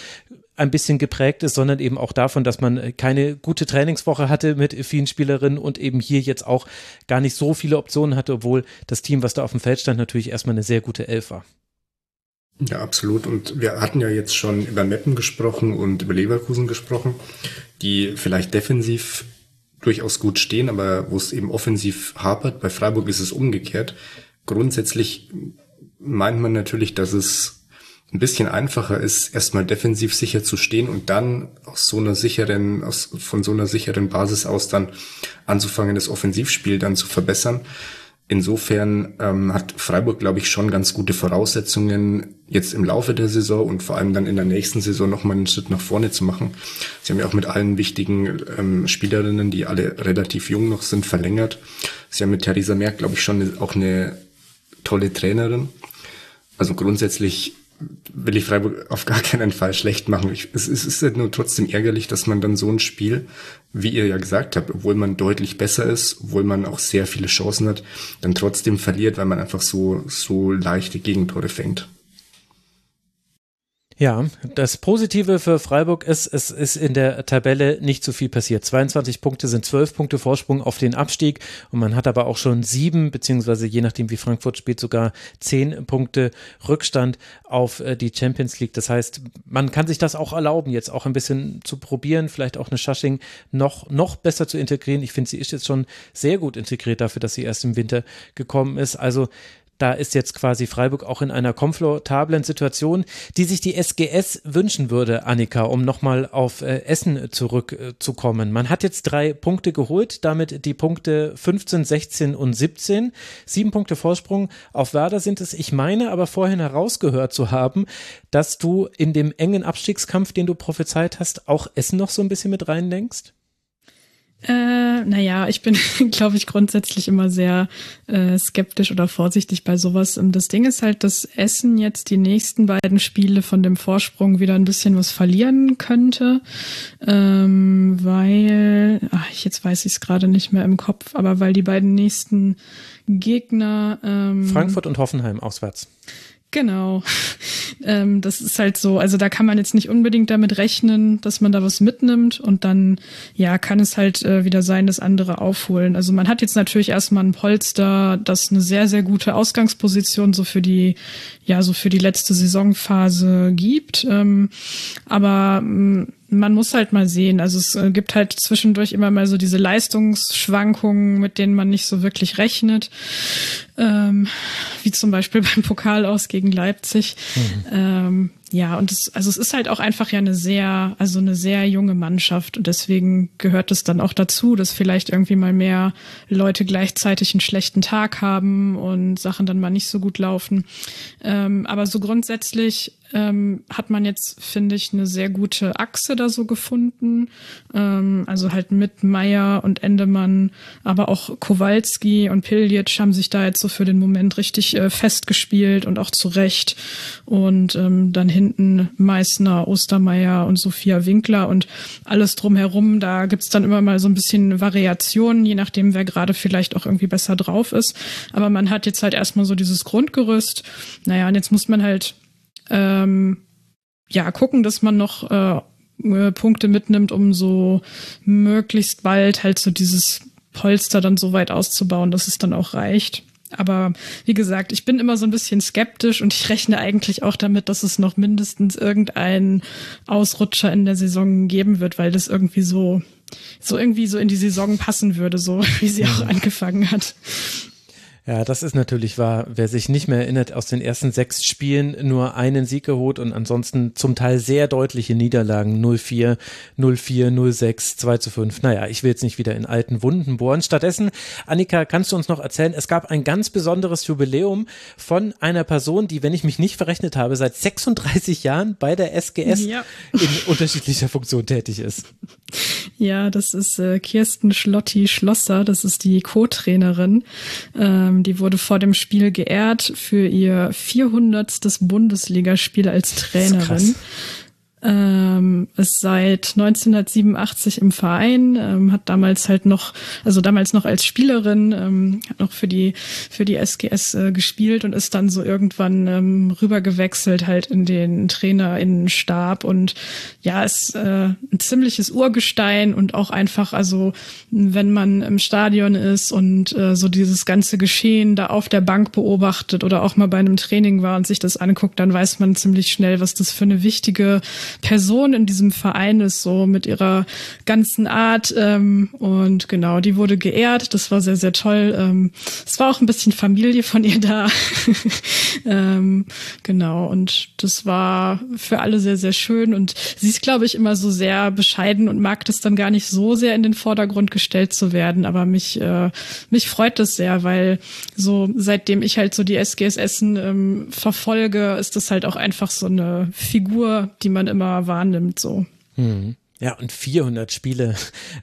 ein bisschen geprägt ist, sondern eben auch davon, dass man keine gute Trainingswoche hatte mit vielen Spielerinnen und eben hier jetzt auch gar nicht so viele Optionen hatte, obwohl das Team, was da auf dem Feld stand, natürlich erstmal eine sehr gute Elf war. Ja, absolut. Und wir hatten ja jetzt schon über Meppen gesprochen und über Leverkusen gesprochen, die vielleicht defensiv durchaus gut stehen, aber wo es eben offensiv hapert, bei Freiburg ist es umgekehrt. Grundsätzlich meint man natürlich, dass es ein bisschen einfacher ist, erstmal defensiv sicher zu stehen und dann aus so einer sicheren, aus, von so einer sicheren Basis aus dann anzufangen, das Offensivspiel dann zu verbessern. Insofern ähm, hat Freiburg, glaube ich, schon ganz gute Voraussetzungen, jetzt im Laufe der Saison und vor allem dann in der nächsten Saison nochmal einen Schritt nach vorne zu machen. Sie haben ja auch mit allen wichtigen ähm, Spielerinnen, die alle relativ jung noch sind, verlängert. Sie haben mit Theresa Merck, glaube ich, schon auch eine tolle Trainerin. Also grundsätzlich will ich Freiburg auf gar keinen Fall schlecht machen. Ich, es, es ist halt nur trotzdem ärgerlich, dass man dann so ein Spiel, wie ihr ja gesagt habt, obwohl man deutlich besser ist, obwohl man auch sehr viele Chancen hat, dann trotzdem verliert, weil man einfach so, so leichte Gegentore fängt. Ja, das Positive für Freiburg ist, es ist in der Tabelle nicht so viel passiert. zweiundzwanzig Punkte sind zwölf Punkte Vorsprung auf den Abstieg und man hat aber auch schon sieben, beziehungsweise je nachdem wie Frankfurt spielt, sogar zehn Punkte Rückstand auf die Champions League. Das heißt, man kann sich das auch erlauben, jetzt auch ein bisschen zu probieren, vielleicht auch eine Schasching noch, noch besser zu integrieren. Ich finde, sie ist jetzt schon sehr gut integriert dafür, dass sie erst im Winter gekommen ist. Also da ist jetzt quasi Freiburg auch in einer komfortablen Situation, die sich die S G S wünschen würde, Annika, um nochmal auf äh, Essen zurückzukommen. Äh, Man hat jetzt drei Punkte geholt, damit die Punkte fünfzehn, sechzehn und siebzehn. Sieben Punkte Vorsprung auf Werder sind es. Ich meine aber vorhin herausgehört zu haben, dass du in dem engen Abstiegskampf, den du prophezeit hast, auch Essen noch so ein bisschen mit reindenkst? Äh, naja, ich bin, glaube ich, grundsätzlich immer sehr äh, skeptisch oder vorsichtig bei sowas. Das Ding ist halt, dass Essen jetzt die nächsten beiden Spiele von dem Vorsprung wieder ein bisschen was verlieren könnte, ähm, weil, ach, jetzt weiß ich es gerade nicht mehr im Kopf, aber weil die beiden nächsten Gegner ähm, Frankfurt und Hoffenheim auswärts. Genau, ähm, das ist halt so, also da kann man jetzt nicht unbedingt damit rechnen, dass man da was mitnimmt und dann, ja, kann es halt äh, wieder sein, dass andere aufholen. Also man hat jetzt natürlich erstmal ein Polster, das eine sehr, sehr gute Ausgangsposition so für die, ja, so für die letzte Saisonphase gibt, ähm, aber ähm, man muss halt mal sehen, also es gibt halt zwischendurch immer mal so diese Leistungsschwankungen, mit denen man nicht so wirklich rechnet, ähm, wie zum Beispiel beim Pokal aus gegen Leipzig. Mhm. Ähm, ja, und es, also es ist halt auch einfach ja eine sehr, also eine sehr junge Mannschaft und deswegen gehört es dann auch dazu, dass vielleicht irgendwie mal mehr Leute gleichzeitig einen schlechten Tag haben und Sachen dann mal nicht so gut laufen. Ähm, aber so grundsätzlich Ähm, hat man jetzt, finde ich, eine sehr gute Achse da so gefunden. Ähm, also halt mit Maier und Endemann, aber auch Kowalski und Piljic haben sich da jetzt so für den Moment richtig äh, festgespielt und auch zu Recht. Und ähm, dann hinten Meißner, Ostermeier und Sophia Winkler und alles drumherum. Da gibt's dann immer mal so ein bisschen Variationen, je nachdem, wer gerade vielleicht auch irgendwie besser drauf ist. Aber man hat jetzt halt erstmal so dieses Grundgerüst. Naja, und jetzt muss man halt Ähm, ja, gucken, dass man noch äh, äh, Punkte mitnimmt, um so möglichst bald halt so dieses Polster dann so weit auszubauen, dass es dann auch reicht. Aber wie gesagt, ich bin immer so ein bisschen skeptisch und ich rechne eigentlich auch damit, dass es noch mindestens irgendeinen Ausrutscher in der Saison geben wird, weil das irgendwie so, so irgendwie so in die Saison passen würde, so wie sie auch angefangen hat. Ja, das ist natürlich wahr. Wer sich nicht mehr erinnert, aus den ersten sechs Spielen nur einen Sieg geholt und ansonsten zum Teil sehr deutliche Niederlagen. null vier, null vier, null sechs, zwei zu fünf. Naja, ich will jetzt nicht wieder in alten Wunden bohren. Stattdessen, Annika, kannst du uns noch erzählen, es gab ein ganz besonderes Jubiläum von einer Person, die, wenn ich mich nicht verrechnet habe, seit sechsunddreißig Jahren bei der S G S ja. in unterschiedlicher Funktion tätig ist. Ja, das ist äh, Kirsten Schlotti-Schlosser. Das ist die Co-Trainerin. Ähm, Die wurde vor dem Spiel geehrt für ihr vierhundertstes Bundesligaspiel als Trainerin. Ähm, ist seit neunzehnhundertsiebenundachtzig im Verein, ähm, hat damals halt noch, also damals noch als Spielerin, ähm, hat noch für die für die S G S äh, gespielt und ist dann so irgendwann ähm, rübergewechselt halt in den TrainerInnenstab und ja, ist äh, ein ziemliches Urgestein und auch einfach, also wenn man im Stadion ist und äh, so dieses ganze Geschehen da auf der Bank beobachtet oder auch mal bei einem Training war und sich das anguckt, dann weiß man ziemlich schnell, was das für eine wichtige Person in diesem Verein ist, so mit ihrer ganzen Art ähm, und genau, die wurde geehrt, das war sehr, sehr toll. Ähm, es war auch ein bisschen Familie von ihr da. ähm, genau, und das war für alle sehr, sehr schön und sie ist, glaube ich, immer so sehr bescheiden und mag das dann gar nicht so sehr in den Vordergrund gestellt zu werden, aber mich äh, mich freut das sehr, weil so seitdem ich halt so die S G S Essen ähm, verfolge, ist das halt auch einfach so eine Figur, die man immer wahrnimmt, so. Hm. Ja, und vierhundert Spiele,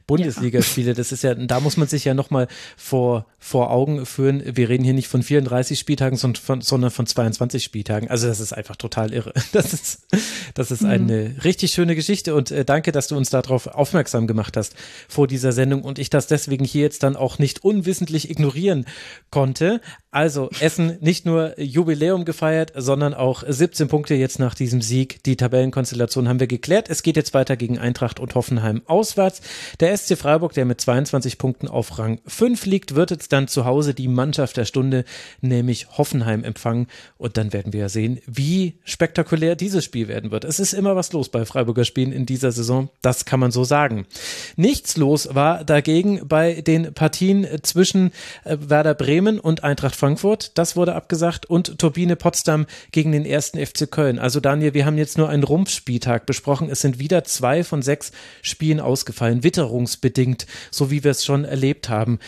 Bundesligaspiele, das ist ja, da muss man sich ja nochmal vor, vor Augen führen, wir reden hier nicht von vierunddreißig Spieltagen, sondern von, sondern von zweiundzwanzig Spieltagen, also das ist einfach total irre, das ist, das ist eine mhm. richtig schöne Geschichte und äh, danke, dass du uns darauf aufmerksam gemacht hast vor dieser Sendung und ich das deswegen hier jetzt dann auch nicht unwissentlich ignorieren konnte, also Essen nicht nur Jubiläum gefeiert, sondern auch siebzehn Punkte jetzt nach diesem Sieg, die Tabellenkonstellation haben wir geklärt, es geht jetzt weiter gegen Eintracht und Hoffenheim auswärts. Der S C Freiburg, der mit zweiundzwanzig Punkten auf Rang fünf liegt, wird jetzt dann zu Hause die Mannschaft der Stunde, nämlich Hoffenheim, empfangen. Und dann werden wir ja sehen, wie spektakulär dieses Spiel werden wird. Es ist immer was los bei Freiburger Spielen in dieser Saison, das kann man so sagen. Nichts los war dagegen bei den Partien zwischen Werder Bremen und Eintracht Frankfurt. Das wurde abgesagt und Turbine Potsdam gegen den ersten F C Köln. Also Daniel, wir haben jetzt nur einen Rumpfspieltag besprochen. Es sind wieder zwei von sechs Spielen ausgefallen, witterungsbedingt, so wie wir es schon erlebt haben.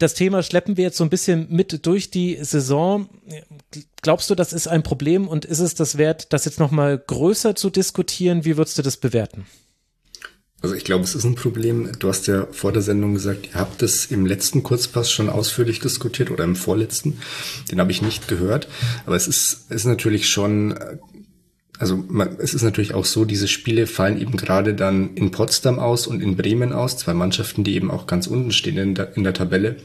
Das Thema schleppen wir jetzt so ein bisschen mit durch die Saison. Glaubst du, das ist ein Problem und ist es das wert, das jetzt nochmal größer zu diskutieren? Wie würdest du das bewerten? Also ich glaube, es ist ein Problem. Du hast ja vor der Sendung gesagt, ihr habt es im letzten Kurzpass schon ausführlich diskutiert oder im vorletzten. Den habe ich nicht gehört. Aber es ist, ist natürlich schon... Also man, es ist natürlich auch so, diese Spiele fallen eben gerade dann in Potsdam aus und in Bremen aus, zwei Mannschaften, die eben auch ganz unten stehen in der, in der Tabelle.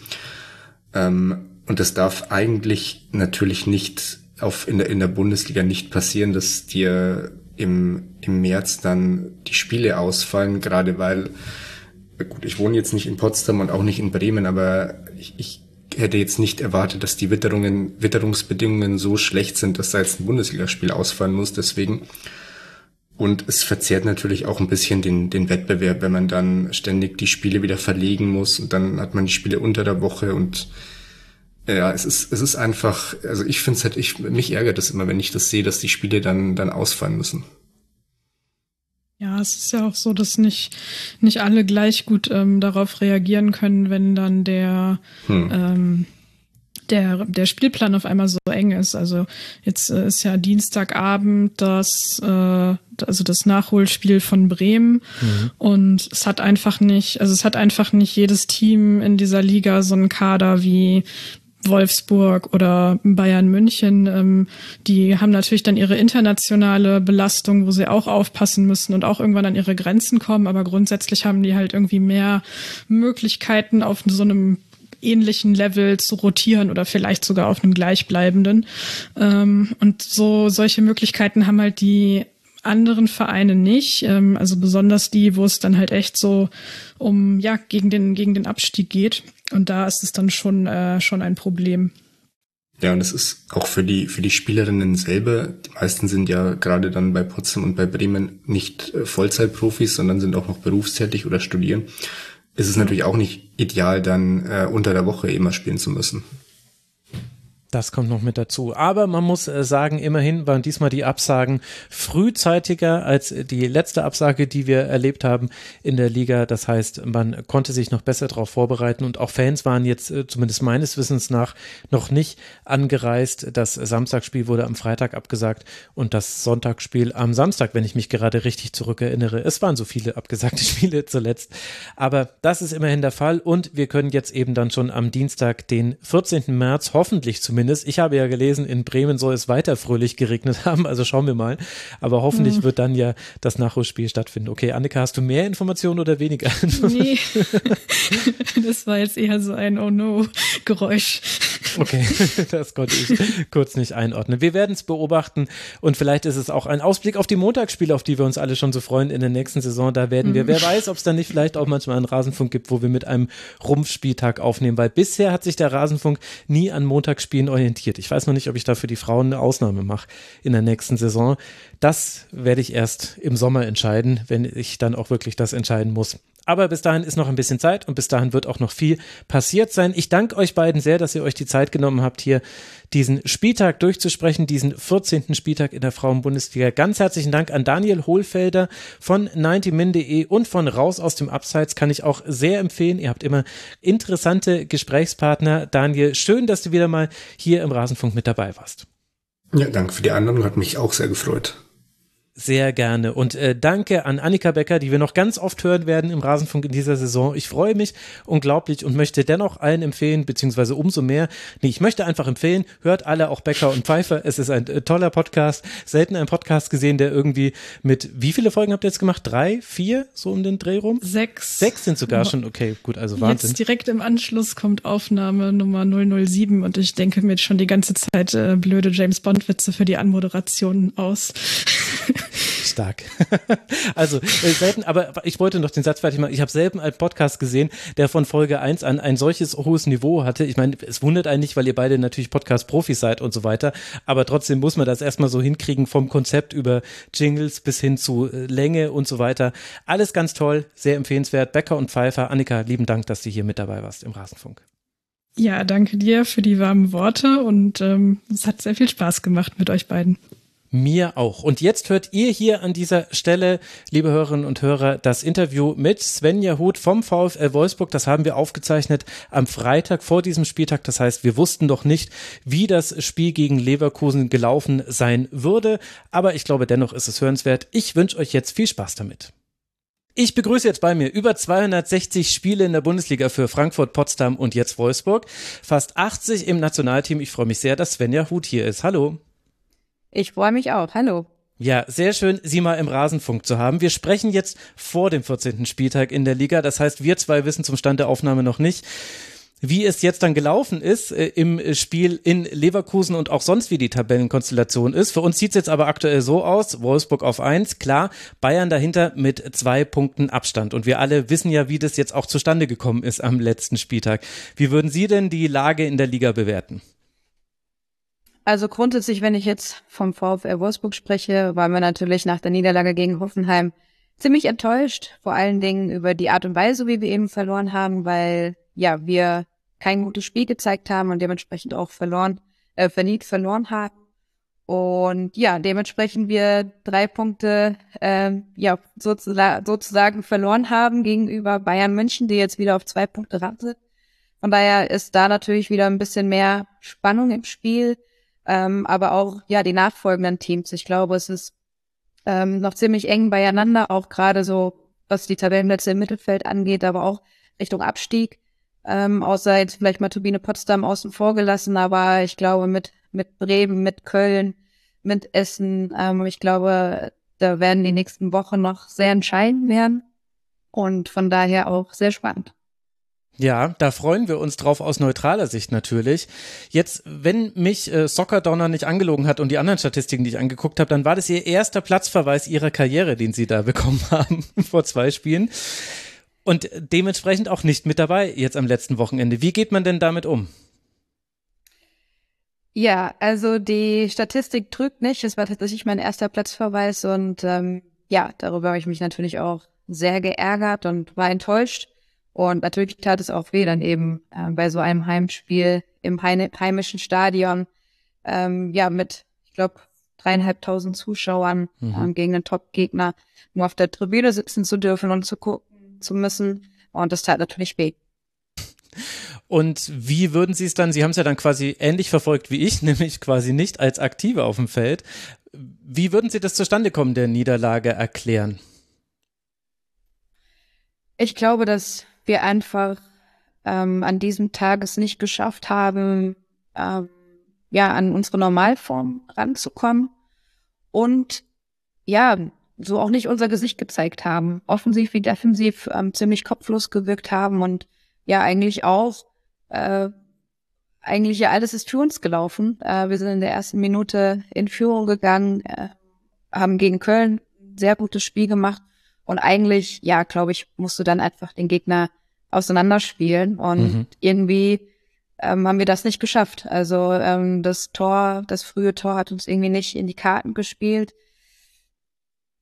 Ähm, und das darf eigentlich natürlich nicht auf in der in der Bundesliga nicht passieren, dass dir im im März dann die Spiele ausfallen, gerade weil, gut, ich wohne jetzt nicht in Potsdam und auch nicht in Bremen, aber ich, ich hätte jetzt nicht erwartet, dass die Witterungen, Witterungsbedingungen so schlecht sind, dass da jetzt ein Bundesligaspiel ausfallen muss, deswegen. Und es verzerrt natürlich auch ein bisschen den, den Wettbewerb, wenn man dann ständig die Spiele wieder verlegen muss und dann hat man die Spiele unter der Woche und ja, es ist, es ist einfach, also ich finde es halt, ich, mich ärgert es immer, wenn ich das sehe, dass die Spiele dann, dann ausfallen müssen. Ja, es ist ja auch so, dass nicht, nicht alle gleich gut ähm, darauf reagieren können, wenn dann der, hm. ähm, der, der Spielplan auf einmal so eng ist. Also jetzt äh, ist ja Dienstagabend das, äh, also das Nachholspiel von Bremen mhm. und es hat einfach nicht, also es hat einfach nicht jedes Team in dieser Liga so einen Kader wie Wolfsburg oder Bayern München, ähm, die haben natürlich dann ihre internationale Belastung, wo sie auch aufpassen müssen und auch irgendwann an ihre Grenzen kommen, aber grundsätzlich haben die halt irgendwie mehr Möglichkeiten, auf so einem ähnlichen Level zu rotieren oder vielleicht sogar auf einem gleichbleibenden. Ähm, und so solche Möglichkeiten haben halt die anderen Vereine nicht, ähm, also besonders die, wo es dann halt echt so um, ja, gegen den, gegen den Abstieg geht. Und da ist es dann schon, äh, schon ein Problem. Ja, und es ist auch für die, für die Spielerinnen selber, die meisten sind ja gerade dann bei Potsdam und bei Bremen nicht äh, Vollzeitprofis, sondern sind auch noch berufstätig oder studieren. Es ist natürlich auch nicht ideal, dann äh, unter der Woche immer spielen zu müssen. Das kommt noch mit dazu. Aber man muss sagen, immerhin waren diesmal die Absagen frühzeitiger als die letzte Absage, die wir erlebt haben in der Liga. Das heißt, man konnte sich noch besser darauf vorbereiten und auch Fans waren jetzt, zumindest meines Wissens nach, noch nicht angereist. Das Samstagsspiel wurde am Freitag abgesagt und das Sonntagsspiel am Samstag, wenn ich mich gerade richtig zurückerinnere. Es waren so viele abgesagte Spiele zuletzt. Aber das ist immerhin der Fall und wir können jetzt eben dann schon am Dienstag, den vierzehnten März, hoffentlich zumindest Ich habe ja gelesen, in Bremen soll es weiter fröhlich geregnet haben, also schauen wir mal. Aber hoffentlich mhm. wird dann ja das Nachholspiel stattfinden. Okay, Annika, hast du mehr Informationen oder weniger? Nee, das war jetzt eher so ein Oh-No-Geräusch. Okay, das konnte ich kurz nicht einordnen. Wir werden es beobachten und vielleicht ist es auch ein Ausblick auf die Montagsspiele, auf die wir uns alle schon so freuen in der nächsten Saison. Da werden wir, mhm. wer weiß, ob es dann nicht vielleicht auch manchmal einen Rasenfunk gibt, wo wir mit einem Rumpfspieltag aufnehmen, weil bisher hat sich der Rasenfunk nie an Montagsspielen orientiert. Ich weiß noch nicht, ob ich da für die Frauen eine Ausnahme mache in der nächsten Saison. Das werde ich erst im Sommer entscheiden, wenn ich dann auch wirklich das entscheiden muss. Aber bis dahin ist noch ein bisschen Zeit und bis dahin wird auch noch viel passiert sein. Ich danke euch beiden sehr, dass ihr euch die Zeit genommen habt, hier diesen Spieltag durchzusprechen, diesen vierzehnten Spieltag in der Frauen-Bundesliga. Ganz herzlichen Dank an Daniel Hohlfelder von neunzig min punkt de und von Raus aus dem Abseits, kann ich auch sehr empfehlen. Ihr habt immer interessante Gesprächspartner. Daniel, schön, dass du wieder mal hier im Rasenfunk mit dabei warst. Ja, danke für die Einladung, hat mich auch sehr gefreut. Sehr gerne. Und äh, danke an Annika Becker, die wir noch ganz oft hören werden im Rasenfunk in dieser Saison. Ich freue mich unglaublich und möchte dennoch allen empfehlen, beziehungsweise umso mehr, nee, ich möchte einfach empfehlen, hört alle auch Becker und Pfeiffer. Es ist ein äh, toller Podcast. Selten einen Podcast gesehen, der irgendwie mit, wie viele Folgen habt ihr jetzt gemacht? Drei, vier, so um den Dreh rum? Sechs. Sechs sind sogar schon, okay, gut, also Wahnsinn. Jetzt direkt im Anschluss kommt Aufnahme Nummer null null sieben und ich denke mir schon die ganze Zeit äh, blöde James-Bond-Witze für die Anmoderation aus. Stark. Also äh, selten, aber ich wollte noch den Satz fertig machen. Ich habe selten einen Podcast gesehen, der von Folge eins an ein solches hohes Niveau hatte. Ich meine, es wundert einen nicht, weil ihr beide natürlich Podcast-Profis seid und so weiter, aber trotzdem muss man das erstmal so hinkriegen, vom Konzept über Jingles bis hin zu äh, Länge und so weiter. Alles ganz toll, sehr empfehlenswert. Becker und Pfeiffer. Annika, lieben Dank, dass du hier mit dabei warst im Rasenfunk. Ja, danke dir für die warmen Worte und ähm, es hat sehr viel Spaß gemacht mit euch beiden. Mir auch. Und jetzt hört ihr hier an dieser Stelle, liebe Hörerinnen und Hörer, das Interview mit Svenja Huth vom VfL Wolfsburg. Das haben wir aufgezeichnet am Freitag vor diesem Spieltag. Das heißt, wir wussten doch nicht, wie das Spiel gegen Leverkusen gelaufen sein würde. Aber ich glaube, dennoch ist es hörenswert. Ich wünsche euch jetzt viel Spaß damit. Ich begrüße jetzt bei mir über zweihundertsechzig Spiele in der Bundesliga für Frankfurt, Potsdam und jetzt Wolfsburg. Fast achtzig im Nationalteam. Ich freue mich sehr, dass Svenja Huth hier ist. Hallo. Ich freue mich auch. Hallo. Ja, sehr schön, Sie mal im Rasenfunk zu haben. Wir sprechen jetzt vor dem vierzehnten Spieltag in der Liga. Das heißt, wir zwei wissen zum Stand der Aufnahme noch nicht, wie es jetzt dann gelaufen ist äh, im Spiel in Leverkusen und auch sonst, wie die Tabellenkonstellation ist. Für uns sieht es jetzt aber aktuell so aus, Wolfsburg auf eins, klar, Bayern dahinter mit zwei Punkten Abstand. Und wir alle wissen ja, wie das jetzt auch zustande gekommen ist am letzten Spieltag. Wie würden Sie denn die Lage in der Liga bewerten? Also grundsätzlich, wenn ich jetzt vom VfL Wolfsburg spreche, waren wir natürlich nach der Niederlage gegen Hoffenheim ziemlich enttäuscht, vor allen Dingen über die Art und Weise, wie wir eben verloren haben, weil ja wir kein gutes Spiel gezeigt haben und dementsprechend auch verloren, äh, verdient verloren haben. Und ja, dementsprechend wir drei Punkte ähm, ja sozusagen, sozusagen verloren haben gegenüber Bayern München, die jetzt wieder auf zwei Punkte ran sind. Von daher ist da natürlich wieder ein bisschen mehr Spannung im Spiel. Ähm, aber auch ja die nachfolgenden Teams. Ich glaube, es ist ähm, noch ziemlich eng beieinander, auch gerade so, was die Tabellenplätze im Mittelfeld angeht, aber auch Richtung Abstieg. Ähm, außer jetzt vielleicht mal Turbine Potsdam außen vor gelassen, aber ich glaube mit mit Bremen, mit Köln, mit Essen, ähm, ich glaube, da werden die nächsten Wochen noch sehr entscheidend werden und von daher auch sehr spannend. Ja, da freuen wir uns drauf aus neutraler Sicht natürlich. Jetzt, wenn mich äh, Soccerdonner nicht angelogen hat und die anderen Statistiken, die ich angeguckt habe, dann war das Ihr erster Platzverweis Ihrer Karriere, den Sie da bekommen haben vor zwei Spielen und dementsprechend auch nicht mit dabei jetzt am letzten Wochenende. Wie geht man denn damit um? Ja, also die Statistik trügt nicht. Es war tatsächlich mein erster Platzverweis und ähm, ja, darüber habe ich mich natürlich auch sehr geärgert und war enttäuscht. Und natürlich tat es auch weh, dann eben äh, bei so einem Heimspiel im heimischen Stadion, ähm, ja, mit, ich glaube, dreieinhalbtausend Zuschauern mhm. ähm, gegen einen Top-Gegner nur auf der Tribüne sitzen zu dürfen und zu gucken zu müssen. Und das tat natürlich weh. Und wie würden Sie es dann, Sie haben es ja dann quasi ähnlich verfolgt wie ich, nämlich quasi nicht als Aktive auf dem Feld. Wie würden Sie das Zustandekommen der Niederlage erklären? Ich glaube, dass wir einfach ähm, an diesem Tag es nicht geschafft haben, ähm, ja, an unsere Normalform ranzukommen und ja, so auch nicht unser Gesicht gezeigt haben. Offensiv wie defensiv ähm, ziemlich kopflos gewirkt haben und ja, eigentlich auch, äh, eigentlich ja alles ist für uns gelaufen. Äh, wir sind in der ersten Minute in Führung gegangen, äh, haben gegen Köln ein sehr gutes Spiel gemacht. Und eigentlich, ja, glaube ich, musst du dann einfach den Gegner auseinanderspielen. Und mhm. irgendwie ähm, haben wir das nicht geschafft. Also ähm, das Tor, das frühe Tor hat uns irgendwie nicht in die Karten gespielt.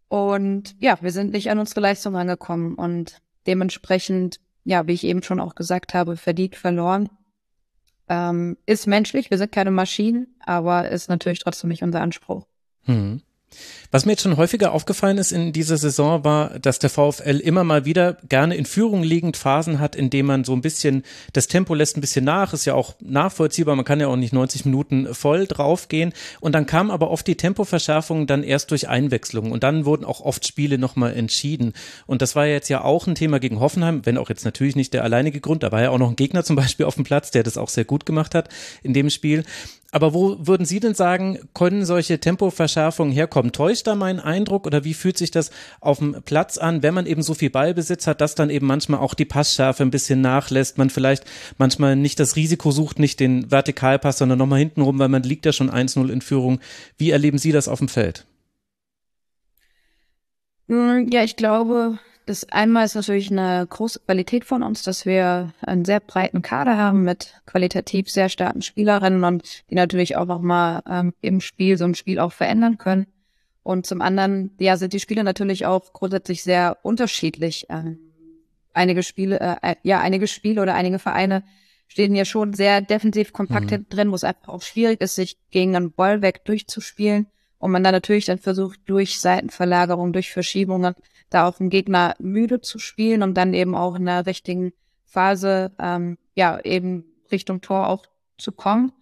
Und ja, wir sind nicht an unsere Leistung angekommen. Und dementsprechend, ja, wie ich eben schon auch gesagt habe, verdient, verloren. Ähm, ist menschlich, wir sind keine Maschinen, aber ist natürlich trotzdem nicht unser Anspruch. Mhm. Was mir jetzt schon häufiger aufgefallen ist in dieser Saison war, dass der VfL immer mal wieder gerne in Führung liegend Phasen hat, in denen man so ein bisschen, das Tempo lässt ein bisschen nach, ist ja auch nachvollziehbar, man kann ja auch nicht neunzig Minuten voll draufgehen und dann kam aber oft die Tempoverschärfung dann erst durch Einwechslungen und dann wurden auch oft Spiele nochmal entschieden und das war jetzt ja auch ein Thema gegen Hoffenheim, wenn auch jetzt natürlich nicht der alleinige Grund, da war ja auch noch ein Gegner zum Beispiel auf dem Platz, der das auch sehr gut gemacht hat in dem Spiel. Aber wo würden Sie denn sagen, können solche Tempoverschärfungen herkommen? Täuscht da mein Eindruck oder wie fühlt sich das auf dem Platz an, wenn man eben so viel Ballbesitz hat, dass dann eben manchmal auch die Passschärfe ein bisschen nachlässt, man vielleicht manchmal nicht das Risiko sucht, nicht den Vertikalpass, sondern nochmal hinten rum, weil man liegt ja schon eins null in Führung. Wie erleben Sie das auf dem Feld? Ja, ich glaube, das einmal ist natürlich eine große Qualität von uns, dass wir einen sehr breiten Kader haben mit qualitativ sehr starken Spielerinnen und die natürlich auch nochmal ähm, im Spiel so ein Spiel auch verändern können. Und zum anderen, ja, sind die Spiele natürlich auch grundsätzlich sehr unterschiedlich. Ähm, einige Spiele, äh, ja, einige Spiele oder einige Vereine stehen ja schon sehr defensiv kompakt mhm. hinten drin, wo es einfach auch schwierig ist, sich gegen einen Bollwerk durchzuspielen. Und man dann natürlich dann versucht, durch Seitenverlagerung, durch Verschiebungen, da auch den Gegner müde zu spielen und dann eben auch in der richtigen Phase, ähm, ja, eben Richtung Tor auch zu kommen.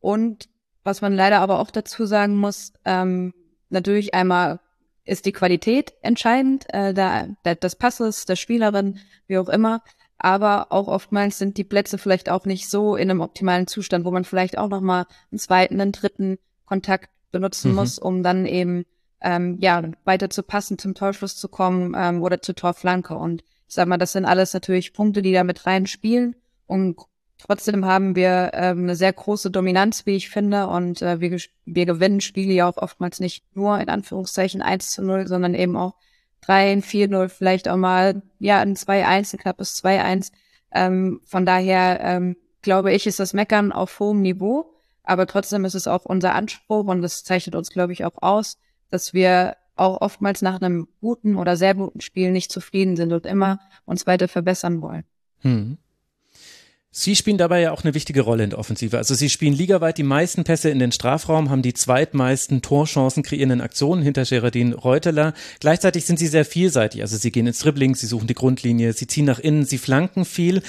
Und was man leider aber auch dazu sagen muss, ähm, natürlich einmal ist die Qualität entscheidend, äh, da, da, des Passes, der Spielerin, wie auch immer. Aber auch oftmals sind die Plätze vielleicht auch nicht so in einem optimalen Zustand, wo man vielleicht auch nochmal einen zweiten, einen dritten Kontakt benutzen mhm. muss, um dann eben ähm, ja weiter zu passen, zum Torschluss zu kommen ähm, oder zur Torflanke. Und ich sag mal, das sind alles natürlich Punkte, die da mit rein spielen. Und trotzdem haben wir ähm, eine sehr große Dominanz, wie ich finde. Und äh, wir, wir gewinnen Spiele ja auch oftmals nicht nur in Anführungszeichen eins zu null, sondern eben auch drei, vier null, vielleicht auch mal ja ein zwei eins, ein knappes zwei eins. Ähm, von daher ähm, glaube ich, ist das Meckern auf hohem Niveau. Aber trotzdem ist es auch unser Anspruch und das zeichnet uns, glaube ich, auch aus, dass wir auch oftmals nach einem guten oder sehr guten Spiel nicht zufrieden sind und immer uns weiter verbessern wollen. Hm. Sie spielen dabei ja auch eine wichtige Rolle in der Offensive. Also Sie spielen ligaweit die meisten Pässe in den Strafraum, haben die zweitmeisten Torchancen kreierenden Aktionen hinter Geraldine Reuteler. Gleichzeitig sind Sie sehr vielseitig. Also Sie gehen ins Dribbling, Sie suchen die Grundlinie, Sie ziehen nach innen, Sie flanken viel.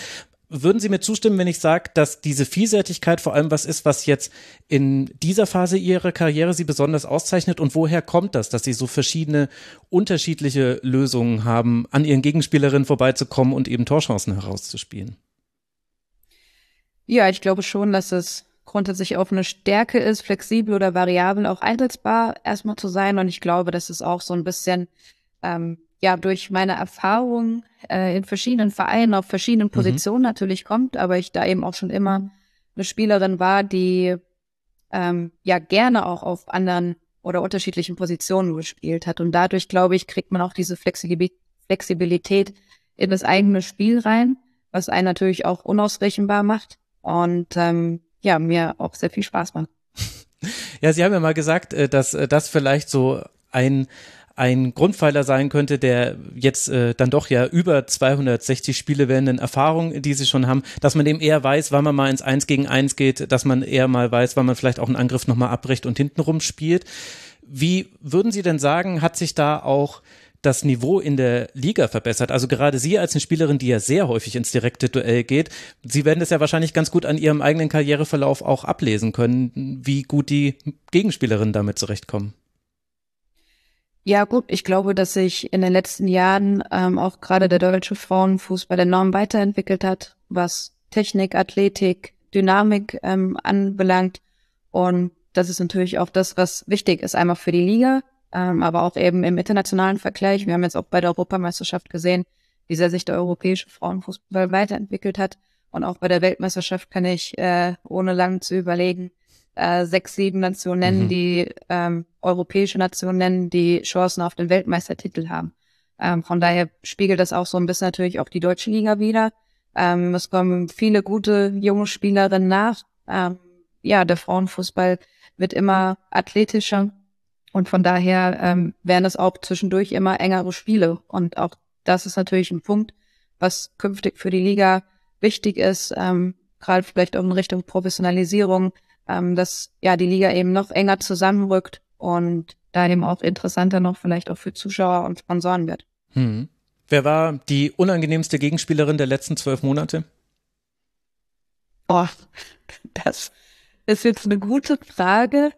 Würden Sie mir zustimmen, wenn ich sage, dass diese Vielseitigkeit vor allem was ist, was jetzt in dieser Phase Ihrer Karriere Sie besonders auszeichnet? Und woher kommt das, dass Sie so verschiedene, unterschiedliche Lösungen haben, an Ihren Gegenspielerinnen vorbeizukommen und eben Torchancen herauszuspielen? Ja, ich glaube schon, dass es grundsätzlich auch eine Stärke ist, flexibel oder variabel auch einsetzbar erstmal zu sein. Und ich glaube, dass es auch so ein bisschen ähm, ja, durch meine Erfahrung äh, in verschiedenen Vereinen, auf verschiedenen Positionen mhm. natürlich kommt, aber ich da eben auch schon immer eine Spielerin war, die ähm, ja gerne auch auf anderen oder unterschiedlichen Positionen gespielt hat. Und dadurch, glaube ich, kriegt man auch diese Flexibilität in das eigene Spiel rein, was einen natürlich auch unausrechenbar macht und ähm, ja, mir auch sehr viel Spaß macht. Ja, Sie haben ja mal gesagt, dass das vielleicht so ein ein Grundpfeiler sein könnte, der jetzt äh, dann doch ja über zweihundertsechzig Spiele werdenden Erfahrung, die sie schon haben, dass man eben eher weiß, wann man mal ins eins gegen eins geht, dass man eher mal weiß, wann man vielleicht auch einen Angriff nochmal abbricht und hintenrum spielt. Wie würden Sie denn sagen, hat sich da auch das Niveau in der Liga verbessert? Also gerade Sie als eine Spielerin, die ja sehr häufig ins direkte Duell geht, Sie werden das ja wahrscheinlich ganz gut an Ihrem eigenen Karriereverlauf auch ablesen können, wie gut die Gegenspielerinnen damit zurechtkommen. Ja gut, ich glaube, dass sich in den letzten Jahren ähm, auch gerade der deutsche Frauenfußball enorm weiterentwickelt hat, was Technik, Athletik, Dynamik ähm, anbelangt. Und das ist natürlich auch das, was wichtig ist, einmal für die Liga, ähm, aber auch eben im internationalen Vergleich. Wir haben jetzt auch bei der Europameisterschaft gesehen, wie sehr sich der europäische Frauenfußball weiterentwickelt hat. Und auch bei der Weltmeisterschaft kann ich, äh, ohne lang zu überlegen, Äh, sechs, sieben Nationen nennen, mhm. die ähm, europäische Nationen nennen, die Chancen auf den Weltmeistertitel haben. Ähm, von daher spiegelt das auch so ein bisschen natürlich auch die deutsche Liga wider. Ähm, es kommen viele gute junge Spielerinnen nach. Ähm, ja, der Frauenfußball wird immer athletischer und von daher ähm, werden es auch zwischendurch immer engere Spiele. Und auch das ist natürlich ein Punkt, was künftig für die Liga wichtig ist, ähm, gerade vielleicht auch in Richtung Professionalisierung, Ähm, dass ja die Liga eben noch enger zusammenrückt und da eben auch interessanter noch vielleicht auch für Zuschauer und Sponsoren wird. Hm. Wer war die unangenehmste Gegenspielerin der letzten zwölf Monate? Oh, das ist jetzt eine gute Frage,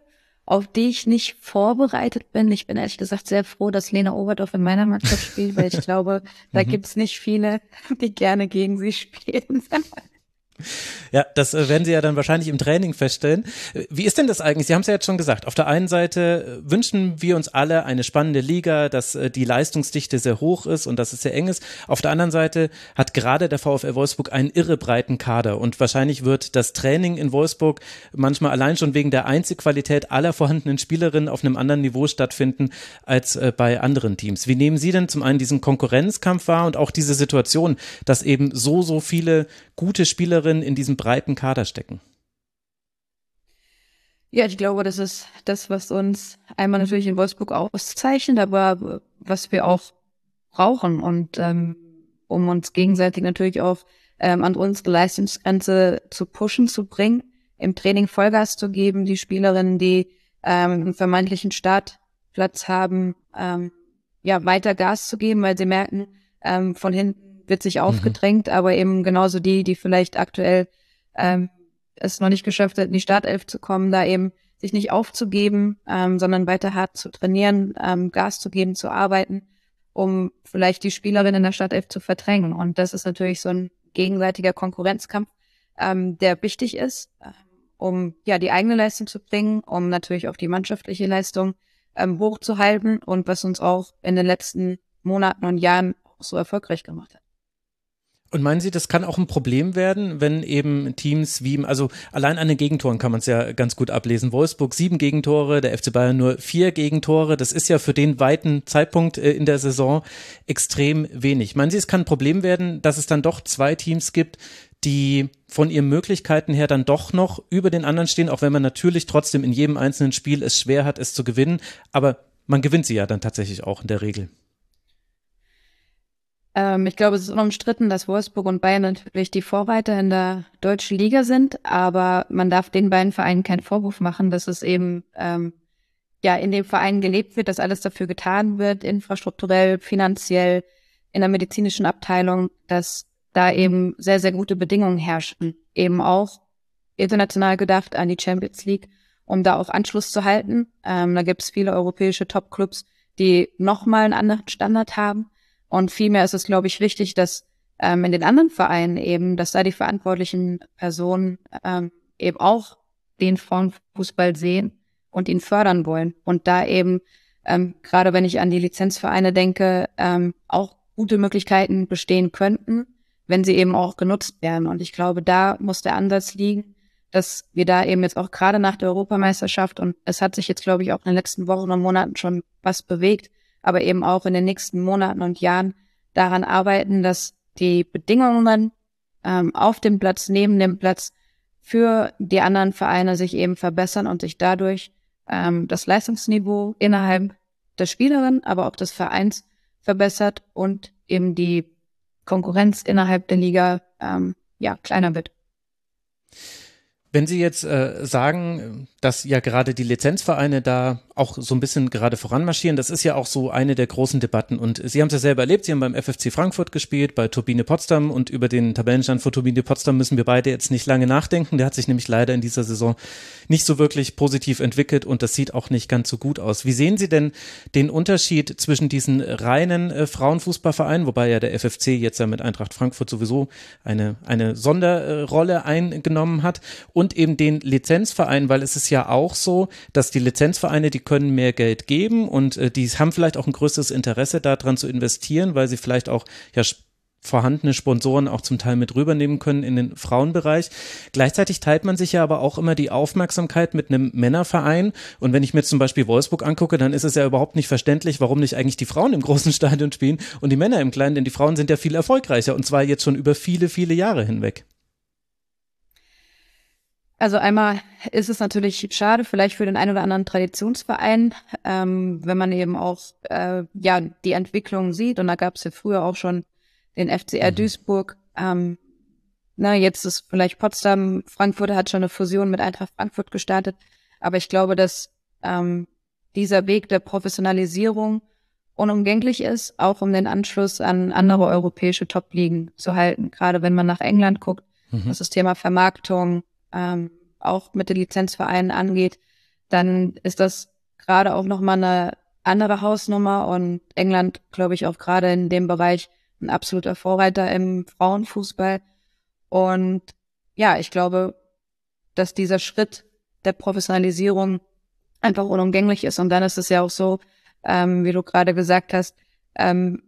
auf die ich nicht vorbereitet bin. Ich bin ehrlich gesagt sehr froh, dass Lena Oberdorf in meiner Mannschaft spielt, weil ich glaube, da mhm. gibt's nicht viele, die gerne gegen sie spielen. Ja, das werden Sie ja dann wahrscheinlich im Training feststellen. Wie ist denn das eigentlich? Sie haben es ja jetzt schon gesagt. Auf der einen Seite wünschen wir uns alle eine spannende Liga, dass die Leistungsdichte sehr hoch ist und dass es sehr eng ist. Auf der anderen Seite hat gerade der VfL Wolfsburg einen irre breiten Kader und wahrscheinlich wird das Training in Wolfsburg manchmal allein schon wegen der Einzelqualität aller vorhandenen Spielerinnen auf einem anderen Niveau stattfinden als bei anderen Teams. Wie nehmen Sie denn zum einen diesen Konkurrenzkampf wahr und auch diese Situation, dass eben so, so viele gute Spielerinnen in diesem breiten Kader stecken? Ja, ich glaube, das ist das, was uns einmal natürlich in Wolfsburg auszeichnet, aber was wir auch brauchen und ähm, um uns gegenseitig natürlich auch ähm, an unsere Leistungsgrenze zu pushen, zu bringen, im Training Vollgas zu geben, die Spielerinnen, die ähm, einen vermeintlichen Startplatz haben, ähm, ja, weiter Gas zu geben, weil sie merken, ähm, von hinten wird sich aufgedrängt, mhm. aber eben genauso die, die vielleicht aktuell ähm, es noch nicht geschafft hat, in die Startelf zu kommen, da eben sich nicht aufzugeben, ähm, sondern weiter hart zu trainieren, ähm, Gas zu geben, zu arbeiten, um vielleicht die Spielerin in der Startelf zu verdrängen. Und das ist natürlich so ein gegenseitiger Konkurrenzkampf, ähm, der wichtig ist, äh, um ja die eigene Leistung zu bringen, um natürlich auch die mannschaftliche Leistung ähm, hochzuhalten und was uns auch in den letzten Monaten und Jahren auch so erfolgreich gemacht hat. Und meinen Sie, das kann auch ein Problem werden, wenn eben Teams wie, also allein an den Gegentoren kann man es ja ganz gut ablesen. Wolfsburg sieben Gegentore, der F C Bayern nur vier Gegentore. Das ist ja für den weiten Zeitpunkt in der Saison extrem wenig. Meinen Sie, es kann ein Problem werden, dass es dann doch zwei Teams gibt, die von ihren Möglichkeiten her dann doch noch über den anderen stehen, auch wenn man natürlich trotzdem in jedem einzelnen Spiel es schwer hat, es zu gewinnen. Aber man gewinnt sie ja dann tatsächlich auch in der Regel. Ich glaube, es ist unumstritten, dass Wolfsburg und Bayern natürlich die Vorreiter in der deutschen Liga sind, aber man darf den beiden Vereinen keinen Vorwurf machen, dass es eben ähm, ja in dem Verein gelebt wird, dass alles dafür getan wird, infrastrukturell, finanziell, in der medizinischen Abteilung, dass da eben sehr, sehr gute Bedingungen herrschen, eben auch international gedacht an die Champions League, um da auch Anschluss zu halten. Ähm, da gibt es viele europäische Top-Clubs, die nochmal einen anderen Standard haben. Und vielmehr ist es, glaube ich, wichtig, dass ähm, in den anderen Vereinen eben, dass da die verantwortlichen Personen ähm, eben auch den Frauenfußball sehen und ihn fördern wollen. Und da eben, ähm, gerade wenn ich an die Lizenzvereine denke, ähm, auch gute Möglichkeiten bestehen könnten, wenn sie eben auch genutzt werden. Und ich glaube, da muss der Ansatz liegen, dass wir da eben jetzt auch gerade nach der Europameisterschaft, und es hat sich jetzt, glaube ich, auch in den letzten Wochen und Monaten schon was bewegt, aber eben auch in den nächsten Monaten und Jahren daran arbeiten, dass die Bedingungen ähm, auf dem Platz, neben dem Platz für die anderen Vereine sich eben verbessern und sich dadurch ähm, das Leistungsniveau innerhalb der Spielerin, aber auch des Vereins verbessert und eben die Konkurrenz innerhalb der Liga ähm, ja kleiner wird. Wenn Sie jetzt äh, sagen, dass ja gerade die Lizenzvereine da auch so ein bisschen gerade voranmarschieren, das ist ja auch so eine der großen Debatten und Sie haben es ja selber erlebt, Sie haben beim F F C Frankfurt gespielt, bei Turbine Potsdam und über den Tabellenstand von Turbine Potsdam müssen wir beide jetzt nicht lange nachdenken, der hat sich nämlich leider in dieser Saison nicht so wirklich positiv entwickelt und das sieht auch nicht ganz so gut aus. Wie sehen Sie denn den Unterschied zwischen diesen reinen äh, Frauenfußballvereinen, wobei ja der F F C jetzt ja mit Eintracht Frankfurt sowieso eine, eine Sonderrolle eingenommen hat und Und eben den Lizenzverein, weil es ist ja auch so, dass die Lizenzvereine, die können mehr Geld geben und äh, die haben vielleicht auch ein größeres Interesse daran zu investieren, weil sie vielleicht auch ja vorhandene Sponsoren auch zum Teil mit rübernehmen können in den Frauenbereich. Gleichzeitig teilt man sich ja aber auch immer die Aufmerksamkeit mit einem Männerverein und wenn ich mir zum Beispiel Wolfsburg angucke, dann ist es ja überhaupt nicht verständlich, warum nicht eigentlich die Frauen im großen Stadion spielen und die Männer im kleinen, denn die Frauen sind ja viel erfolgreicher und zwar jetzt schon über viele, viele Jahre hinweg. Also einmal ist es natürlich schade, vielleicht für den einen oder anderen Traditionsverein, ähm, wenn man eben auch äh, ja die Entwicklung sieht. Und da gab es ja früher auch schon den F C R Duisburg. Ähm, na, jetzt ist vielleicht Potsdam, Frankfurt hat schon eine Fusion mit Eintracht Frankfurt gestartet. Aber ich glaube, dass ähm, dieser Weg der Professionalisierung unumgänglich ist, auch um den Anschluss an andere europäische Top-Ligen zu halten. Gerade wenn man nach England guckt, mhm. was das Thema Vermarktung ähm, auch mit den Lizenzvereinen angeht, dann ist das gerade auch nochmal eine andere Hausnummer. Und England, glaube ich, auch gerade in dem Bereich ein absoluter Vorreiter im Frauenfußball. Und ja, ich glaube, dass dieser Schritt der Professionalisierung einfach unumgänglich ist. Und dann ist es ja auch so, Ähm, wie du gerade gesagt hast, ähm,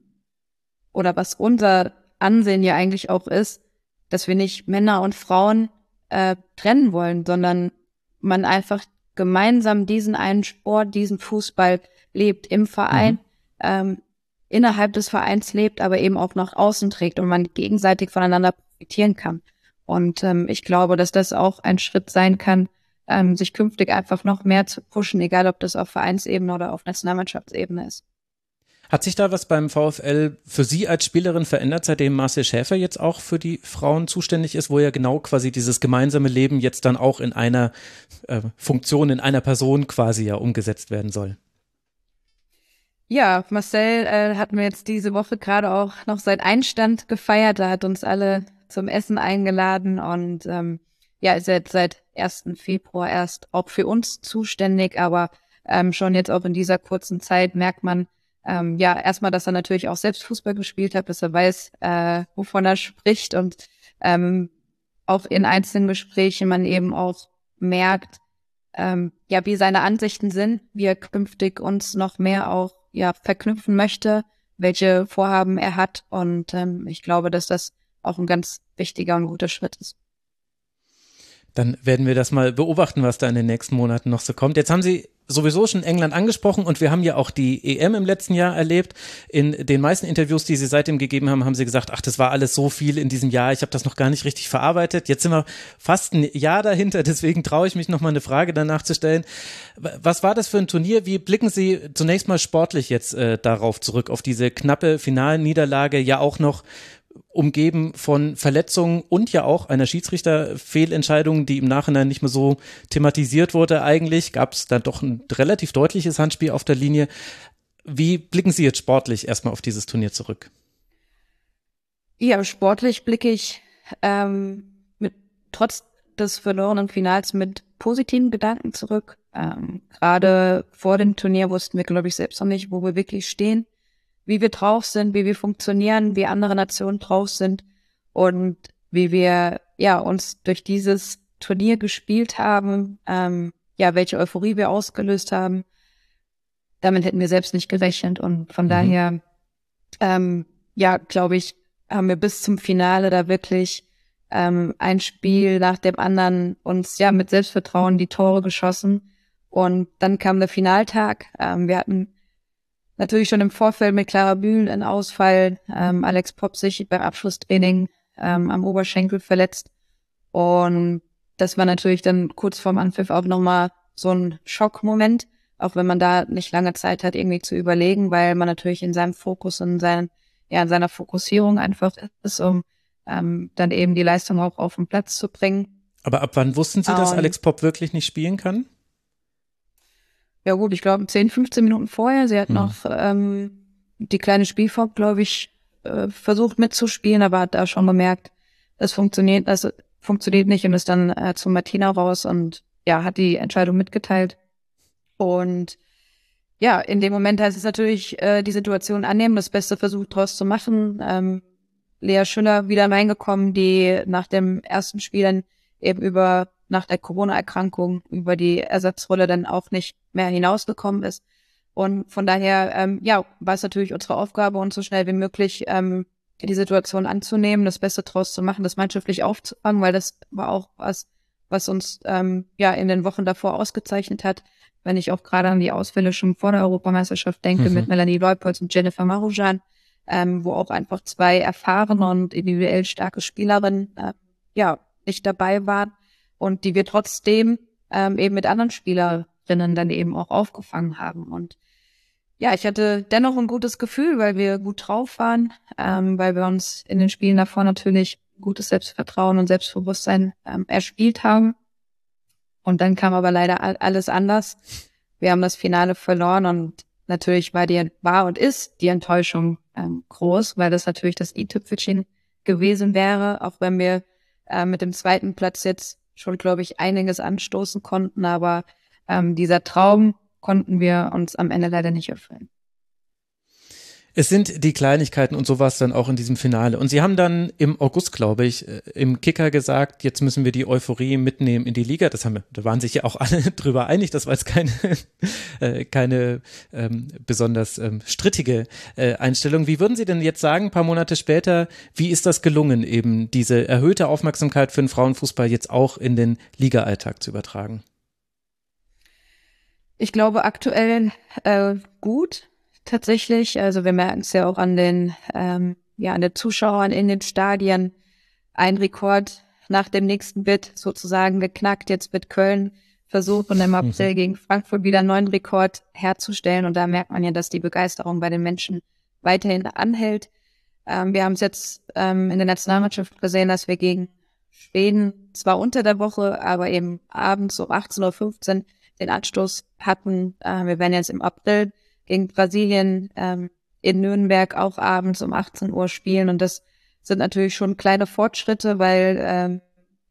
oder was unser Ansehen ja eigentlich auch ist, dass wir nicht Männer und Frauen äh, trennen wollen, sondern man einfach gemeinsam diesen einen Sport, diesen Fußball lebt im Verein, mhm. ähm, innerhalb des Vereins lebt, aber eben auch nach außen trägt und man gegenseitig voneinander profitieren kann. Und ähm, ich glaube, dass das auch ein Schritt sein kann, Ähm, sich künftig einfach noch mehr zu pushen, egal ob das auf Vereinsebene oder auf Nationalmannschaftsebene ist. Hat sich da was beim VfL für Sie als Spielerin verändert, seitdem Marcel Schäfer jetzt auch für die Frauen zuständig ist, wo ja genau quasi dieses gemeinsame Leben jetzt dann auch in einer äh, Funktion, in einer Person quasi ja umgesetzt werden soll? Ja, Marcel äh, hatten wir jetzt diese Woche gerade auch noch seinen Einstand gefeiert. Er hat uns alle zum Essen eingeladen und ähm, ja, ist jetzt seit ersten Februar erst auch für uns zuständig, aber ähm, schon jetzt auch in dieser kurzen Zeit merkt man, ähm, ja, erstmal, dass er natürlich auch selbst Fußball gespielt hat, dass er weiß, äh, wovon er spricht und ähm, auch in einzelnen Gesprächen man eben auch merkt, ähm, ja, wie seine Ansichten sind, wie er künftig uns noch mehr auch, ja, verknüpfen möchte, welche Vorhaben er hat und ähm, ich glaube, dass das auch ein ganz wichtiger und guter Schritt ist. Dann werden wir das mal beobachten, was da in den nächsten Monaten noch so kommt. Jetzt haben Sie sowieso schon England angesprochen und wir haben ja auch die E M im letzten Jahr erlebt. In den meisten Interviews, die Sie seitdem gegeben haben, haben Sie gesagt, ach, das war alles so viel in diesem Jahr, ich habe das noch gar nicht richtig verarbeitet. Jetzt sind wir fast ein Jahr dahinter, deswegen traue ich mich nochmal eine Frage danach zu stellen. Was war das für ein Turnier? Wie blicken Sie zunächst mal sportlich jetzt äh, darauf zurück, auf diese knappe Finalniederlage, ja auch noch umgeben von Verletzungen und ja auch einer Schiedsrichterfehlentscheidung, die im Nachhinein nicht mehr so thematisiert wurde eigentlich, gab es dann doch ein relativ deutliches Handspiel auf der Linie. Wie blicken Sie jetzt sportlich erstmal auf dieses Turnier zurück? Ja, sportlich blicke ich ähm, mit, trotz des verlorenen Finals mit positiven Gedanken zurück. Ähm, gerade vor dem Turnier wussten wir, glaube ich, selbst noch nicht, wo wir wirklich stehen, wie wir drauf sind, wie wir funktionieren, wie andere Nationen drauf sind und wie wir ja uns durch dieses Turnier gespielt haben, ähm, ja, welche Euphorie wir ausgelöst haben. Damit hätten wir selbst nicht gerechnet und von mhm. daher, ähm, ja, glaube ich, haben wir bis zum Finale da wirklich ähm, ein Spiel nach dem anderen uns ja mit Selbstvertrauen die Tore geschossen und dann kam der Finaltag. Ähm, wir hatten natürlich schon im Vorfeld mit Clara Bühl ein Ausfall, ähm, Alex Popp sich beim Abschlusstraining ähm, am Oberschenkel verletzt. Und das war natürlich dann kurz vorm Anpfiff auch nochmal so ein Schockmoment, auch wenn man da nicht lange Zeit hat, irgendwie zu überlegen, weil man natürlich in seinem Fokus und seinen, ja, in seiner Fokussierung einfach ist, um ähm, dann eben die Leistung auch auf den Platz zu bringen. Aber ab wann wussten Sie, dass um, Alex Popp wirklich nicht spielen kann? Ja gut, ich glaube zehn, fünfzehn Minuten vorher. Sie hat ja. noch ähm, die kleine Spielform, glaube ich, äh, versucht mitzuspielen, aber hat da schon gemerkt, das funktioniert, das funktioniert nicht und ist dann äh, zu Martina raus und ja, hat die Entscheidung mitgeteilt. Und ja, in dem Moment heißt es natürlich, äh, die Situation annehmen, das Beste versucht draus zu machen. Ähm, Lea Schüller wieder reingekommen, die nach dem ersten Spiel dann eben über nach der Corona-Erkrankung über die Ersatzrolle dann auch nicht mehr hinausgekommen ist. Und von daher, ähm, ja, war es natürlich unsere Aufgabe, uns so schnell wie möglich ähm, die Situation anzunehmen, das Beste draus zu machen, das mannschaftlich aufzufangen, weil das war auch was, was uns ähm, ja in den Wochen davor ausgezeichnet hat. Wenn ich auch gerade an die Ausfälle schon vor der Europameisterschaft denke, mhm. mit Melanie Leupolz und Jennifer Marujan, ähm, wo auch einfach zwei erfahrene und individuell starke Spielerinnen äh, ja nicht dabei waren, und die wir trotzdem ähm, eben mit anderen Spielerinnen dann eben auch aufgefangen haben. Und ja, ich hatte dennoch ein gutes Gefühl, weil wir gut drauf waren, ähm, weil wir uns in den Spielen davor natürlich gutes Selbstvertrauen und Selbstbewusstsein ähm, erspielt haben. Und dann kam aber leider alles anders. Wir haben das Finale verloren und natürlich war die war und ist die Enttäuschung ähm, groß, weil das natürlich das i-Tüpfelchen gewesen wäre, auch wenn wir äh, mit dem zweiten Platz jetzt schon, glaube ich, einiges anstoßen konnten. Aber ähm, dieser Traum konnten wir uns am Ende leider nicht erfüllen. Es sind die Kleinigkeiten und sowas dann auch in diesem Finale. Und Sie haben dann im August, glaube ich, im Kicker gesagt, jetzt müssen wir die Euphorie mitnehmen in die Liga. Das haben wir, da waren sich ja auch alle drüber einig. Das war jetzt keine, äh, keine ähm, besonders ähm, strittige äh, Einstellung. Wie würden Sie denn jetzt sagen, ein paar Monate später, wie ist das gelungen, eben diese erhöhte Aufmerksamkeit für den Frauenfußball jetzt auch in den Liga-Alltag zu übertragen? Ich glaube aktuell äh, gut. Tatsächlich, also wir merken es ja auch an den, ähm, ja, an den Zuschauern in den Stadien. Ein Rekord nach dem nächsten wird sozusagen geknackt. Jetzt wird Köln versuchen, im April gegen Frankfurt wieder einen neuen Rekord herzustellen. Und da merkt man ja, dass die Begeisterung bei den Menschen weiterhin anhält. Ähm, wir haben es jetzt ähm, in der Nationalmannschaft gesehen, dass wir gegen Schweden zwar unter der Woche, aber eben abends um achtzehn Uhr fünfzehn den Anstoß hatten. Äh, wir werden jetzt im April gegen Brasilien ähm, in Nürnberg auch abends um achtzehn Uhr spielen. Und das sind natürlich schon kleine Fortschritte, weil ähm,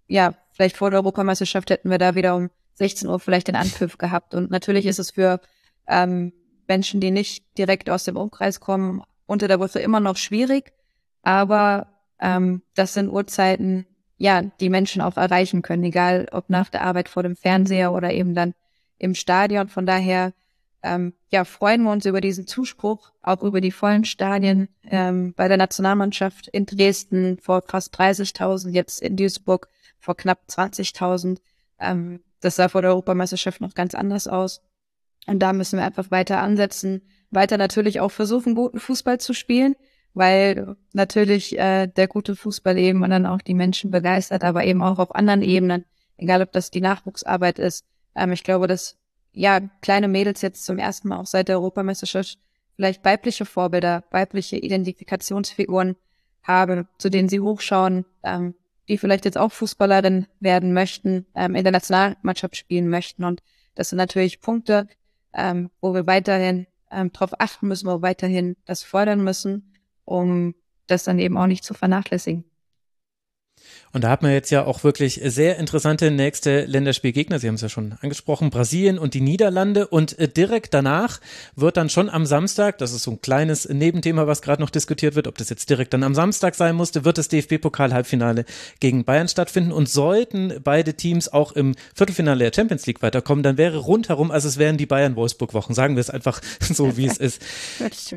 ja, vielleicht vor der Europameisterschaft hätten wir da wieder um sechzehn Uhr vielleicht den Anpfiff gehabt. Und natürlich ist es für ähm, Menschen, die nicht direkt aus dem Umkreis kommen, unter der Woche immer noch schwierig. Aber ähm, das sind Uhrzeiten, ja, die Menschen auch erreichen können, egal ob nach der Arbeit vor dem Fernseher oder eben dann im Stadion. Von daher Ähm, ja, freuen wir uns über diesen Zuspruch, auch über die vollen Stadien ähm, bei der Nationalmannschaft in Dresden vor fast dreißigtausend, jetzt in Duisburg vor knapp zwanzigtausend. Ähm, das sah vor der Europameisterschaft noch ganz anders aus. Und da müssen wir einfach weiter ansetzen, weiter natürlich auch versuchen, guten Fußball zu spielen, weil natürlich äh, der gute Fußball eben und dann auch die Menschen begeistert, aber eben auch auf anderen Ebenen, egal ob das die Nachwuchsarbeit ist. Ähm, ich glaube, dass ja, kleine Mädels jetzt zum ersten Mal auch seit der Europameisterschaft vielleicht weibliche Vorbilder, weibliche Identifikationsfiguren haben, zu denen sie hochschauen, ähm, die vielleicht jetzt auch Fußballerin werden möchten, ähm, in der Nationalmannschaft spielen möchten. Und das sind natürlich Punkte, ähm, wo wir weiterhin ähm, drauf achten müssen, wo wir weiterhin das fördern müssen, um das dann eben auch nicht zu vernachlässigen. Und da hat man jetzt ja auch wirklich sehr interessante nächste Länderspielgegner, Sie haben es ja schon angesprochen, Brasilien und die Niederlande, und direkt danach wird dann schon am Samstag, das ist so ein kleines Nebenthema, was gerade noch diskutiert wird, ob das jetzt direkt dann am Samstag sein musste, wird das D F B-Pokal-Halbfinale gegen Bayern stattfinden, und sollten beide Teams auch im Viertelfinale der Champions League weiterkommen, dann wäre rundherum, also es wären die Bayern-Wolfsburg-Wochen, sagen wir es einfach so, wie es ist.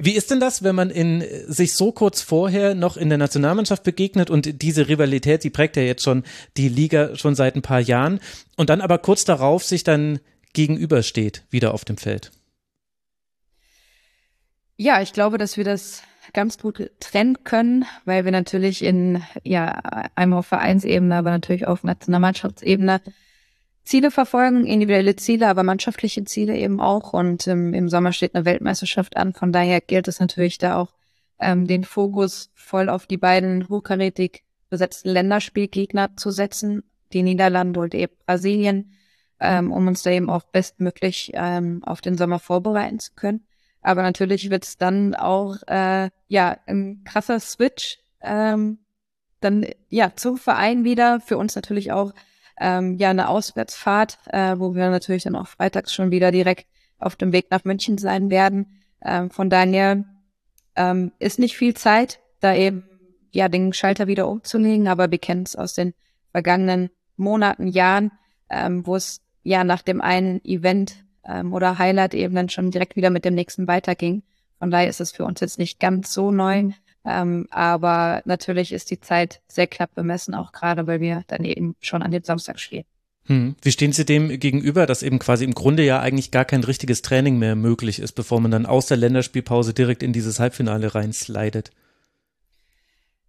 Wie ist denn das, wenn man in, sich so kurz vorher noch in der Nationalmannschaft begegnet und diese Rivalität, die prägt ja jetzt schon die Liga schon seit ein paar Jahren, und dann aber kurz darauf sich dann gegenübersteht, wieder auf dem Feld? Ja, ich glaube, dass wir das ganz gut trennen können, weil wir natürlich in, ja, einmal auf Vereinsebene, aber natürlich auf Nationalmannschaftsebene Ziele verfolgen, individuelle Ziele, aber mannschaftliche Ziele eben auch, und ähm, im Sommer steht eine Weltmeisterschaft an, von daher gilt es natürlich da auch, ähm, den Fokus voll auf die beiden hochkarätig besetzten Länderspielgegner zu setzen, die Niederlande und eben Brasilien, ähm, um uns da eben auch bestmöglich ähm, auf den Sommer vorbereiten zu können. Aber natürlich wird es dann auch äh, ja ein krasser Switch ähm, dann ja zum Verein wieder, für uns natürlich auch ähm, ja eine Auswärtsfahrt, äh, wo wir natürlich dann auch freitags schon wieder direkt auf dem Weg nach München sein werden. Ähm, von daher ähm, ist nicht viel Zeit, da eben ja, den Schalter wieder umzulegen, aber wir kennen es aus den vergangenen Monaten, Jahren, ähm, wo es ja nach dem einen Event ähm, oder Highlight eben dann schon direkt wieder mit dem nächsten weiterging. Von daher ist es für uns jetzt nicht ganz so neu, ähm, aber natürlich ist die Zeit sehr knapp bemessen, auch gerade, weil wir dann eben schon an den Samstag stehen. Hm. Wie stehen Sie dem gegenüber, dass eben quasi im Grunde ja eigentlich gar kein richtiges Training mehr möglich ist, bevor man dann aus der Länderspielpause direkt in dieses Halbfinale reinslidet?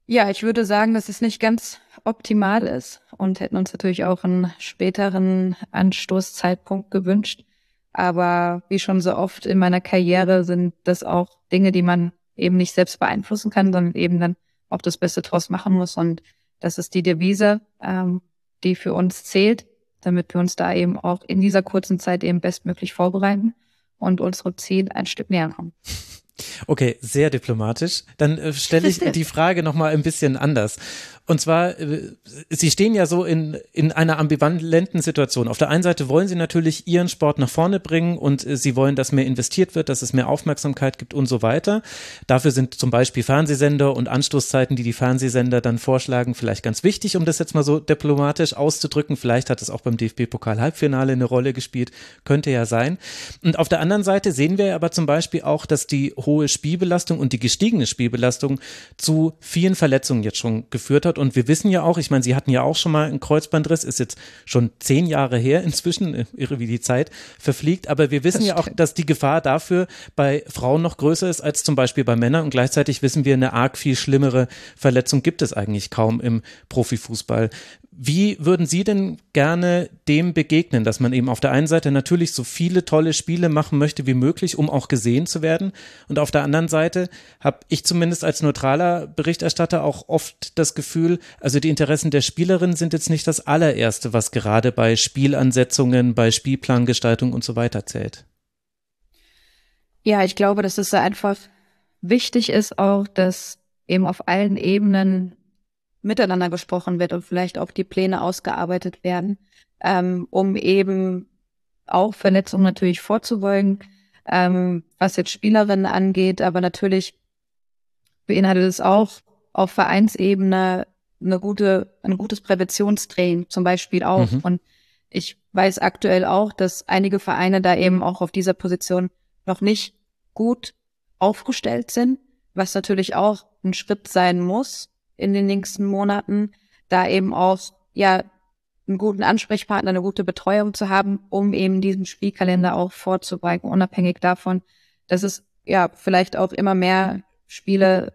Ja, ich würde sagen, dass es nicht ganz optimal ist und hätten uns natürlich auch einen späteren Anstoßzeitpunkt gewünscht. Aber wie schon so oft in meiner Karriere sind das auch Dinge, die man eben nicht selbst beeinflussen kann, sondern eben dann auch das Beste draus machen muss. Und das ist die Devise, ähm, die für uns zählt, damit wir uns da eben auch in dieser kurzen Zeit eben bestmöglich vorbereiten und unsere Ziele ein Stück näher kommen. Okay, sehr diplomatisch. Dann äh, stelle ich die Frage nochmal ein bisschen anders. Und zwar, äh, Sie stehen ja so in, in einer ambivalenten Situation. Auf der einen Seite wollen Sie natürlich Ihren Sport nach vorne bringen und äh, Sie wollen, dass mehr investiert wird, dass es mehr Aufmerksamkeit gibt und so weiter. Dafür sind zum Beispiel Fernsehsender und Anstoßzeiten, die die Fernsehsender dann vorschlagen, vielleicht ganz wichtig, um das jetzt mal so diplomatisch auszudrücken. Vielleicht hat es auch beim D F B-Pokal-Halbfinale eine Rolle gespielt. Könnte ja sein. Und auf der anderen Seite sehen wir aber zum Beispiel auch, dass die hohe Spielbelastung und die gestiegene Spielbelastung zu vielen Verletzungen jetzt schon geführt hat. Und wir wissen ja auch, ich meine, Sie hatten ja auch schon mal einen Kreuzbandriss, ist jetzt schon zehn Jahre her inzwischen, irre wie die Zeit verfliegt, aber wir wissen ja auch, dass die Gefahr dafür bei Frauen noch größer ist als zum Beispiel bei Männern und gleichzeitig wissen wir, eine arg viel schlimmere Verletzung gibt es eigentlich kaum im Profifußball. Wie würden Sie denn gerne dem begegnen, dass man eben auf der einen Seite natürlich so viele tolle Spiele machen möchte wie möglich, um auch gesehen zu werden? Und auf der anderen Seite habe ich zumindest als neutraler Berichterstatter auch oft das Gefühl, also die Interessen der Spielerinnen sind jetzt nicht das allererste, was gerade bei Spielansetzungen, bei Spielplangestaltung und so weiter zählt. Ja, ich glaube, dass es einfach wichtig ist auch, dass eben auf allen Ebenen miteinander gesprochen wird und vielleicht auch die Pläne ausgearbeitet werden, ähm, um eben auch Verletzungen natürlich vorzubeugen, ähm, was jetzt Spielerinnen angeht. Aber natürlich beinhaltet es auch auf Vereinsebene eine gute, ein gutes Präventionstraining zum Beispiel auch. Mhm. Und ich weiß aktuell auch, dass einige Vereine da eben auch auf dieser Position noch nicht gut aufgestellt sind, was natürlich auch ein Schritt sein muss in den nächsten Monaten, da eben auch ja einen guten Ansprechpartner, eine gute Betreuung zu haben, um eben diesen Spielkalender auch vorzubeugen, unabhängig davon, dass es ja vielleicht auch immer mehr Spiele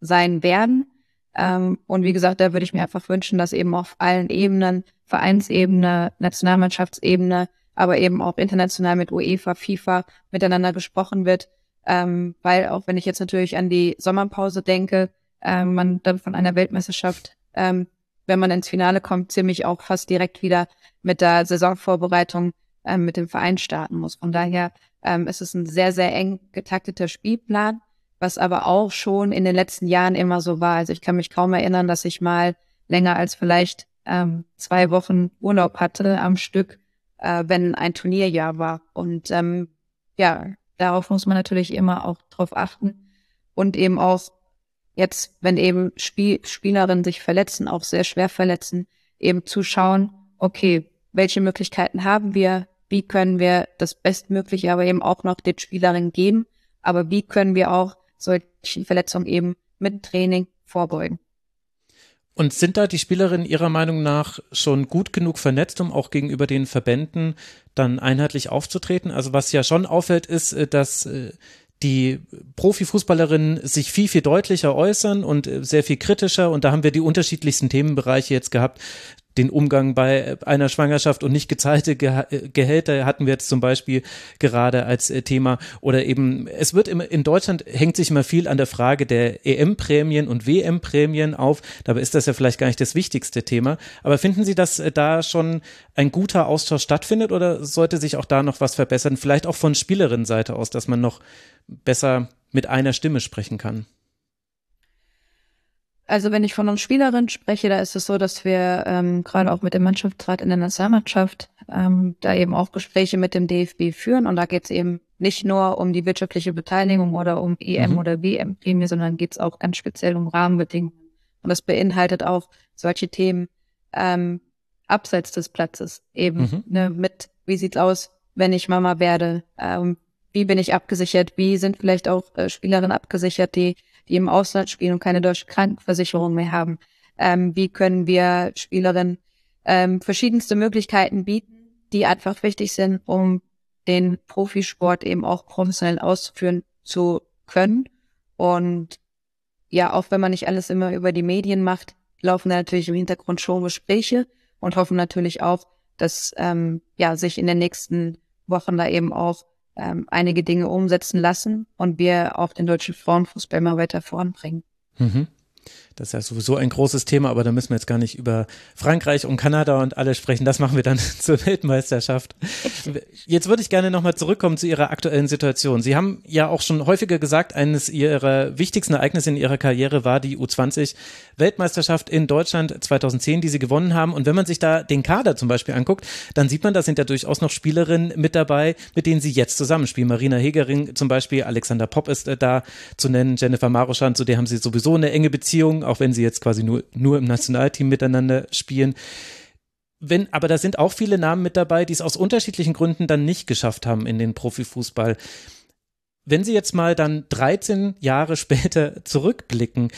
sein werden. Ähm, und wie gesagt, da würde ich mir einfach wünschen, dass eben auf allen Ebenen, Vereinsebene, Nationalmannschaftsebene, aber eben auch international mit UEFA, FIFA miteinander gesprochen wird. Ähm, weil auch wenn ich jetzt natürlich an die Sommerpause denke, man dann von einer Weltmeisterschaft, ähm, wenn man ins Finale kommt, ziemlich auch fast direkt wieder mit der Saisonvorbereitung ähm, mit dem Verein starten muss. Von daher ähm, ist es ein sehr, sehr eng getakteter Spielplan, was aber auch schon in den letzten Jahren immer so war. Also ich kann mich kaum erinnern, dass ich mal länger als vielleicht ähm, zwei Wochen Urlaub hatte am Stück, äh, wenn ein Turnierjahr war. Und ähm, ja, darauf muss man natürlich immer auch drauf achten und eben auch jetzt, wenn eben Spiel, Spielerinnen sich verletzen, auch sehr schwer verletzen, eben zu schauen, okay, welche Möglichkeiten haben wir? Wie können wir das Bestmögliche aber eben auch noch den Spielerinnen geben? Aber wie können wir auch solchen Verletzungen eben mit Training vorbeugen? Und sind da die Spielerinnen Ihrer Meinung nach schon gut genug vernetzt, um auch gegenüber den Verbänden dann einheitlich aufzutreten? Also was ja schon auffällt, ist, dass die Profifußballerinnen sich viel, viel deutlicher äußern und sehr viel kritischer. Und da haben wir die unterschiedlichsten Themenbereiche jetzt gehabt. Den Umgang bei einer Schwangerschaft und nicht gezahlte Ge- Gehälter hatten wir jetzt zum Beispiel gerade als Thema. Oder eben, es wird immer, in Deutschland hängt sich immer viel an der Frage der E M-Prämien und W M-Prämien auf. Dabei ist das ja vielleicht gar nicht das wichtigste Thema. Aber finden Sie, dass da schon ein guter Austausch stattfindet oder sollte sich auch da noch was verbessern? Vielleicht auch von Spielerinnenseite aus, dass man noch besser mit einer Stimme sprechen kann. Also wenn ich von uns Spielerinnen spreche, da ist es so, dass wir ähm, gerade auch mit dem Mannschaftsrat in der Nationalmannschaft ähm, da eben auch Gespräche mit dem D F B führen. Und da geht es eben nicht nur um die wirtschaftliche Beteiligung oder um E M mhm. oder W M-Prämie, sondern geht es auch ganz speziell um Rahmenbedingungen. Und das beinhaltet auch solche Themen ähm, abseits des Platzes eben. Mhm. Ne, mit, wie sieht's aus, wenn ich Mama werde? Ähm, wie bin ich abgesichert? Wie sind vielleicht auch äh, Spielerinnen abgesichert, die die im Ausland spielen und keine deutsche Krankenversicherung mehr haben. Ähm, wie können wir Spielerinnen ähm, verschiedenste Möglichkeiten bieten, die einfach wichtig sind, um den Profisport eben auch professionell auszuführen zu können. Und ja, auch wenn man nicht alles immer über die Medien macht, laufen da natürlich im Hintergrund schon Gespräche und hoffen natürlich auch, dass ähm, ja sich in den nächsten Wochen da eben auch Ähm, einige Dinge umsetzen lassen und wir auch den deutschen Frauenfußball mal weiter voranbringen. Mhm. Das ist ja sowieso ein großes Thema, aber da müssen wir jetzt gar nicht über Frankreich und Kanada und alle sprechen. Das machen wir dann zur Weltmeisterschaft. Jetzt würde ich gerne nochmal zurückkommen zu Ihrer aktuellen Situation. Sie haben ja auch schon häufiger gesagt, eines Ihrer wichtigsten Ereignisse in Ihrer Karriere war die U zwanzig Weltmeisterschaft in Deutschland zweitausendzehn, die Sie gewonnen haben. Und wenn man sich da den Kader zum Beispiel anguckt, dann sieht man, da sind ja durchaus noch Spielerinnen mit dabei, mit denen Sie jetzt zusammenspielen. Marina Hegering zum Beispiel, Alexandra Popp ist da zu nennen, Jennifer Maroschan, zu der haben Sie sowieso eine enge Beziehung, auch wenn sie jetzt quasi nur, nur im Nationalteam miteinander spielen. Wenn, aber da sind auch viele Namen mit dabei, die es aus unterschiedlichen Gründen dann nicht geschafft haben in den Profifußball. Wenn Sie jetzt mal dann dreizehn Jahre später zurückblicken,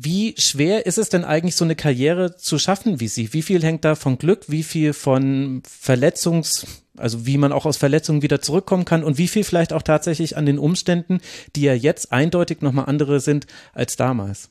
wie schwer ist es denn eigentlich, so eine Karriere zu schaffen wie Sie? Wie viel hängt da von Glück, wie viel von Verletzungs, also wie man auch aus Verletzungen wieder zurückkommen kann und wie viel vielleicht auch tatsächlich an den Umständen, die ja jetzt eindeutig nochmal andere sind als damals?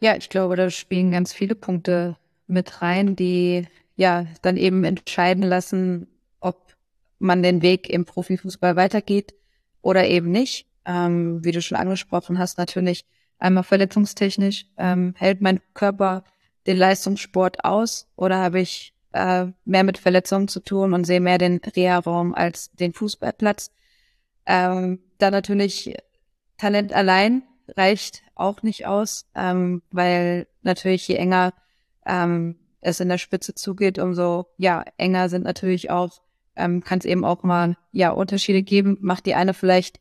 Ja, ich glaube, da spielen ganz viele Punkte mit rein, die ja dann eben entscheiden lassen, ob man den Weg im Profifußball weitergeht oder eben nicht. Ähm, wie du schon angesprochen hast, natürlich einmal verletzungstechnisch, ähm, hält mein Körper den Leistungssport aus oder habe ich äh, mehr mit Verletzungen zu tun und sehe mehr den Reha-Raum als den Fußballplatz. Ähm, dann natürlich Talent allein reicht auch nicht aus, ähm, weil natürlich je enger ähm, es in der Spitze zugeht, umso ja enger sind natürlich auch, ähm, kann es eben auch mal ja Unterschiede geben, macht die eine vielleicht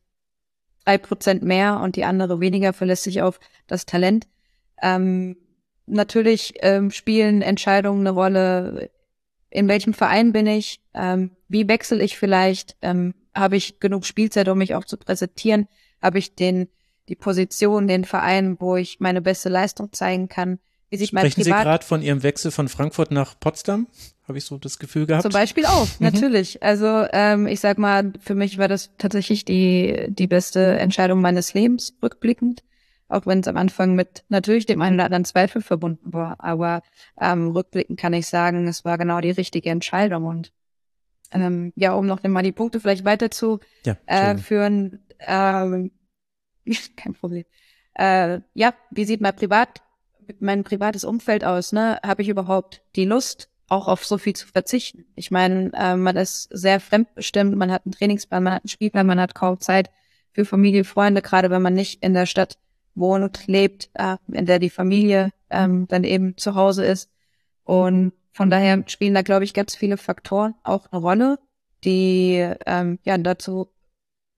drei Prozent mehr und die andere weniger, verlässt sich auf das Talent. Ähm, natürlich ähm, spielen Entscheidungen eine Rolle, in welchem Verein bin ich, ähm, wie wechsle ich vielleicht, ähm, habe ich genug Spielzeit, um mich auch zu präsentieren, habe ich den die Position, den Verein, wo ich meine beste Leistung zeigen kann, wie sich mein Sprechen Privat- Sie gerade von Ihrem Wechsel von Frankfurt nach Potsdam? Habe ich so das Gefühl gehabt? Zum Beispiel auch, natürlich. Also ähm, ich sag mal, für mich war das tatsächlich die die beste Entscheidung meines Lebens, rückblickend. Auch wenn es am Anfang mit natürlich dem einen oder anderen Zweifel verbunden war. Aber ähm, rückblickend kann ich sagen, es war genau die richtige Entscheidung. Und ähm, ja, um noch mal die Punkte vielleicht weiter zu ja, äh, führen. Ähm, kein Problem. Äh, ja, wie sieht mein Privat, mein privates Umfeld aus? Ne, habe ich überhaupt die Lust, auch auf so viel zu verzichten? Ich meine, äh, man ist sehr fremdbestimmt, man hat einen Trainingsplan, man hat einen Spielplan, man hat kaum Zeit für Familie, Freunde, gerade wenn man nicht in der Stadt wohnt, lebt, äh, in der die Familie ähm, dann eben zu Hause ist. Und von daher spielen da, glaube ich, ganz viele Faktoren auch eine Rolle, die ähm, ja dazu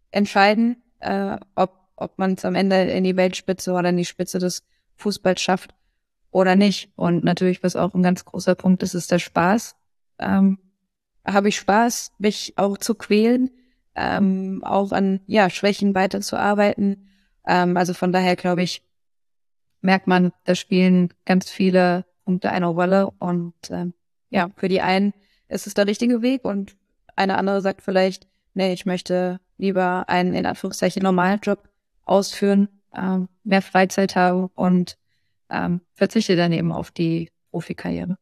entscheiden, äh, ob, ob man es am Ende in die Weltspitze oder in die Spitze des Fußballs schafft oder nicht. Und natürlich, was auch ein ganz großer Punkt ist, ist der Spaß. Ähm, habe ich Spaß, mich auch zu quälen, ähm, auch an ja Schwächen weiterzuarbeiten. Ähm, also von daher, glaube ich, merkt man, da spielen ganz viele Punkte eine Rolle. Und ähm, ja, für die einen ist es der richtige Weg und eine andere sagt vielleicht, nee, ich möchte lieber einen in Anführungszeichen normalen Job ausführen, ähm, mehr Freizeit haben und Ähm, verzichte dann eben auf die Profikarriere.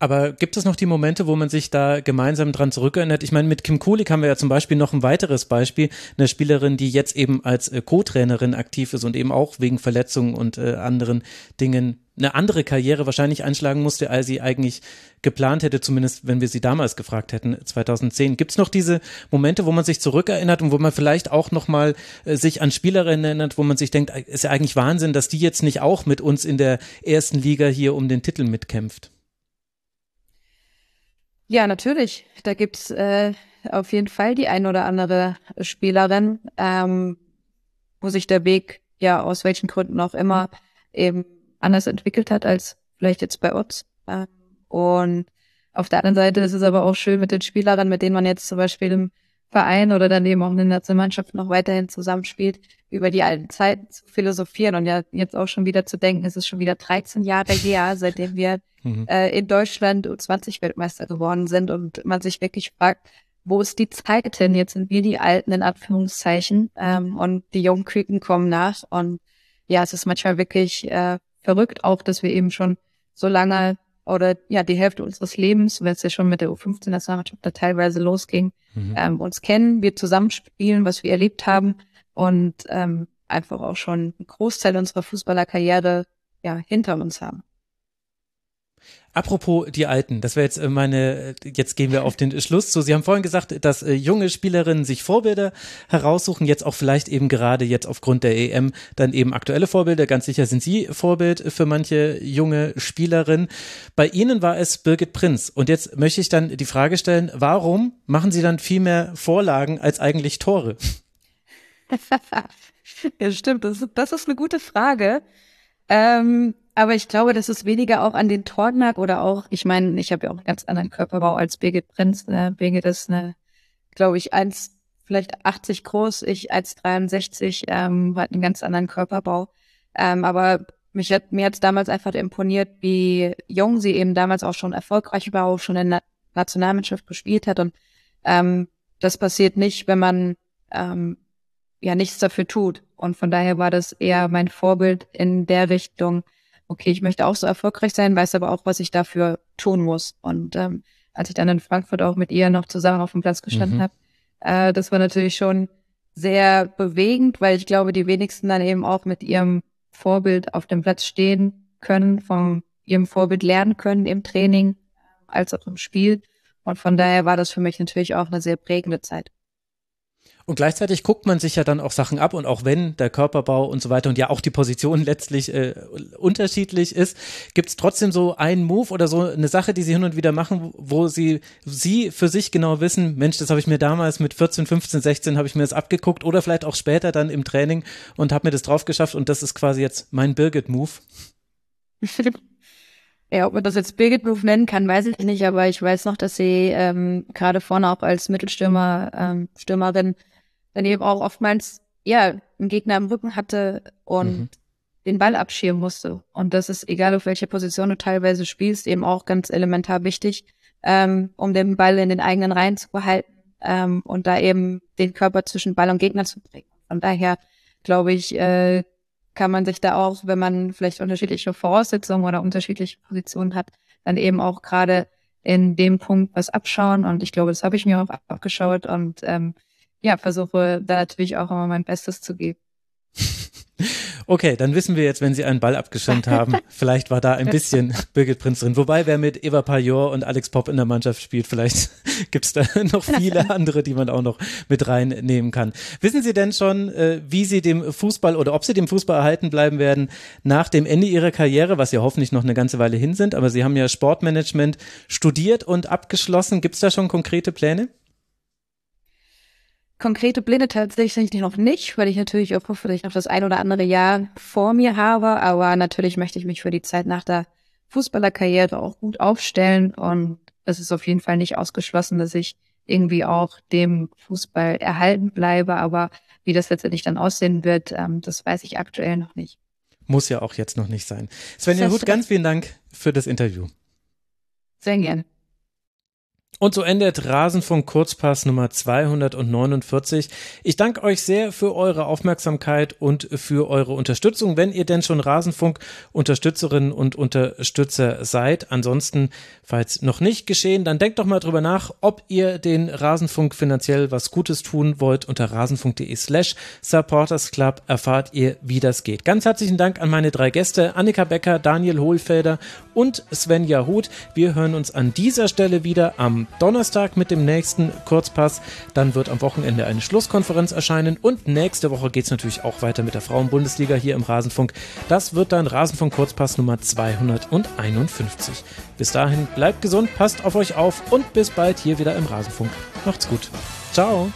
Aber gibt es noch die Momente, wo man sich da gemeinsam dran zurückerinnert? Ich meine, mit Kim Kulik haben wir ja zum Beispiel noch ein weiteres Beispiel, eine Spielerin, die jetzt eben als Co-Trainerin aktiv ist und eben auch wegen Verletzungen und äh, anderen Dingen eine andere Karriere wahrscheinlich einschlagen musste, als sie eigentlich geplant hätte, zumindest wenn wir sie damals gefragt hätten, zweitausendzehn. Gibt es noch diese Momente, wo man sich zurückerinnert und wo man vielleicht auch nochmal äh, sich an Spielerinnen erinnert, wo man sich denkt, ist ja eigentlich Wahnsinn, dass die jetzt nicht auch mit uns in der ersten Liga hier um den Titel mitkämpft? Ja, natürlich. Da gibt's äh, auf jeden Fall die ein oder andere Spielerin, ähm, wo sich der Weg ja aus welchen Gründen auch immer eben anders entwickelt hat als vielleicht jetzt bei uns. Äh, und auf der anderen Seite ist es aber auch schön mit den Spielerinnen, mit denen man jetzt zum Beispiel im Verein oder dann eben auch in der Nationalmannschaft noch weiterhin zusammenspielt, über die alten Zeiten zu philosophieren und ja jetzt auch schon wieder zu denken, es ist schon wieder dreizehn Jahre her, seitdem wir mhm. äh, in Deutschland U zwanzig Weltmeister geworden sind und man sich wirklich fragt, wo ist die Zeit hin? Jetzt sind wir die Alten in Anführungszeichen ähm, und die jungen Küken kommen nach und ja, es ist manchmal wirklich äh, verrückt auch, dass wir eben schon so lange oder ja die Hälfte unseres Lebens, weil es ja schon mit der U fünfzehn Nationalmannschaft da teilweise losging, mhm. ähm, uns kennen, wir zusammenspielen, was wir erlebt haben und ähm, einfach auch schon einen Großteil unserer Fußballerkarriere ja hinter uns haben. Apropos die Alten, das wäre jetzt meine, jetzt gehen wir auf den Schluss zu. Sie haben vorhin gesagt, dass junge Spielerinnen sich Vorbilder heraussuchen, jetzt auch vielleicht eben gerade jetzt aufgrund der E M dann eben aktuelle Vorbilder. Ganz sicher sind Sie Vorbild für manche junge Spielerinnen. Bei Ihnen war es Birgit Prinz. Und jetzt möchte ich dann die Frage stellen, warum machen Sie dann viel mehr Vorlagen als eigentlich Tore? Ja, stimmt, das ist, das ist eine gute Frage. Ähm, aber ich glaube, dass es weniger auch an den Toren lag oder auch, ich meine, ich habe ja auch einen ganz anderen Körperbau als Birgit Prinz. Ne? Birgit ist eine, glaube ich, eins, vielleicht achtzig groß, ich eins dreiundsechzig, ähm, hat einen ganz anderen Körperbau. Ähm, aber mich hat, mir hat damals einfach imponiert, wie jung sie eben damals auch schon erfolgreich war, auch schon in der Nationalmannschaft gespielt hat. Und ähm, das passiert nicht, wenn man ähm, ja nichts dafür tut. Und von daher war das eher mein Vorbild in der Richtung, okay, ich möchte auch so erfolgreich sein, weiß aber auch, was ich dafür tun muss. Und ähm, als ich dann in Frankfurt auch mit ihr noch zusammen auf dem Platz gestanden mhm. habe, äh, das war natürlich schon sehr bewegend, weil ich glaube, die wenigsten dann eben auch mit ihrem Vorbild auf dem Platz stehen können, von ihrem Vorbild lernen können im Training als auch im Spiel. Und von daher war das für mich natürlich auch eine sehr prägende Zeit. Und gleichzeitig guckt man sich ja dann auch Sachen ab und auch wenn der Körperbau und so weiter und ja auch die Position letztlich äh, unterschiedlich ist, gibt es trotzdem so einen Move oder so eine Sache, die Sie hin und wieder machen, wo Sie Sie für sich genau wissen, Mensch, das habe ich mir damals mit vierzehn, fünfzehn, sechzehn habe ich mir das abgeguckt oder vielleicht auch später dann im Training und habe mir das drauf geschafft und das ist quasi jetzt mein Birgit-Move. Ja, ob man das jetzt Birgit-Move nennen kann, weiß ich nicht, aber ich weiß noch, dass sie ähm, gerade vorne auch als Mittelstürmer, ähm, Stürmerin dann eben auch oftmals, ja, einen Gegner im Rücken hatte und mhm. den Ball abschirmen musste. Und das ist, egal auf welcher Position du teilweise spielst, eben auch ganz elementar wichtig, ähm, um den Ball in den eigenen Reihen zu behalten ähm, und da eben den Körper zwischen Ball und Gegner zu bringen. Von daher, glaube ich, äh, kann man sich da auch, wenn man vielleicht unterschiedliche Voraussetzungen oder unterschiedliche Positionen hat, dann eben auch gerade in dem Punkt was abschauen. Und ich glaube, das habe ich mir auch abgeschaut und ähm, ja, versuche da natürlich auch immer mein Bestes zu geben. Okay, dann wissen wir jetzt, wenn Sie einen Ball abgeschirmt haben, vielleicht war da ein bisschen Birgit Prinz drin. Wobei, wer mit Ewa Pajor und Alex Popp in der Mannschaft spielt, vielleicht gibt es da noch viele andere, die man auch noch mit reinnehmen kann. Wissen Sie denn schon, wie Sie dem Fußball oder ob Sie dem Fußball erhalten bleiben werden nach dem Ende Ihrer Karriere, was ja hoffentlich noch eine ganze Weile hin sind, aber Sie haben ja Sportmanagement studiert und abgeschlossen. Gibt es da schon konkrete Pläne? Konkrete Pläne tatsächlich noch nicht, weil ich natürlich auch hoffe, dass ich noch das ein oder andere Jahr vor mir habe, aber natürlich möchte ich mich für die Zeit nach der Fußballerkarriere auch gut aufstellen und es ist auf jeden Fall nicht ausgeschlossen, dass ich irgendwie auch dem Fußball erhalten bleibe, aber wie das letztendlich dann aussehen wird, das weiß ich aktuell noch nicht. Muss ja auch jetzt noch nicht sein. Svenja Huth, ganz vielen Dank für das Interview. Sehr gerne. Und so endet Rasenfunk Kurzpass Nummer zweihundertneunundvierzig. Ich danke euch sehr für eure Aufmerksamkeit und für eure Unterstützung, wenn ihr denn schon Rasenfunk-Unterstützerinnen und Unterstützer seid. Ansonsten, falls noch nicht geschehen, dann denkt doch mal drüber nach, ob ihr den Rasenfunk finanziell was Gutes tun wollt. Unter rasenfunk.de slash supportersclub erfahrt ihr, wie das geht. Ganz herzlichen Dank an meine drei Gäste, Annika Becker, Daniel Hohlfelder und Svenja Huth. Wir hören uns an dieser Stelle wieder am Donnerstag mit dem nächsten Kurzpass. Dann wird am Wochenende eine Schlusskonferenz erscheinen und nächste Woche geht es natürlich auch weiter mit der Frauenbundesliga hier im Rasenfunk. Das wird dann Rasenfunk Kurzpass Nummer zweihunderteinundfünfzig. Bis dahin bleibt gesund, passt auf euch auf und bis bald hier wieder im Rasenfunk. Macht's gut. Ciao.